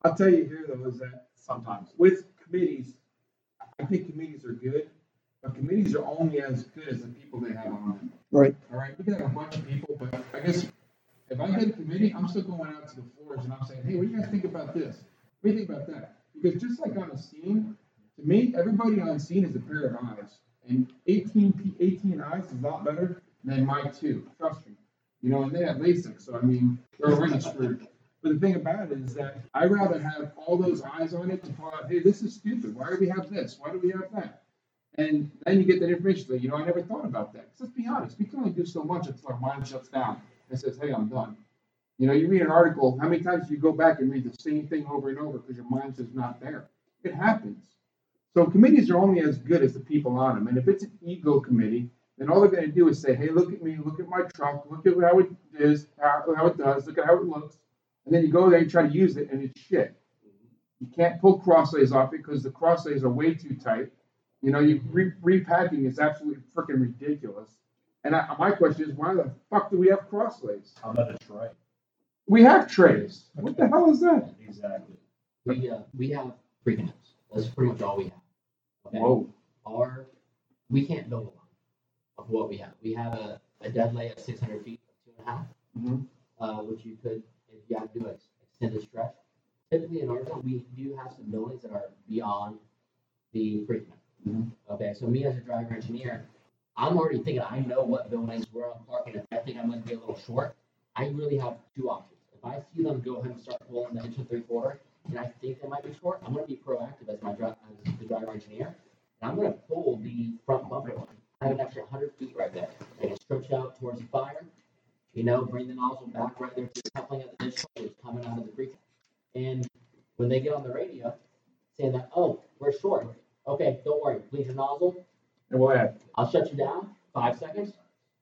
I'll tell you here though is that sometimes with committees. I think committees are good, but committees are only as good as the people they have on them. Right. All right. We can have a bunch of people, but I guess if I had a committee, I'm still going out to the floors and I'm saying, hey, what do you guys think about this? What do you think about that? Because just like on a scene, to me, everybody on scene is a pair of eyes. And eighteen eyes is a lot better than my two. Trust me. You know, and they have LASIK, so I mean, they're already screwed. But the thing about it is that I'd rather have all those eyes on it to call out, hey, this is stupid. Why do we have this? Why do we have that? And then you get that information that, you know, I never thought about that. Because let's be honest, we can only do so much until our mind shuts down and says, hey, I'm done. You know, you read an article, how many times do you go back and read the same thing over and over because your mind's just not there? It happens. So committees are only as good as the people on them. And if it's an ego committee, then all they're going to do is say, hey, look at me, look at my truck, look at how it is, how, how it does, look at how it looks. And then you go there and try to use it, and it's shit. You can't pull crosslays off it because the crosslays are way too tight. You know, you re- repacking is absolutely freaking ridiculous. And I, my question is, why the fuck do we have crosslays? How about a tray? We have trays. Okay. What the hell is that? Exactly. We uh, we have freaking ups. That's pretty much all we have. Okay? Whoa. Our we can't build a line of what we have. We have a, a dead lay of six hundred feet, two and a half, mm-hmm. uh, which you could. If you got to do an extended stretch, typically in our zone, we do have some buildings that are beyond the frequent. Mm-hmm. Okay, so me as a driver engineer, I'm already thinking I know what buildings where I'm parking. If I think I'm going to be a little short, I really have two options. If I see them go ahead and start pulling the inch and three quarter, and I think they might be short, I'm going to be proactive as my dri- as the driver engineer, and I'm going to pull the front bumper line. I have an extra one hundred feet right there. I can stretch out towards the fire. You know, bring the nozzle back right there to the coupling of the dish that's coming out of the creek. And when they get on the radio, saying that, oh, we're short. Okay, don't worry. Bleed your nozzle. And we'll add. I'll shut you down. Five seconds.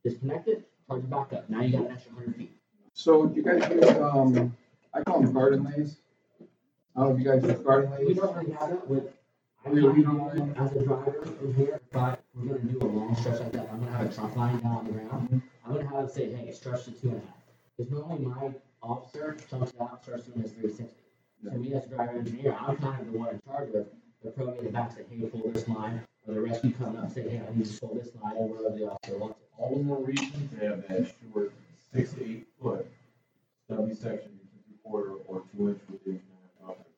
Disconnect it. Charge it back up. Now you got an extra one hundred feet. So you guys do, um, I call them garden lays. I don't know if you guys do garden lays. We don't really have that with, I mean, we don't as a driver in here, but we're going to do a long stretch like that. I'm going to have a trunk line down on the ground. Mm-hmm. I'm going to have to say, hey, stretch to two and a half. Because normally my officer chunks it out and starts doing this three sixty. Yeah. So me as a driver engineer, I'm kind of the one in charge of it. The pro in the back say, hey, pull this line. Or the rescue coming up say, hey, I need to pull this line over wherever the officer wants it. All the more reason to have that short six to eight foot stubby section between quarter or two inch with the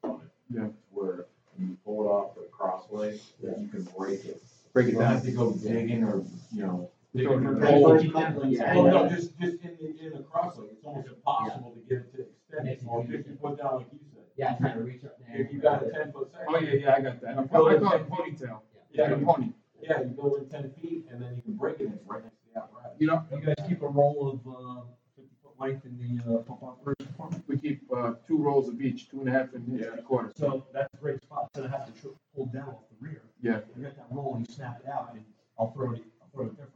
on it. Yeah. Where when you pull it off the crossway, yeah. You can break it. Break it down. You don't have to go digging or, you know, Well, no, just, just in the, in the crossover, it's almost impossible yeah. to get it to extend it, or if you put down like you said. Yeah, I'm trying to reach up there. If you got a ten foot section. Oh, yeah, yeah, I got that. I call it ponytail. Yeah, a pony. Yeah, you go in ten feet and then you can break it in right next to the apparatus. You know, you guys keep a roll of, uh, fifty foot length in the, uh, pump operation department? We keep, uh, two rolls of each, two and a half and three quarters. So that's a great spot, so I have to pull down off the rear. Yeah. You got that roll and you snap it out and I'll throw it, I'll throw it different.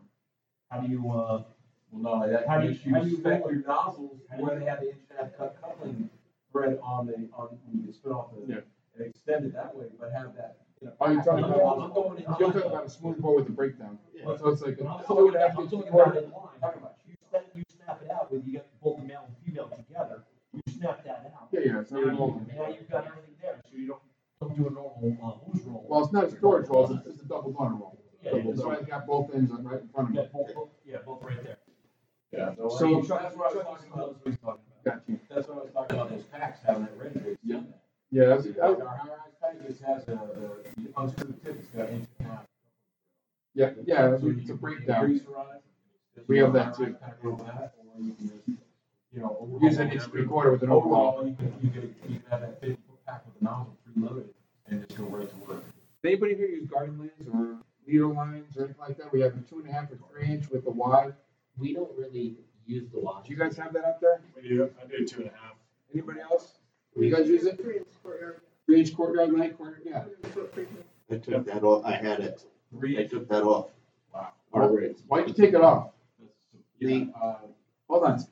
How do you, uh, well, no, that how do you, you, how do you spec your nozzles where they have the inch and a half cut coupling thread on the, on, when you spin off the, yeah. and extend it that way, but have that, you know. Are you talking about, about, I'm going in you're talking about a smooth bore with the breakdown. Yeah. So it's like, I'm talking about in line, talking about you snap, you snap it out when you got both the male and female together, you snap that out. Yeah, yeah, it's not a normal. Now you've got everything there, so you don't, don't do a normal, uh, hose roll. Well, it's not a storage roll, it's, it's a double bunner roll. Yeah, yeah, so I got both ends on right in front of me. Yeah, both, both, yeah, both right there. Yeah. So, so I mean, that's what I was talking about. That's what I was talking about. That's what I was talking about. Those packs having that range. Yeah. Yeah. That's, that's, like our high-rise pack just has a unscrew tip. It's got inch and a half. Yeah. Yeah. That's so it's a breakdown. We have that too. Or you can just, you know, use an inch three quarter with an overall. You can you can you can have that fifty-foot pack with a nozzle preloaded and just go right to work. Does anybody here use garden lines or leader lines or anything like that? We have a two and a half or three inch with the wide. We don't really use the wide. Do you guys have that up there? We do. I do two and a half. Anybody else? Do you guys use it? Three inch courtyard. Three inch courtyard, night courtyard. Yeah. I took that off. I had it. Three. I took that off. Wow. All right. Why'd you take it off? The uh, hold on.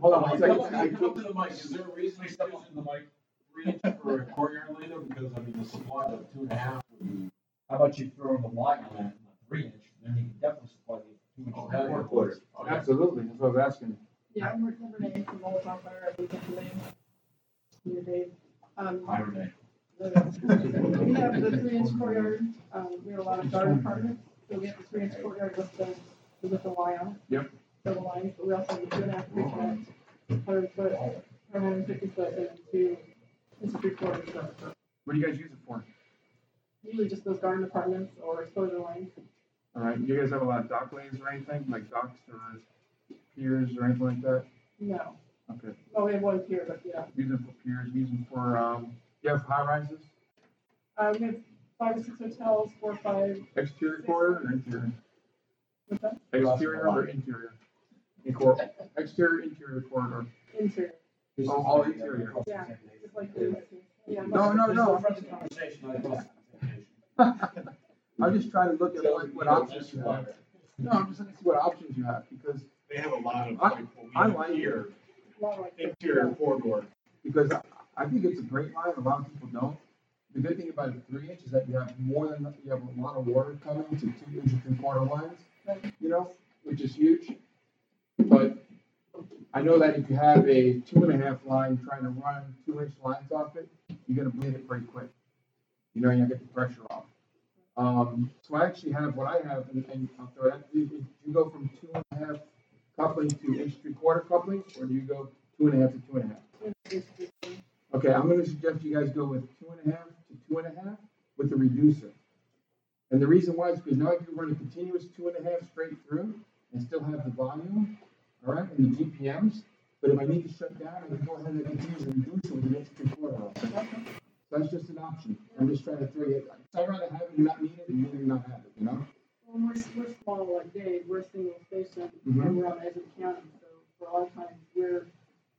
Hold on. One second. I took the mic. Is there a reason I stepped in the mic three inch for a courtyard later? Because I mean the supply of two and a half would be. How about you throw in the wide line, three inch, then you can definitely supply the two inch oh, and four quarters. Oh, yeah. Absolutely, that's what I was asking. Yeah, I'm recovering from all time fire every couple days. Your day. Um, Fire day. The, we have the three inch courtyard. Um, we have a lot of garden apartments, so we have the three inch courtyard with the with the Y on. Yep. So the lines, but we also have the two and a half, three times, hundred foot, or one hundred fifty foot, and two, and three quarters. What do you guys use it for? Usually just those garden apartments or exposure lanes. All right. You guys have a lot of dock lanes or anything? Like docks or piers or anything like that? No. Okay. Well, we have one pier, but yeah. Use them for piers, use them for, um, you have high rises? Uh, we have five or six hotels, four or five. Exterior quarter or interior? What's that? Exterior or interior? Interior. Exterior, interior corridor. Interior. Oh, all interior. Yeah. Just like the, yeah. No, no, no. Conversation. I'm just trying to look at so like what options you have. No, I'm just looking to see what options you have because they have a lot of. I, like, I like here interior corridor because I, I think it's a great line. A lot of people don't. The good thing about a three inch is that you have more than you have a lot of water coming to two inch and three quarter lines. You know, which is huge. But I know that if you have a two and a half line trying to run two inch lines off it, you're gonna bleed it pretty quick. You know, you get the pressure off. Um, so I actually have what I have, and, and I'll throw that. Do you, you go from two and a half coupling to inch three quarter coupling, or do you go two and a half to two and a half? Okay, I'm going to suggest you guys go with two and a half to two and a half with the reducer. And the reason why is because now I can run a continuous two and a half straight through and still have the volume, all right, and the G P Ms. But if I need to shut down, I can go ahead and continue the reducer with an inch three quarter. So that's just an option. I'm just trying to throw it. I'd rather have it and not need it than really not have it, you know? Well, we're, we're small like Dave. We're single station, mm-hmm. and we're on the edge of the county. So for all time, we're,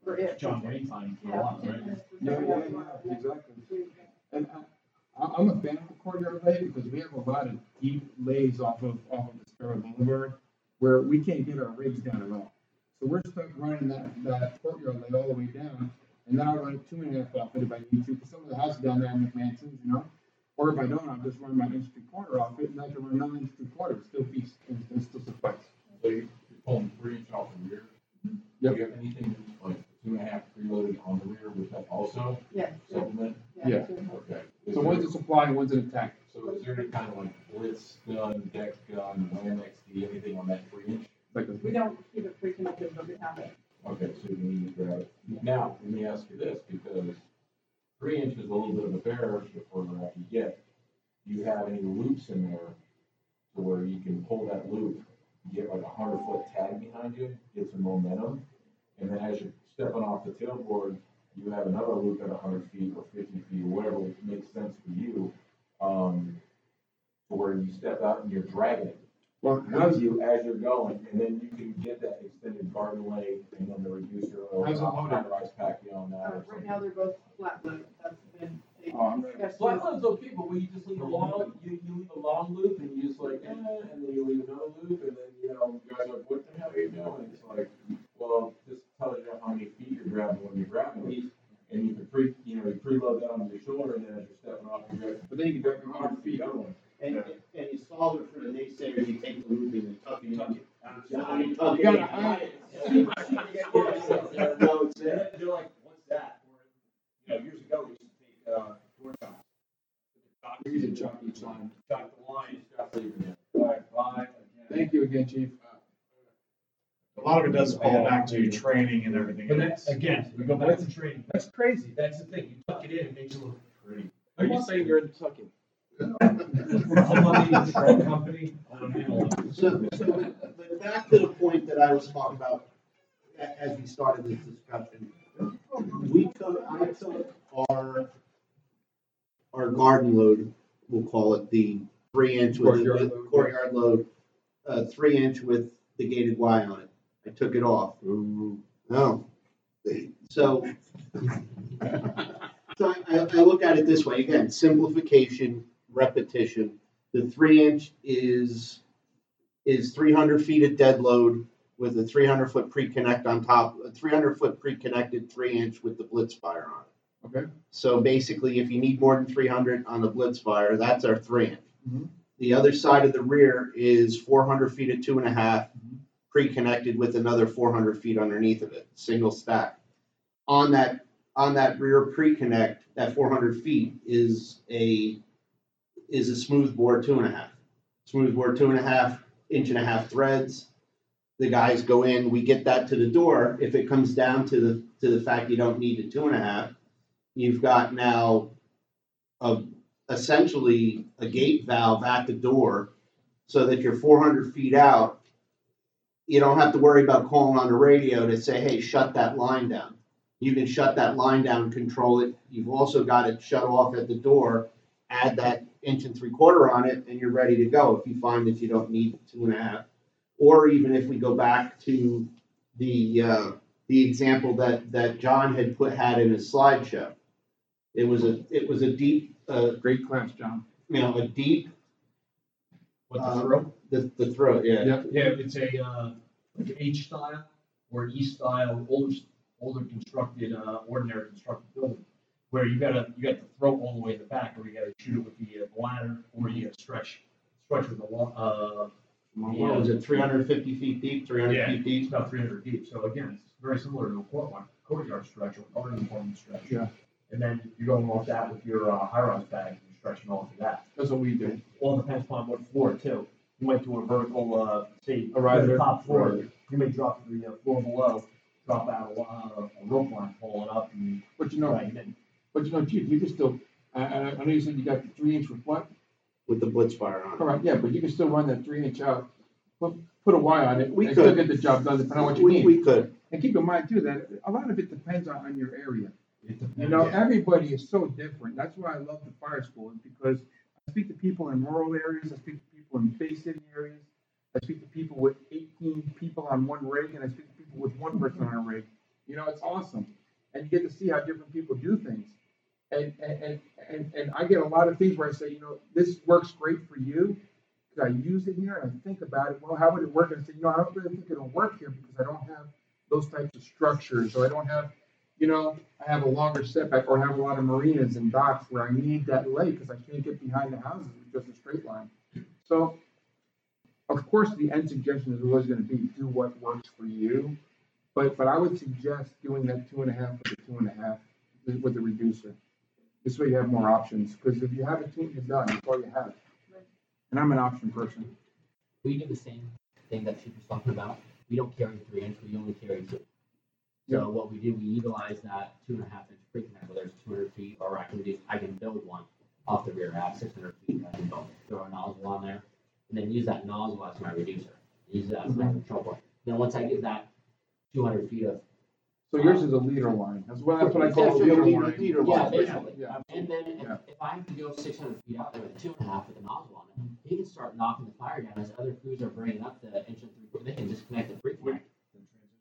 we're it. John Wayne time for yeah. a lot, right? Yeah, yeah, yeah, yeah. Exactly. And I, I'm a fan of the courtyard lay because we have a lot of deep lays off of, off of the Sparrow Boulevard where we can't get our rigs down at all. So we're stuck running that, that courtyard lay all the way down. And then I'll run two and a half off it if I need to, because some of the houses down there are McMansons, you know? Or if I don't, I'll just run my inch three quarter off it, and I can run another inch three quarter, still piece, and, and still suffice. So you're pulling three inch off the rear? Yep. Do you have anything like two and a half preloaded on the rear with that also? Yes. Supplement? Yeah. yeah. Okay. Is so one's a supply and one's an attack. So is there any kind of like blitz gun, deck gun, L M X D, anything on that three inch? Like we don't keep it free connected, but we have it. Okay, so you need to grab it. Now, let me ask you this, because three inches is a little bit of a bear the further out you get. Do you have any loops in there to where you can pull that loop you get like a hundred foot tag behind you, get some momentum, and then as you're stepping off the tailboard, you have another loop at a hundred feet or fifty feet, whatever makes sense for you, um, where you step out and you're dragging it well, with you as you're going, and then you can get that extended garden leg, and then the reducer or high-rise pack you on that. Uh, right now they're both flat loop. That's been Um, flat loop's okay, but when you just leave a long, you, you leave a long loop, and you just like, eh, and then you leave another loop, and then, you know, you guys are like, what the hell are you doing? It's like, well, just tells you how many feet you're grabbing when you're grabbing it. And you can pre, you know, you preload that onto your shoulder, and then as you're stepping off, you grab. But then you can grab your one hundred feet other one. And, yeah. and you solve it for the naysayer, you take the loop and you tuck it in. You gotta yeah. hide it. They're like, what's that? Or, you know, years ago, we used to take uh, door chops. We used to chop each line. Chop the line. All right, bye. Thank you again, Chief. A lot of it does fall back to training and everything. But that's, again, we go back to training. That's crazy. That's the thing. You tuck it in, it makes you look pretty. Are you saying you're in tucking? company, so, so but back to the point that I was talking about as we started this discussion, we took, I took our our garden load, we'll call it the three inch with courtyard, the, with courtyard load, uh, three inch with the gated Y on it. I took it off. Ooh. Oh, so so I, I look at it this way again: simplification. Repetition. The three inch is is three hundred feet of dead load with a three hundred foot pre-connect on top, a three hundred foot pre-connected three inch with the blitz fire on it. Okay. So basically, if you need more than three hundred on the blitz fire, that's our three inch. Mm-hmm. The other side of the rear is four hundred feet of two and a half mm-hmm. pre-connected with another four hundred feet underneath of it, single stack. On that on that rear pre-connect, that four hundred feet is a is a smoothbore two and a half. Smoothbore two and a half, inch and a half threads. The guys go in, we get that to the door. If it comes down to the to the fact you don't need a two and a half, you've got now a, essentially a gate valve at the door so that you're four hundred feet out. You don't have to worry about calling on the radio to say, hey, shut that line down. You can shut that line down, control it. You've also got it shut off at the door, add that inch and three quarter on it, and you're ready to go if you find that you don't need two and a half. Or even if we go back to the uh, the example that, that John had put had in his slideshow, it was a it was a deep uh, great class, John. You know, a deep what the uh, throat the the throat yeah yeah, yeah it's a uh, like an H style or an E style older older constructed uh, ordinary constructed building, where you gotta you got to throw all the way in the back, or you gotta shoot it with the uh, ladder, or you gotta stretch stretch with the uh. What yeah. was it? three hundred fifty feet deep, three hundred yeah, feet deep, it's about three hundred deep. So again, it's very similar to a court one, courtyard stretch or garden form stretch. Yeah. And then you're going off that with your uh, high-rise bag, and you're stretching off of that. That's what we do. All depends upon what floor too. You might do a vertical, uh, say, right the top floor. Right. You may drop to the uh, floor below, drop out a, uh, a rope line, pull it up, and but you know. Right, and then, But you know, Chief, you can still, I, I know you said you got the three inch with what? With the blitz fire on it. All right, yeah, but you can still run that three inch out, put, put a Y on it, we and could. still get the job done depending on what you we, need. We could. And keep in mind, too, that a lot of it depends on, on your area. It depends. You know, yeah. Everybody is so different. That's why I love the fire school, is because I speak to people in rural areas, I speak to people in Bay City areas, I speak to people with eighteen people on one rig, and I speak to people with one person on a rig. You know, it's awesome. And you get to see how different people do things. And and, and and I get a lot of things where I say, you know, this works great for you because I use it here and I think about it. Well, how would it work? And I say, you know, I don't really think it'll work here because I don't have those types of structures. So I don't have, you know, I have a longer setback or I have a lot of marinas and docks where I need that lake because I can't get behind the houses with just a straight line. So, of course, the end suggestion is always going to be do what works for you. But but I would suggest doing that two and a half with the two and a half with the reducer. This way you have more options, because if you have a team, you're done. That's all you have. And I'm an option person. We do the same thing that Chief was talking about. We don't carry three inch, we only carry two. So yeah. What we do, we utilize that two and a half inch pre-connect, whether it's two hundred feet, or I can do, I can build one off the rear at six hundred feet. I can build, throw a nozzle on there, and then use that nozzle as my reducer. is uh, mm-hmm. having trouble. Then once I get that two hundred feet of. So yours is a leader line. That's what, that's what I call a leader, leader line. Leader yeah, line. Basically. Yeah. And then if, yeah. if I have to go six hundred feet out there with a two and a half with a nozzle on it, he can start knocking the fire down as other crews are bringing up the engine three. They can disconnect the brake line,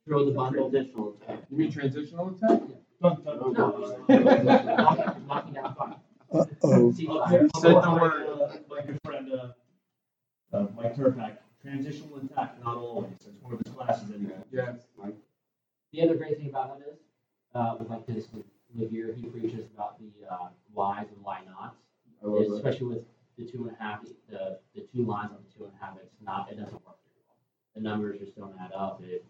throw the bundle. Transitional attack. You mean transitional attack? Yeah. Dun, dun, dun, no. knocking, knocking down fire. Uh-oh. See, look, I, said the word. Uh, my good friend uh, uh, Mike Turpak, transitional attack, not always. It's one of his classes anyway. Yeah. Right. The other great thing about him is, uh, with like this year, he preaches about the uh, whys and why nots, especially that. With the two and a half, the, the two lines on the two and a half, it's not, it doesn't work very well. The numbers just don't add up. It,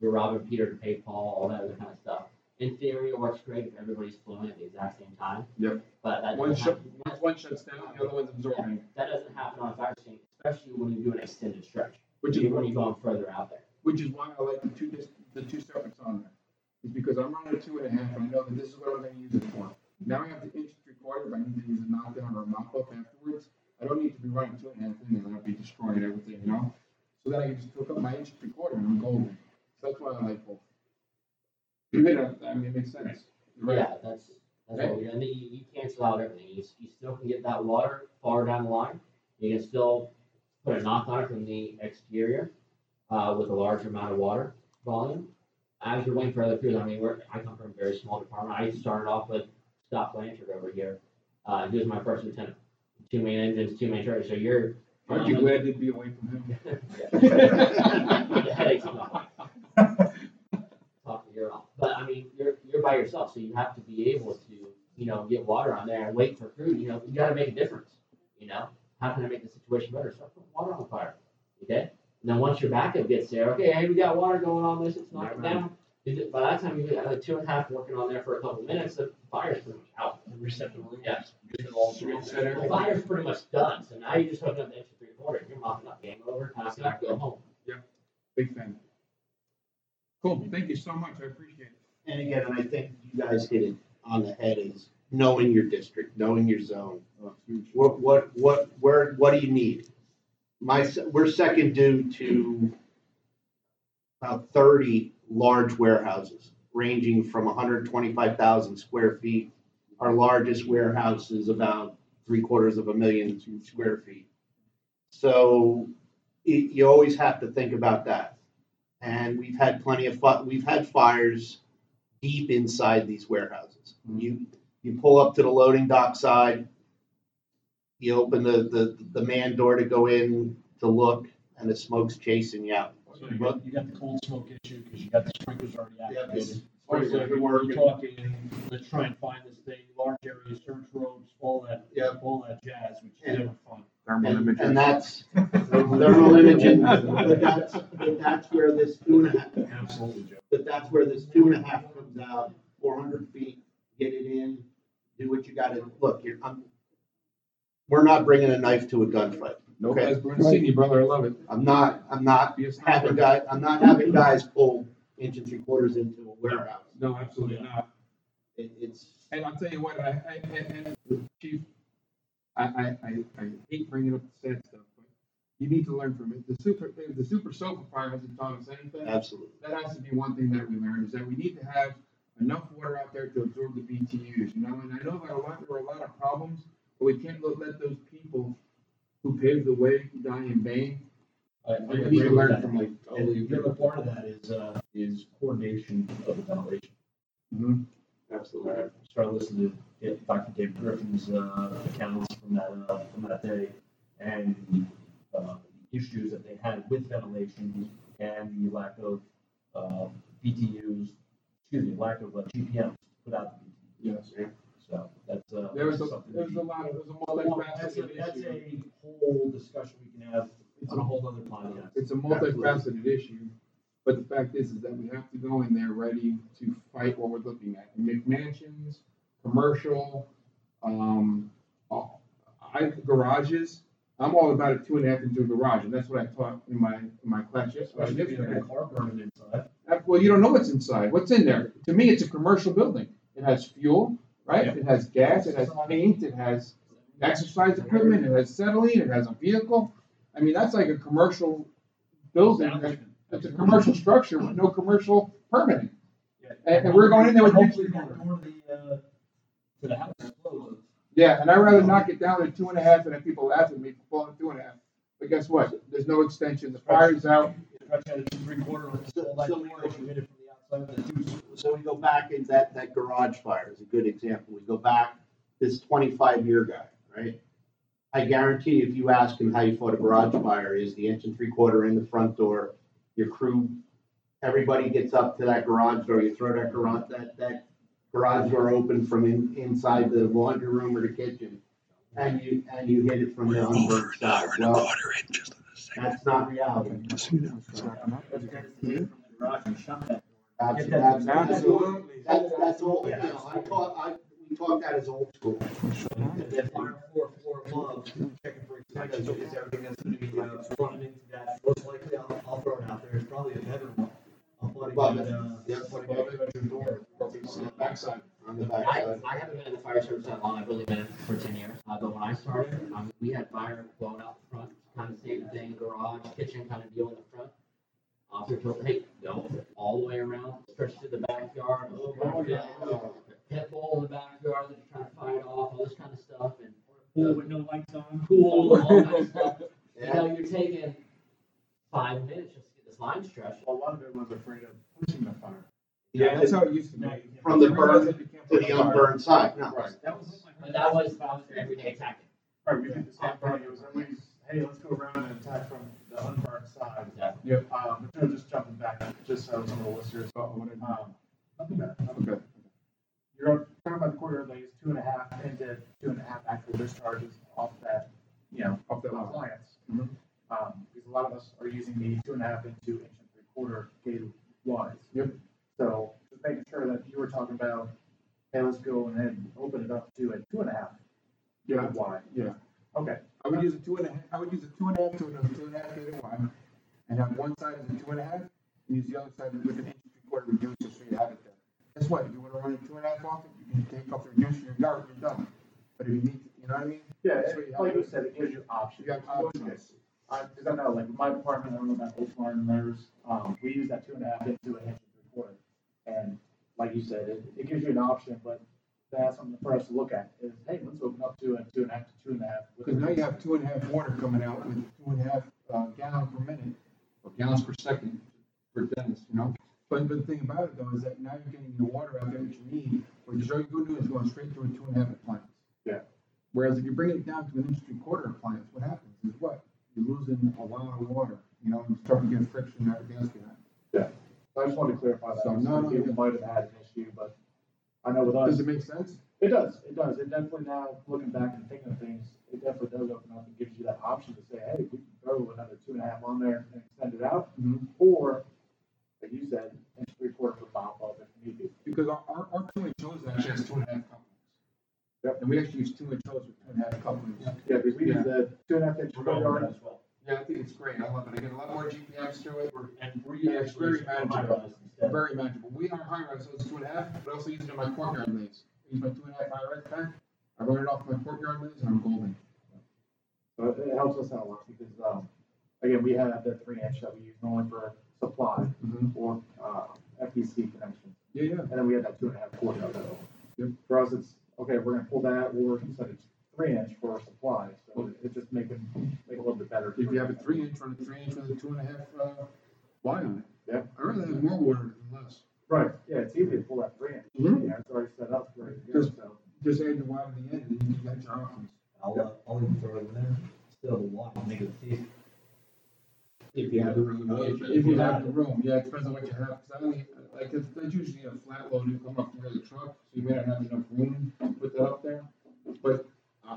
you're robbing Peter to pay Paul, all that other kind of stuff. In theory, it works great if everybody's flowing at the exact same time. Yep. But that one, sh- one, one shuts down, the other one's absorbing. Yeah, that doesn't happen on a fire scene, especially when you do an extended stretch, which is when you go further out there. Which is why I like the two dis- the two separate on there. It's because I'm running a two and a half, and I know that this is what I'm going to use it for. Now I have to inch three quarter, but I need to use a knockdown or a mop up afterwards. I don't need to be running two and a half in there, and I'll be destroying everything, you know? So then I can just hook up my inch three quarter, and I'm golden. So that's why I like both. Know, I mean, it makes sense. Right. Yeah, that's that's right. What we do. And then you, you cancel out everything. You, you still can get that water far down the line. You can still put a knock on it from the exterior uh, with a large amount of water volume. As you're waiting for other crews, I mean, we're, I come from a very small department. I started off with Scott Blanchard over here. Uh, he was my first lieutenant. Two main engines, two main charges. So you're. Aren't you glad to be away from him? The headaches on the heart. But I mean, you're you're by yourself, so you have to be able to, you know, get water on there and wait for crew. You know, you got to make a difference. You know, how can I make the situation better? Start putting water on the fire, okay? And then once your backup gets there, okay, hey, we got water going on this. It's knocking down. By that time, you get like two and a half working on there for a couple minutes. The fire's pretty much out. The receptor room. Yeah. The fire's pretty much done. So now you just hook up the extra three quarters. You're mopping up, game over. Time to go home. Yeah. Big fan. Cool. Thank you so much. I appreciate it. And again, and I think you guys hit it on the head is knowing your district, knowing your zone. Oh, what what what where what do you need? My we're second due to about thirty large warehouses, ranging from one hundred twenty-five thousand square feet. Our largest warehouse is about three quarters of a million square feet. So it, you always have to think about that. And we've had plenty of fi- we've had fires deep inside these warehouses. Mm-hmm. You you pull up to the loading dock side, you open the, the, the man door to go in to look, and the smoke's chasing you out. So you, got, you got the cold smoke issue because you got the sprinklers already activated. We're talking. Let's try and find this thing. Large areas, search robes, all that, yep. all that jazz, which is never fun. Thermal and, imaging. And that's thermal imaging. But that's but that's where this two and a half. Absolutely. But that's where this two and a half comes out. four hundred feet, get it in, do what you got to. Look, you're, I'm, we're not bringing a knife to a gunfight. No, okay. Guys, seen you, brother. I love it. I'm not. I'm not having guys. I'm not having guys pull inch and three quarters into a warehouse. No, absolutely yeah. not. It, it's. And I'll tell you what, I, I and, and Chief, I, I, I, I hate bringing up the sad stuff, but you need to learn from it. The super, the super sofa fire hasn't taught us anything. Absolutely. That has to be one thing that we learned is that we need to have enough water out there to absorb the B T Us. You know, and I know that a lot there are a lot of problems, but we can't let those people who paved the way die in vain. I, I need to learn from like totally. The other part of that is uh, is coordination of the ventilation. Mm-hmm. Absolutely. I started listening to Doctor Dave Griffin's uh, accounts from that uh, from that day, and uh, the issues that they had with ventilation and the lack of uh, B T Us, excuse me, lack of uh, G P Ms without the B T Us. Yes. So that's uh, there was something. There's a lot of there's a multifaceted that's issue. A whole discussion we can have it's on a, a whole other podcast. It's a multifaceted issue. But the fact is, is that we have to go in there ready to fight what we're looking at. McMansions, commercial, um, all, I, garages. I'm all about a two and a half into a garage, and that's what I taught in my in my class yesterday. Well, you have a car burning inside. Well, you don't know what's inside. What's in there? To me, it's a commercial building. It has fuel, right? Yep. It has gas. It has paint. It has exercise equipment. It has acetylene. It has a vehicle. I mean, that's like a commercial building that's a commercial structure with no commercial permitting. And, and we're going in there with hopefully going to the, uh, to the house. Yeah, and I'd rather knock it down to two and a half and have people laugh at me for falling two and a half. But guess what? There's no extension. The fire's out. So we go back into that, that garage fire is a good example. We go back this twenty-five year guy, right? I guarantee if you ask him how you fought a garage fire, is the inch and three quarter in the front door, your crew, everybody gets up to that garage door, you throw that garage, that, that garage door open from in, inside the laundry room or the kitchen, and you and you hit it from the unburned side. Well, that's not reality. That's absolutely. That's, that's old. You know, I call, I, we talk that as old school. That fire floor, floor above, checking for extensions, is everything that's going to be uh, running into that. Most likely, I'll, I'll throw it out there. It's probably a header one. Above it, uh, yeah, above it, door, on the backside. On the backside. I, I haven't been in the fire service that long. I've really been in it for ten years. Uh, but when I started, um, we had fire blowing out the front, kind of same thing, garage, kitchen, kind of deal in the front. Officer told me, "Hey, go all the way around, stretch to the backyard, over the pit bull in the backyard that you're trying to fight off, all this kind of stuff, and pool with no lights on, pool, all that stuff. Yeah. You know, you're taking five minutes." Line stretch. A lot of it was afraid of pushing the fire. Yeah, that's how it used to be. From the burn to the unburned side. No. Right. That was but that was everyday attacking. Right, we did the same thing. It was always, hey, let's go around and attack from the unburned side. Exactly. Yep. Um, but just jumping back, just so some of the listeners don't want to know. Okay. You're talking about the quarter lays, two and a half into two and a half actual discharges off that, you know, off that appliance. Mm-hmm. Um, because a lot of us are using the two and a half into inch and three quarter gauge wise. Yep. So just making sure that you were talking about, hey, let's go ahead and open it up to a two and a half. Yeah. Wide. Yeah. Okay. I would use a two and a half. I would use a two and a half to another two and a half gauge wide, and on one side is a two and a half, and use the other side with an inch and three quarter reducer so you have it there. Guess what? If you want to run a two and a half off it, you can take off the reducer, you're done. You're done. But if you need, you know what I mean? Yeah. So you like you said, it gives you options. You have options. Because I, I know, like, my department, I don't know about Old Farm members, um, we use that two and a half into an inch and three quarter. And like you said, it, it gives you an option, but that's something for us to look at is, hey, let's open up to a two and a half to two and a half. Because now you have two and a half water coming out with two and a half uh, gallon per minute, or gallons per second for Dennis, you know. But the thing about it, though, is that now you're getting your water out there that you need, or all you're going to do is going straight through a two and a half appliance. Yeah. Whereas if you bring it down to an inch and three quarter appliance, what happens is what? You're losing a lot of water, you know, and starting to get friction and everything else behind. Yeah. So I just wanted to clarify that. So not only might have had an issue, but I know with us. Does it make sense? It does. It does. It definitely now, looking back and thinking of things, it definitely does open up and gives you that option to say, hey, we can throw another two and a half on there and extend it out. Mm-hmm. Or, like you said, inch three quarter for bump up if need be. Because our, our, our two-inch hose actually has two and a half couplings. Yep. And we actually use two inch hose with two and a half couplings. Yeah, yeah because we yeah. use the two and a half inch yard as well. Yeah, I think it's great. I love it. I get a lot more G P Ms through it. We're, and we yeah, it's very manageable. Very manageable. We are high rise, so it's two and a half, but I also use it in my courtyard lanes. I use my two and a half high rise pack. I run it off my courtyard lanes, and I'm golden. So it helps us out a lot because, um, again, we have that three inch that we use normally for supply mm-hmm. or uh, F D C connections. Yeah, yeah. And then we have that two and a half courtyard. So yep. For us, it's okay, we're going to pull that, or instead it's three inch for our supply, so okay. It just make it, make it a little bit better. If you have a three inch, run a three inch with a two and a half uh, wide on it. Yeah. I really have more water than less. Right, yeah, it's easy to pull that three inch. Mm-hmm. Yeah, it's already set up for it. Just, so. just add the wide to the end, and then you got your options. I'll, yeah. uh, I'll even throw it in there. Still have a lot to make it easy. If you have the room. Uh, if, if you have the room, yeah, it depends on what you have. Because I only, like, it's, that's usually a flat load, you come up near the truck, so you may not have enough room to put that up there. But uh,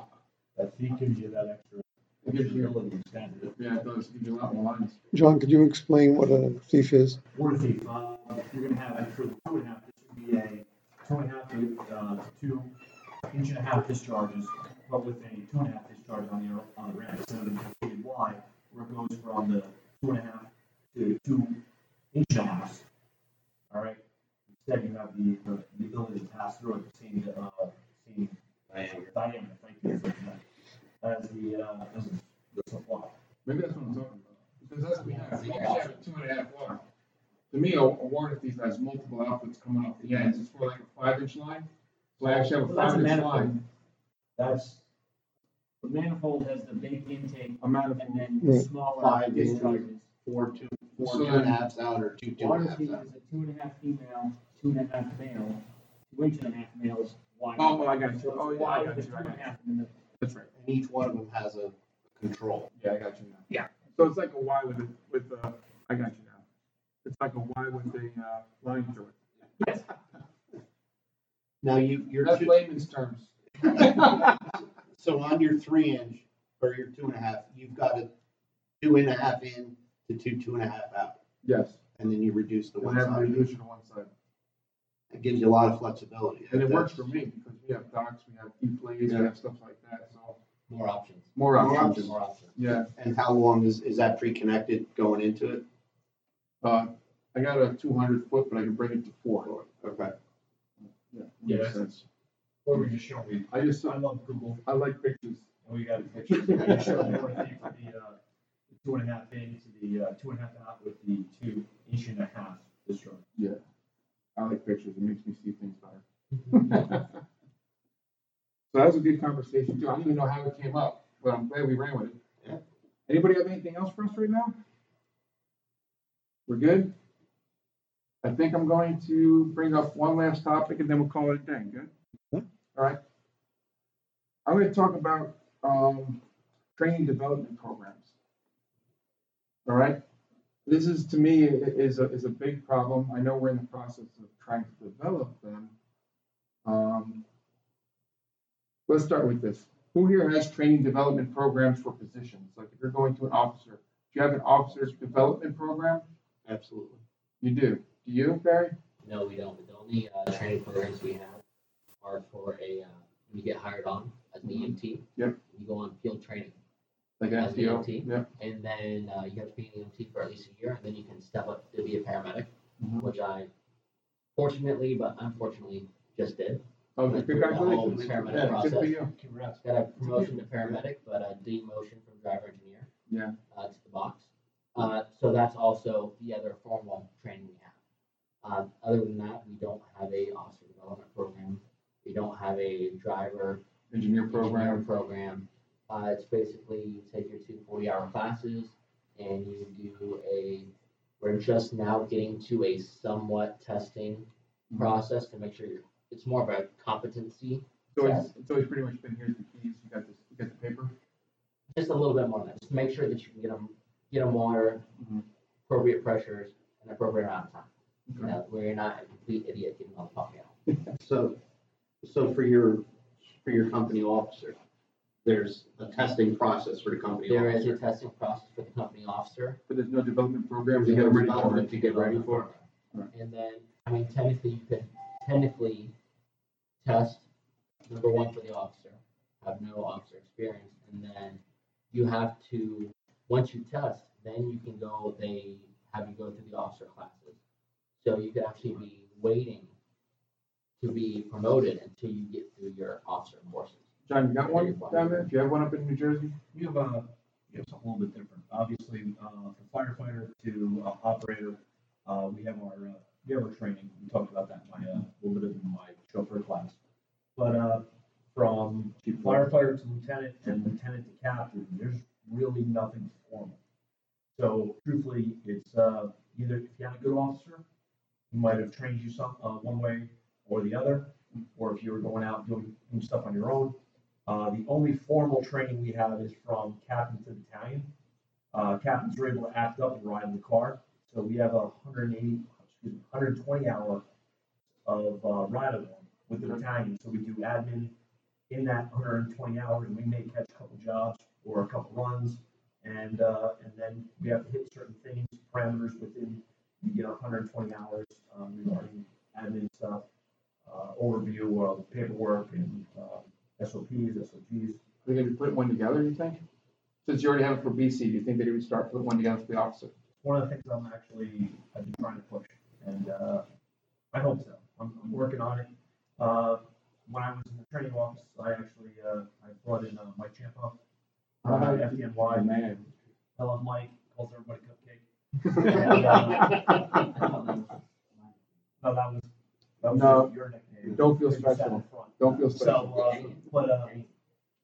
that seat gives you that extra. It gives you a little extended. Yeah, it does. It gives you a lot more lines. John, could you explain what a thief is? Water thief. Uh, you're going to have, for the two and a half, this would be a two and a half to uh, two inch and a half discharges, but with a two and a half discharge on the, on the ramp instead of the completed Y, where it goes from the two and a half to two inch and a half. All right. Instead, you have the, the, the ability to pass through at the same uh, same diameter. diameter. Thank you for that. As the uh, as the supply. Maybe that's what I'm talking about. Because that's what we have. guys, you guys have two and a half water. To me, a water thief has multiple outputs coming off the ends. It's more like a five-inch line. So I actually have a well, five-inch line. That's the manifold has the big intake, a manifold, and then the smaller five discharges. Four two four so two and a half out or two two and a half out. Water thief is a two and a half female, two and a half male, two inch and a half males wide. Oh, well, I got you. So oh, yeah, wide I got you. I got you. That's right. And each one of them has a control. Yeah, I got you now. Yeah. So it's like a Y with a, with uh I got you now. It's like a Y with a uh, line through it. Yes. Now you you're that's two, layman's terms. So on your three inch or your two and a half, you've got a two and a half in to two two and a half out. Yes. And then you reduce the and one side. Reduce to one side. It gives you a lot of flexibility. And it works for me because we have docks, we have deep lays, yeah. We have stuff like that. So more options. More options. More options. More options. Yeah. And how long is, is that pre-connected going into it? Uh, I got a two hundred foot, but I can bring it to four. Okay. Yeah. Yeah. Makes sense. What were you showing me? I just I love Google. I like pictures. And we got a picture. You showed me one thing for the uh, two and a half in to the uh, two and a half out with the two inch and a half discharge. Yeah. I like pictures. It makes me see things better. So that was a good conversation, too. I don't even know how it came up, but I'm glad we ran with it. Yeah. Anybody have anything else for us right now? We're good? I think I'm going to bring up one last topic, and then we'll call it a day. Good? Mm-hmm. All right. I'm going to talk about um, training development programs. All right? This is, to me, is a, is a big problem. I know we're in the process of trying to develop them. Um, let's start with this. Who here has training development programs for positions? Like if you're going to an officer, do you have an officer's development program? Absolutely. You do. Do you, Barry? No, we don't. The only uh, training programs we have are for a, uh, when you get hired on as an E M T, yep. You go on field training. Like an E M T, yeah. And then uh, you have to be an E M T for at least a year, and then you can step up to be a paramedic, mm-hmm. which I, fortunately but unfortunately, just did. Oh, okay. Congratulations! The paramedic yeah, process. Good for you. Congrats. Got a promotion to paramedic, but a demotion from driver engineer. Yeah. Uh, to the box. Uh, so that's also the other formal training we have. Uh, other than that, we don't have a officer development program. We don't have a driver engineer program. Engineer program. Uh, it's basically you take your two forty-hour classes and you do a. We're just now getting to a somewhat testing mm-hmm. process to make sure you're. It's more of a competency. So it's, it's always pretty much been here's the keys. You got this. You got the paper. Just a little bit more than that. Just make sure that you can get them, get them water, mm-hmm. appropriate pressures, and appropriate amount of time. Okay. You know, where you're not a complete idiot getting all the coffee out. So, so for your for your company officer. There's a testing process for the company there officer. There is a testing process for the company officer. But there's no development program to get ready for it. To get ready for it. And then, I mean, technically, you could technically test, number one, for the officer, have no officer experience. And then you have to, once you test, then you can go, they have you go through the officer classes. So you could actually be waiting to be promoted until you get through your officer courses. John, you got one down there? Do you have one up in New Jersey? We have, uh, we have something a little bit different. Obviously, uh, from firefighter to uh, operator, uh, we have our uh, we have our training. We talked about that in my, uh, a little bit in my chauffeur class. But uh, from firefighter to lieutenant and lieutenant to captain, there's really nothing formal. So, truthfully, it's uh, either if you had a good officer, he might have trained you some uh, one way or the other, or if you were going out doing, doing stuff on your own. Uh, the only formal training we have is from captain to battalion. Uh, captains are able to act up and ride in the car. So we have a one hundred eighty, excuse me, one hundred twenty hour of uh, ride along with the battalion. So we do admin in that one hundred twenty hours, and we may catch a couple jobs or a couple runs, and uh, and then we have to hit certain things, parameters within. You get one hundred twenty hours um, regarding admin stuff, uh, overview of paperwork, and. Uh, S O Ps, S O Ps. Are they going to put one together, you think? Since you already have it for B C, do you think they would start putting one together for the officer? One of the things I'm actually I've been trying to push, and uh, I hope so. I'm, I'm working on it. Uh, when I was in the training office, I actually uh, I brought in uh, Mike Champa, uh, F D N Y. Man. I love Mike. Calls everybody cupcake. No, that was, that was no, your nickname. Don't feel special. Don't feel special. So, uh, but uh,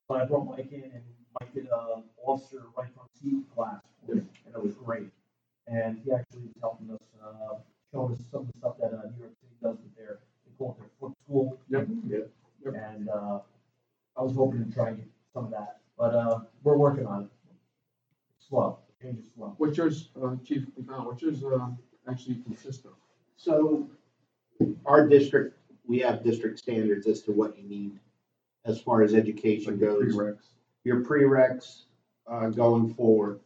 when I brought Mike in, and Mike did an officer right front seat class, yeah. and it was great. And he actually was helping us, uh, showing us some of the stuff that uh, New York City does with their, they call it their foot school. Yep. Yep. Yep. And uh, I was hoping to try and get some of that, but uh, we're working on it. It's slow. Change is slow. What's yours, uh, Chief McDonald? What's yours uh, actually consist of? So, our district, we have district standards as to what you need as far as education like goes. Pre-reqs. Your prereqs uh, going forward.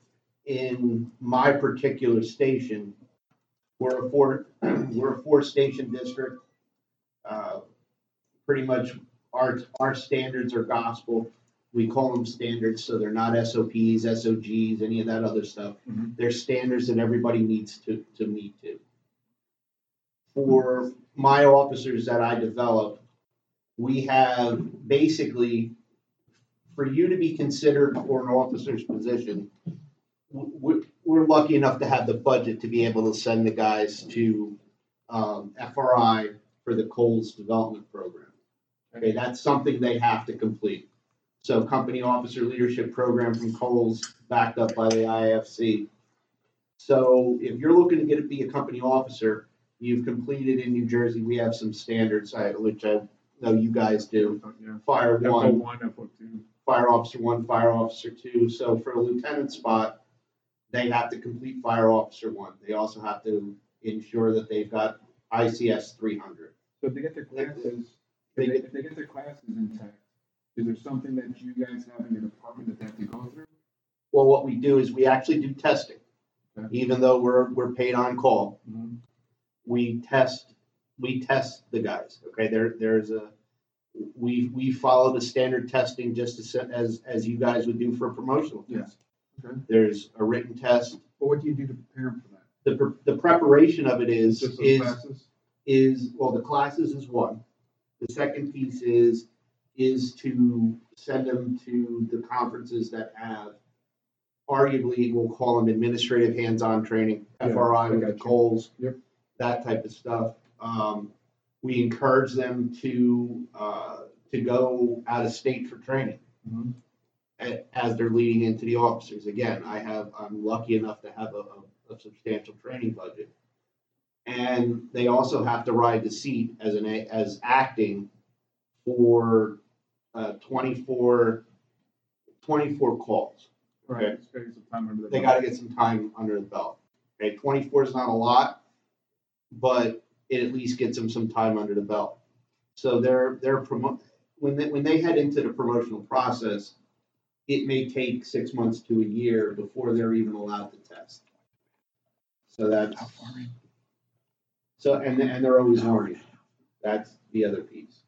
In my particular station, we're a four, we're a four-station district. Uh, pretty much our our standards are gospel. We call them standards, so they're not S O Ps, S O Gs, any of that other stuff. Mm-hmm. They're standards that everybody needs to, to meet to. For my officers that I develop, we have basically, for you to be considered for an officer's position, we're lucky enough to have the budget to be able to send the guys to um, F R I for the Coles development program. Okay, that's something they have to complete. So company officer leadership program from Coles, backed up by the I A F C. So if you're looking to get to be a company officer, you've completed in New Jersey, we have some standards, which I know you guys do. Yeah. Fire one, one Fire Officer one, Fire Officer two. So for a lieutenant spot, they have to complete Fire Officer one. They also have to ensure that they've got I C S three hundred. So if they get their classes, they, if they get their classes intact, is there something that you guys have in your department that they have to go through? Well, what we do is we actually do testing, okay. even though we're we're paid on call. Mm-hmm. We test, we test the guys. Okay, there, there's a, we we follow the standard testing just as as, as you guys would do for a promotional test. Yeah. Okay. There's a written test. But what do you do to prepare them for that? The pre- the preparation of it is just those is classes? is well the classes is one. The second piece is is to send them to the conferences that have, arguably we'll call them administrative hands-on training, yeah, F R I with the Coles. Yep. That type of stuff. Um, we encourage them to uh, to go out of state for training, mm-hmm. at, as they're leading into the officers. Again, I have I'm lucky enough to have a, a, a substantial training budget, and they also have to ride the seat as an as acting for uh, twenty-four calls. Right. Okay? They, the they got to get some time under the belt. Okay, twenty-four is not a lot, but it at least gets them some time under the belt. So they're they're promo- when they, when they head into the promotional process, it may take six months to a year before they're even allowed to test. So that's so and and they're always learning. That's the other piece.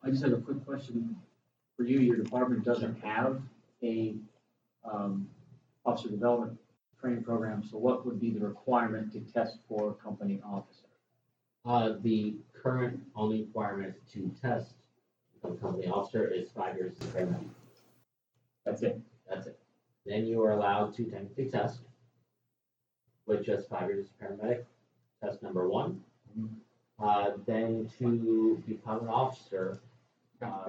I just have a quick question for you. Your department doesn't have a um, officer development training program, so what would be the requirement to test for a company officer? Uh, the current only requirement to test a company officer is five years of training. That's it. That's it. Then you are allowed to technically test with just five years as a paramedic, test number one. Mm-hmm. Uh, then to become an officer, uh,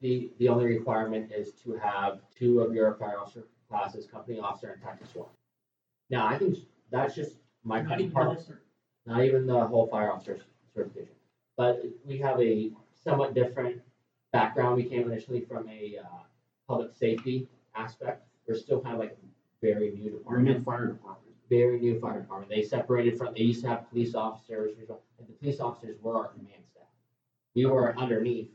the, the only requirement is to have two of your fire officer classes, company officer and tactics one. Now, I think that's just my not even part, not even the whole fire officer certification. But we have a somewhat different background. We came initially from a uh, public safety aspect. We're still kind of like a very new department. We're new fire department. Very new fire department. They separated from. They used to have police officers. And the police officers were our command staff. We were underneath.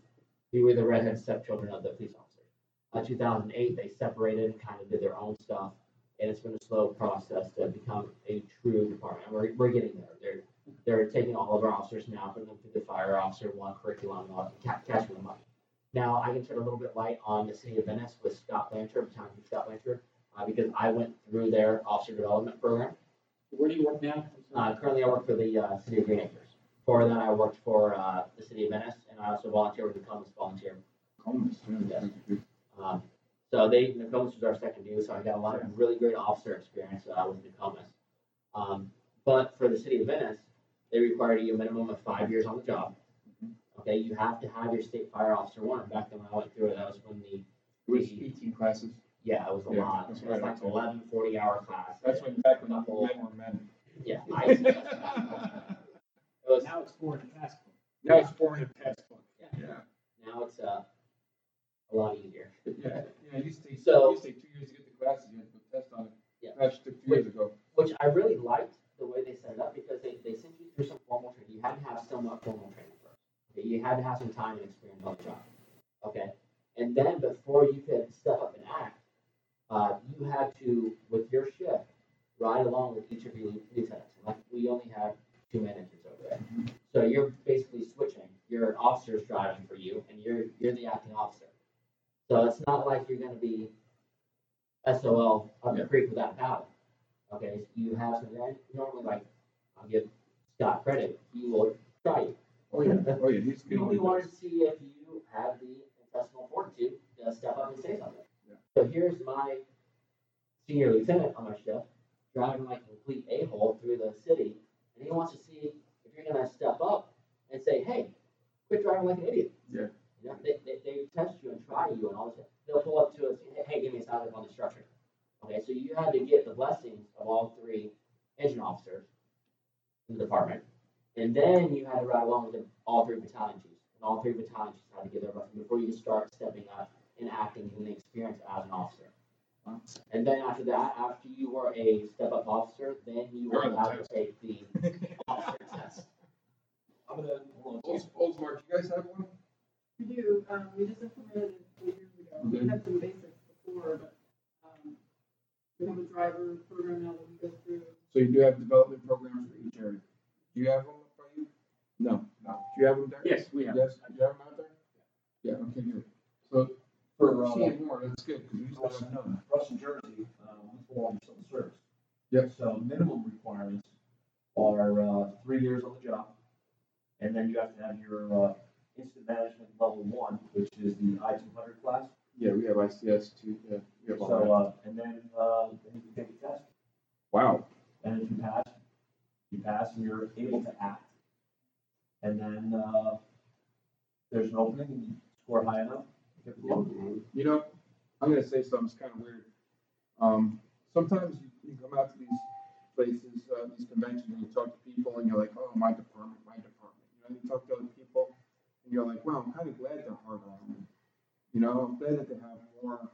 We were the redhead stepchildren of the police officers. Uh, two thousand eight, they separated and kind of did their own stuff, and it's been a slow process to become a true department. We're we're getting there. They're they're taking all of our officers now, putting them through the fire officer one curriculum, uh, catching them up. Now I can shed a little bit light on the City of Venice with Scott Blanchard, Battalion Chief Scott Blanchard, uh, because I went through their officer development program. Where do you work now? Uh, currently, I work for the uh, City of Green Acres. Before that, I worked for uh, the City of Venice, and I also volunteered with the Columbus Volunteer. Columbus. Yeah. Yes. Um, So they, Nokomis was our second due, so I got a lot of really great officer experience uh, with Nokomis. Um, but for the City of Venice, they require you a minimum of five years on the job. Okay, you have to have your state fire officer one. Back then when I went through it, that was when the... It was eighteen classes. Yeah, it was a yeah, lot. It was right, like an right. eleven forty-hour class. That's when back when the whole... Men were men. Yeah, I see. it now it's four in a textbook. Now yeah. it's four in a textbook. Yeah. yeah. Now it's uh, a lot easier. yeah, yeah. It used to take, so, it used to take two years to get the classes. You had to put a test on it. Yeah. That took two which, years ago. Which I really liked the way they set it up because they, they sent you through some formal training. You had to have some formal training first. Okay? You had to have some time and experience on the job. Okay. And then before you could step up and act, uh, you had to, with your shift, ride along with each of your lieutenants. Like we only have two managers over there. So you're basically switching. Your officer's driving for you, and you're you're the acting officer. So it's not like you're going to be S O L up the creek without power. Okay, you have some, normally, like, I'll give Scott credit, he will try you. Oh, yeah. Oh, yeah. He's good. We wanted to see if you had the intestinal fortitude to step up and say something. Yeah. So here's my senior lieutenant on my shift, driving like a complete a-hole through the city, and he wants to see if you're going to step up and say, hey, quit driving like an idiot. Yeah. You know, they, they, they test you and try you and all this stuff. They'll pull up to us and say, hey, give me a sign up on the structure. Okay, so you had to get the blessings of all three engine officers in the department, and then you had to ride along with them, all three battalion chiefs, and all three battalion chiefs had to get their blessing before you start stepping up and acting in the experience as an officer. And then after that, after you were a step-up officer, then you were allowed to take the officer test. I'm gonna hold on. Oldsmark, you guys have one? We do. Um, we just implemented it four years ago. Mm-hmm. We had some basics before, but um, we have a driver program now that we go through. So you do have development programs for each area. Do you have one for you? No. No. Do you have one there? Yes, we have. Yes. Do you have one out there? Yeah. Yeah. Okay. Good. So. For uh, seeing more, that's good. Because no, Russ and Jersey, uh, we fall on civil service. Yep. So minimum requirements are uh, three years on the job, and then you have to have your uh, incident management level one, which is the I two hundred class. Yeah, we have I C S two. Yeah, we have so uh, and then uh, then you can take a test. Wow. And if you pass, you pass, and you're able to act. And then uh, there's an opening, and you score high enough. You know, I'm going to say something's kind of weird. Um, sometimes you, you come out to these places, uh, these conventions, and you talk to people, and you're like, oh, my department, my department. You know, and you talk to other people, and you're like, well, I'm kind of glad they're hard on me. You know, I'm glad that they have more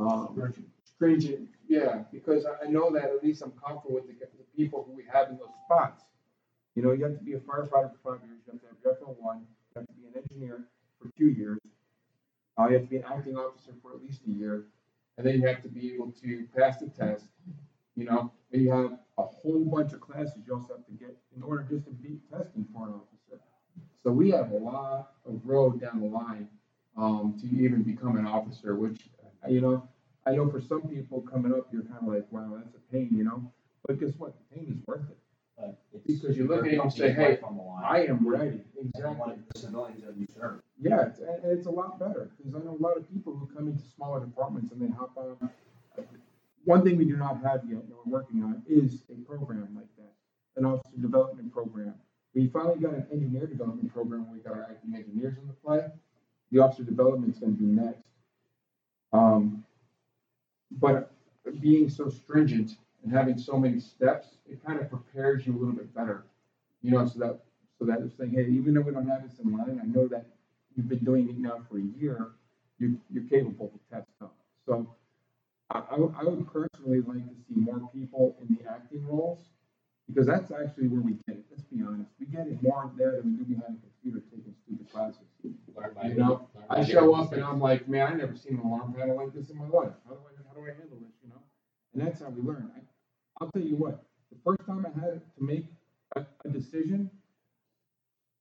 um, stringent. Yeah, because I know that at least I'm comfortable with the, the people who we have in those spots. You know, you have to be a firefighter for five years, you have to have your F L one, you have to be an engineer for two years. Uh, you have to be an acting officer for at least a year, and then you have to be able to pass the test, you know, and you have a whole bunch of classes you also have to get in order just to be testing for an officer. So we have a lot of road down the line um, to even become an officer, which, you know, I know for some people coming up, you're kind of like, wow, that's a pain, you know, but guess what? The pain is worth it. Uh, because you look at it and say, hey, I am ready. Exactly. Yeah, it's, it's a lot better because I know a lot of people who come into smaller departments and they hop on. One thing we do not have yet that we're working on is a program like that, an officer development program. We finally got an engineer development program where we got our acting engineers in the play. The officer development is going to be next. Um, but being so stringent and having so many steps, it kind of prepares you a little bit better, you know, so that so that it's saying, hey, even though we don't have this in line, I know that you've been doing it now for a year, you, you're capable of test stuff. So I, I, w- I would personally like to see more people in the acting roles, because that's actually where we get it, let's be honest. We get it more there than we do behind a computer taking stupid classes. You know, I show up and I'm like, man, I've never seen an alarm panel like this in my life. How do I, how do I handle this, you know? And that's how we learn. I, I'll tell you what, the first time I had to make a, a decision,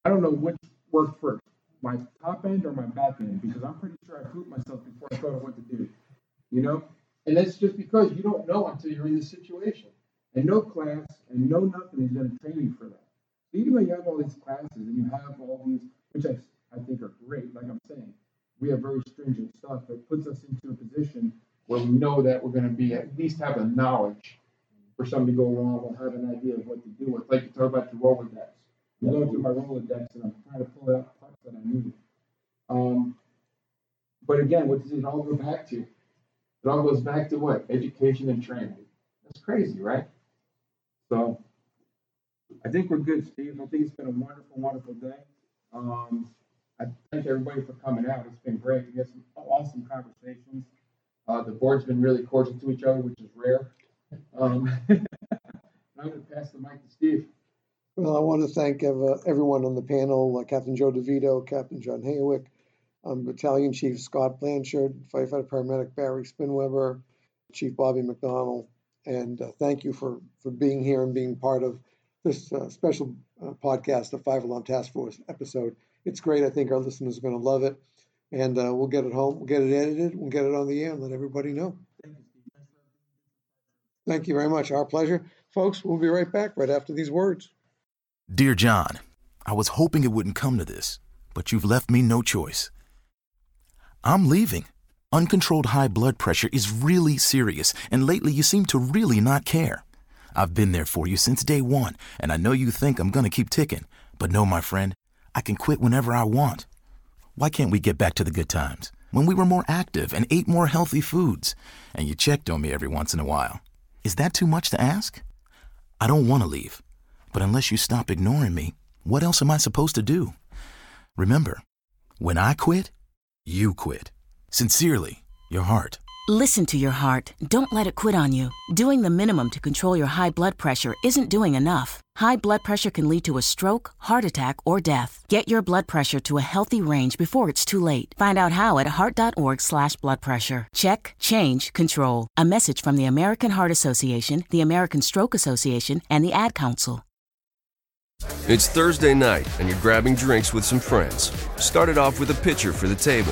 I don't know which worked first, my top end or my back end, because I'm pretty sure I pooped myself before I thought of what to do, you know? And that's just because you don't know until you're in the situation. And no class and no nothing is going to train you for that. So even though you have all these classes and you have all these, which I, I think are great, like I'm saying, we have very stringent stuff that puts us into a position know that we're going to be at least have a knowledge for something to go wrong. We'll have an idea of what to do with. Like you talk about the Rolodex. I go through my Rolodex and I'm trying to pull out parts that I need. Um, but again, what does it all go back to? It all goes back to what? Education and training. That's crazy, right? So I think we're good, Steve. I think it's been a wonderful, wonderful day. Um, I thank everybody for coming out. It's been great. We had some awesome conversations. Uh, the board's been really cordial to each other, which is rare. Um, I'm going to pass the mic to Steve. Well, I want to thank everyone on the panel, uh, Captain Joe DeVito, Captain John Haywick, um, Battalion Chief Scott Blanchard, Firefighter Paramedic Barry Spinweber, Chief Bobby McDonald, and uh, thank you for, for being here and being part of this uh, special uh, podcast, the Five Alarm Task Force episode. It's great. I think our listeners are going to love it, and uh, we'll get it home. We'll get it edited. We'll get it on the air and let everybody know. Thank you very much. Our pleasure. Folks, we'll be right back right after these words. Dear John, I was hoping it wouldn't come to this, but you've left me no choice. I'm leaving. Uncontrolled high blood pressure is really serious, and lately you seem to really not care. I've been there for you since day one, and I know you think I'm going to keep ticking. But no, my friend, I can quit whenever I want. Why can't we get back to the good times, when we were more active and ate more healthy foods, and you checked on me every once in a while? Is that too much to ask? I don't want to leave, but unless you stop ignoring me, what else am I supposed to do? Remember, when I quit, you quit. Sincerely, your heart. Listen to your heart. Don't let it quit on you. Doing the minimum to control your high blood pressure isn't doing enough. High blood pressure can lead to a stroke, heart attack, or death. Get your blood pressure to a healthy range before it's too late. Find out how at heart dot org slash blood pressure. Check, change, control. A message from the American Heart Association, the American Stroke Association, and the Ad Council. It's Thursday night, and you're grabbing drinks with some friends. Started off with a pitcher for the table,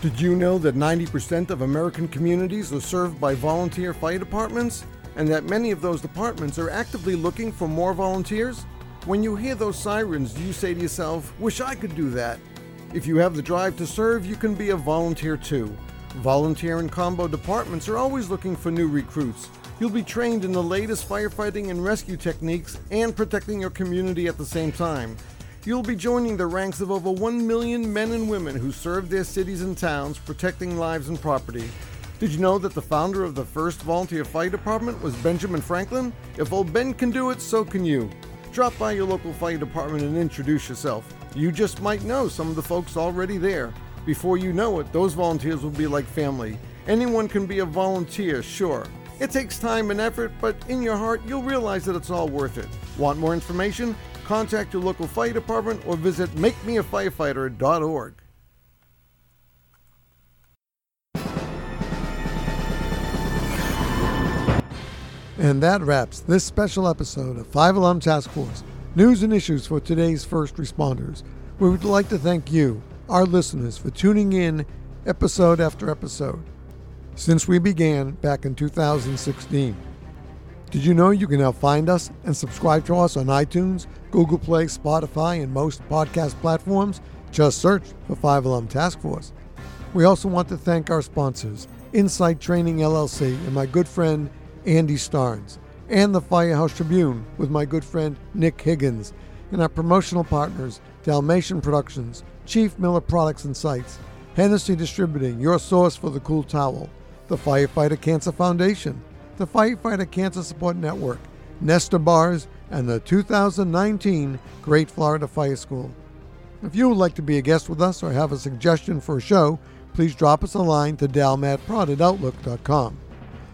Did you know that ninety percent of American communities are served by volunteer fire departments, and that many of those departments are actively looking for more volunteers? When you hear those sirens, you say to yourself, wish I could do that. If you have the drive to serve, you can be a volunteer too. Volunteer and combo departments are always looking for new recruits. You'll be trained in the latest firefighting and rescue techniques and protecting your community at the same time. You'll be joining the ranks of over one million men and women who serve their cities and towns, protecting lives and property. Did you know that the founder of the first volunteer fire department was Benjamin Franklin? If old Ben can do it, so can you. Drop by your local fire department and introduce yourself. You just might know some of the folks already there. Before you know it, those volunteers will be like family. Anyone can be a volunteer, sure. It takes time and effort, but in your heart, you'll realize that it's all worth it. Want more information? Contact your local fire department or visit make me a firefighter dot org. And that wraps this special episode of Five Alarm Task Force, news and issues for today's first responders. We would like to thank you, our listeners, for tuning in episode after episode since we began back in two thousand sixteen. Did you know you can now find us and subscribe to us on iTunes, Google Play, Spotify, and most podcast platforms? Just search for Five Alarm Task Force. We also want to thank our sponsors, InSight Training L L C and my good friend Andy Steins, and the Firehouse Tribune with my good friend Nick Higgins, and our promotional partners, Dalmatian Productions, Chief Miller Products and Sites, Hennessy Distributing, your source for the cool towel, the Firefighter Cancer Foundation, the Firefighter Cancer Support Network, Nesta Bars, and the two thousand nineteen Great Florida Fire School. If you would like to be a guest with us or have a suggestion for a show, please drop us a line to dalmatprod at outlook dot com.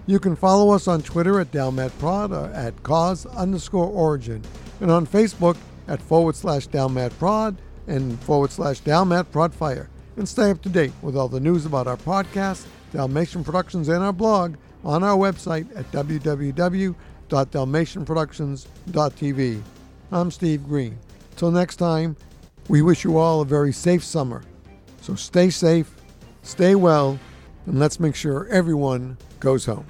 You can follow us on Twitter at dalmatprod or at cause underscore origin, and on Facebook at forward slash dalmatprod and forward slash dalmatprodfire, and stay up to date with all the news about our podcast, Dalmatian Productions, and our blog on our website at w w w dot dalmatian productions dot t v. I'm Steve Green. Till next time, we wish you all a very safe summer. So stay safe, stay well, and let's make sure everyone goes home.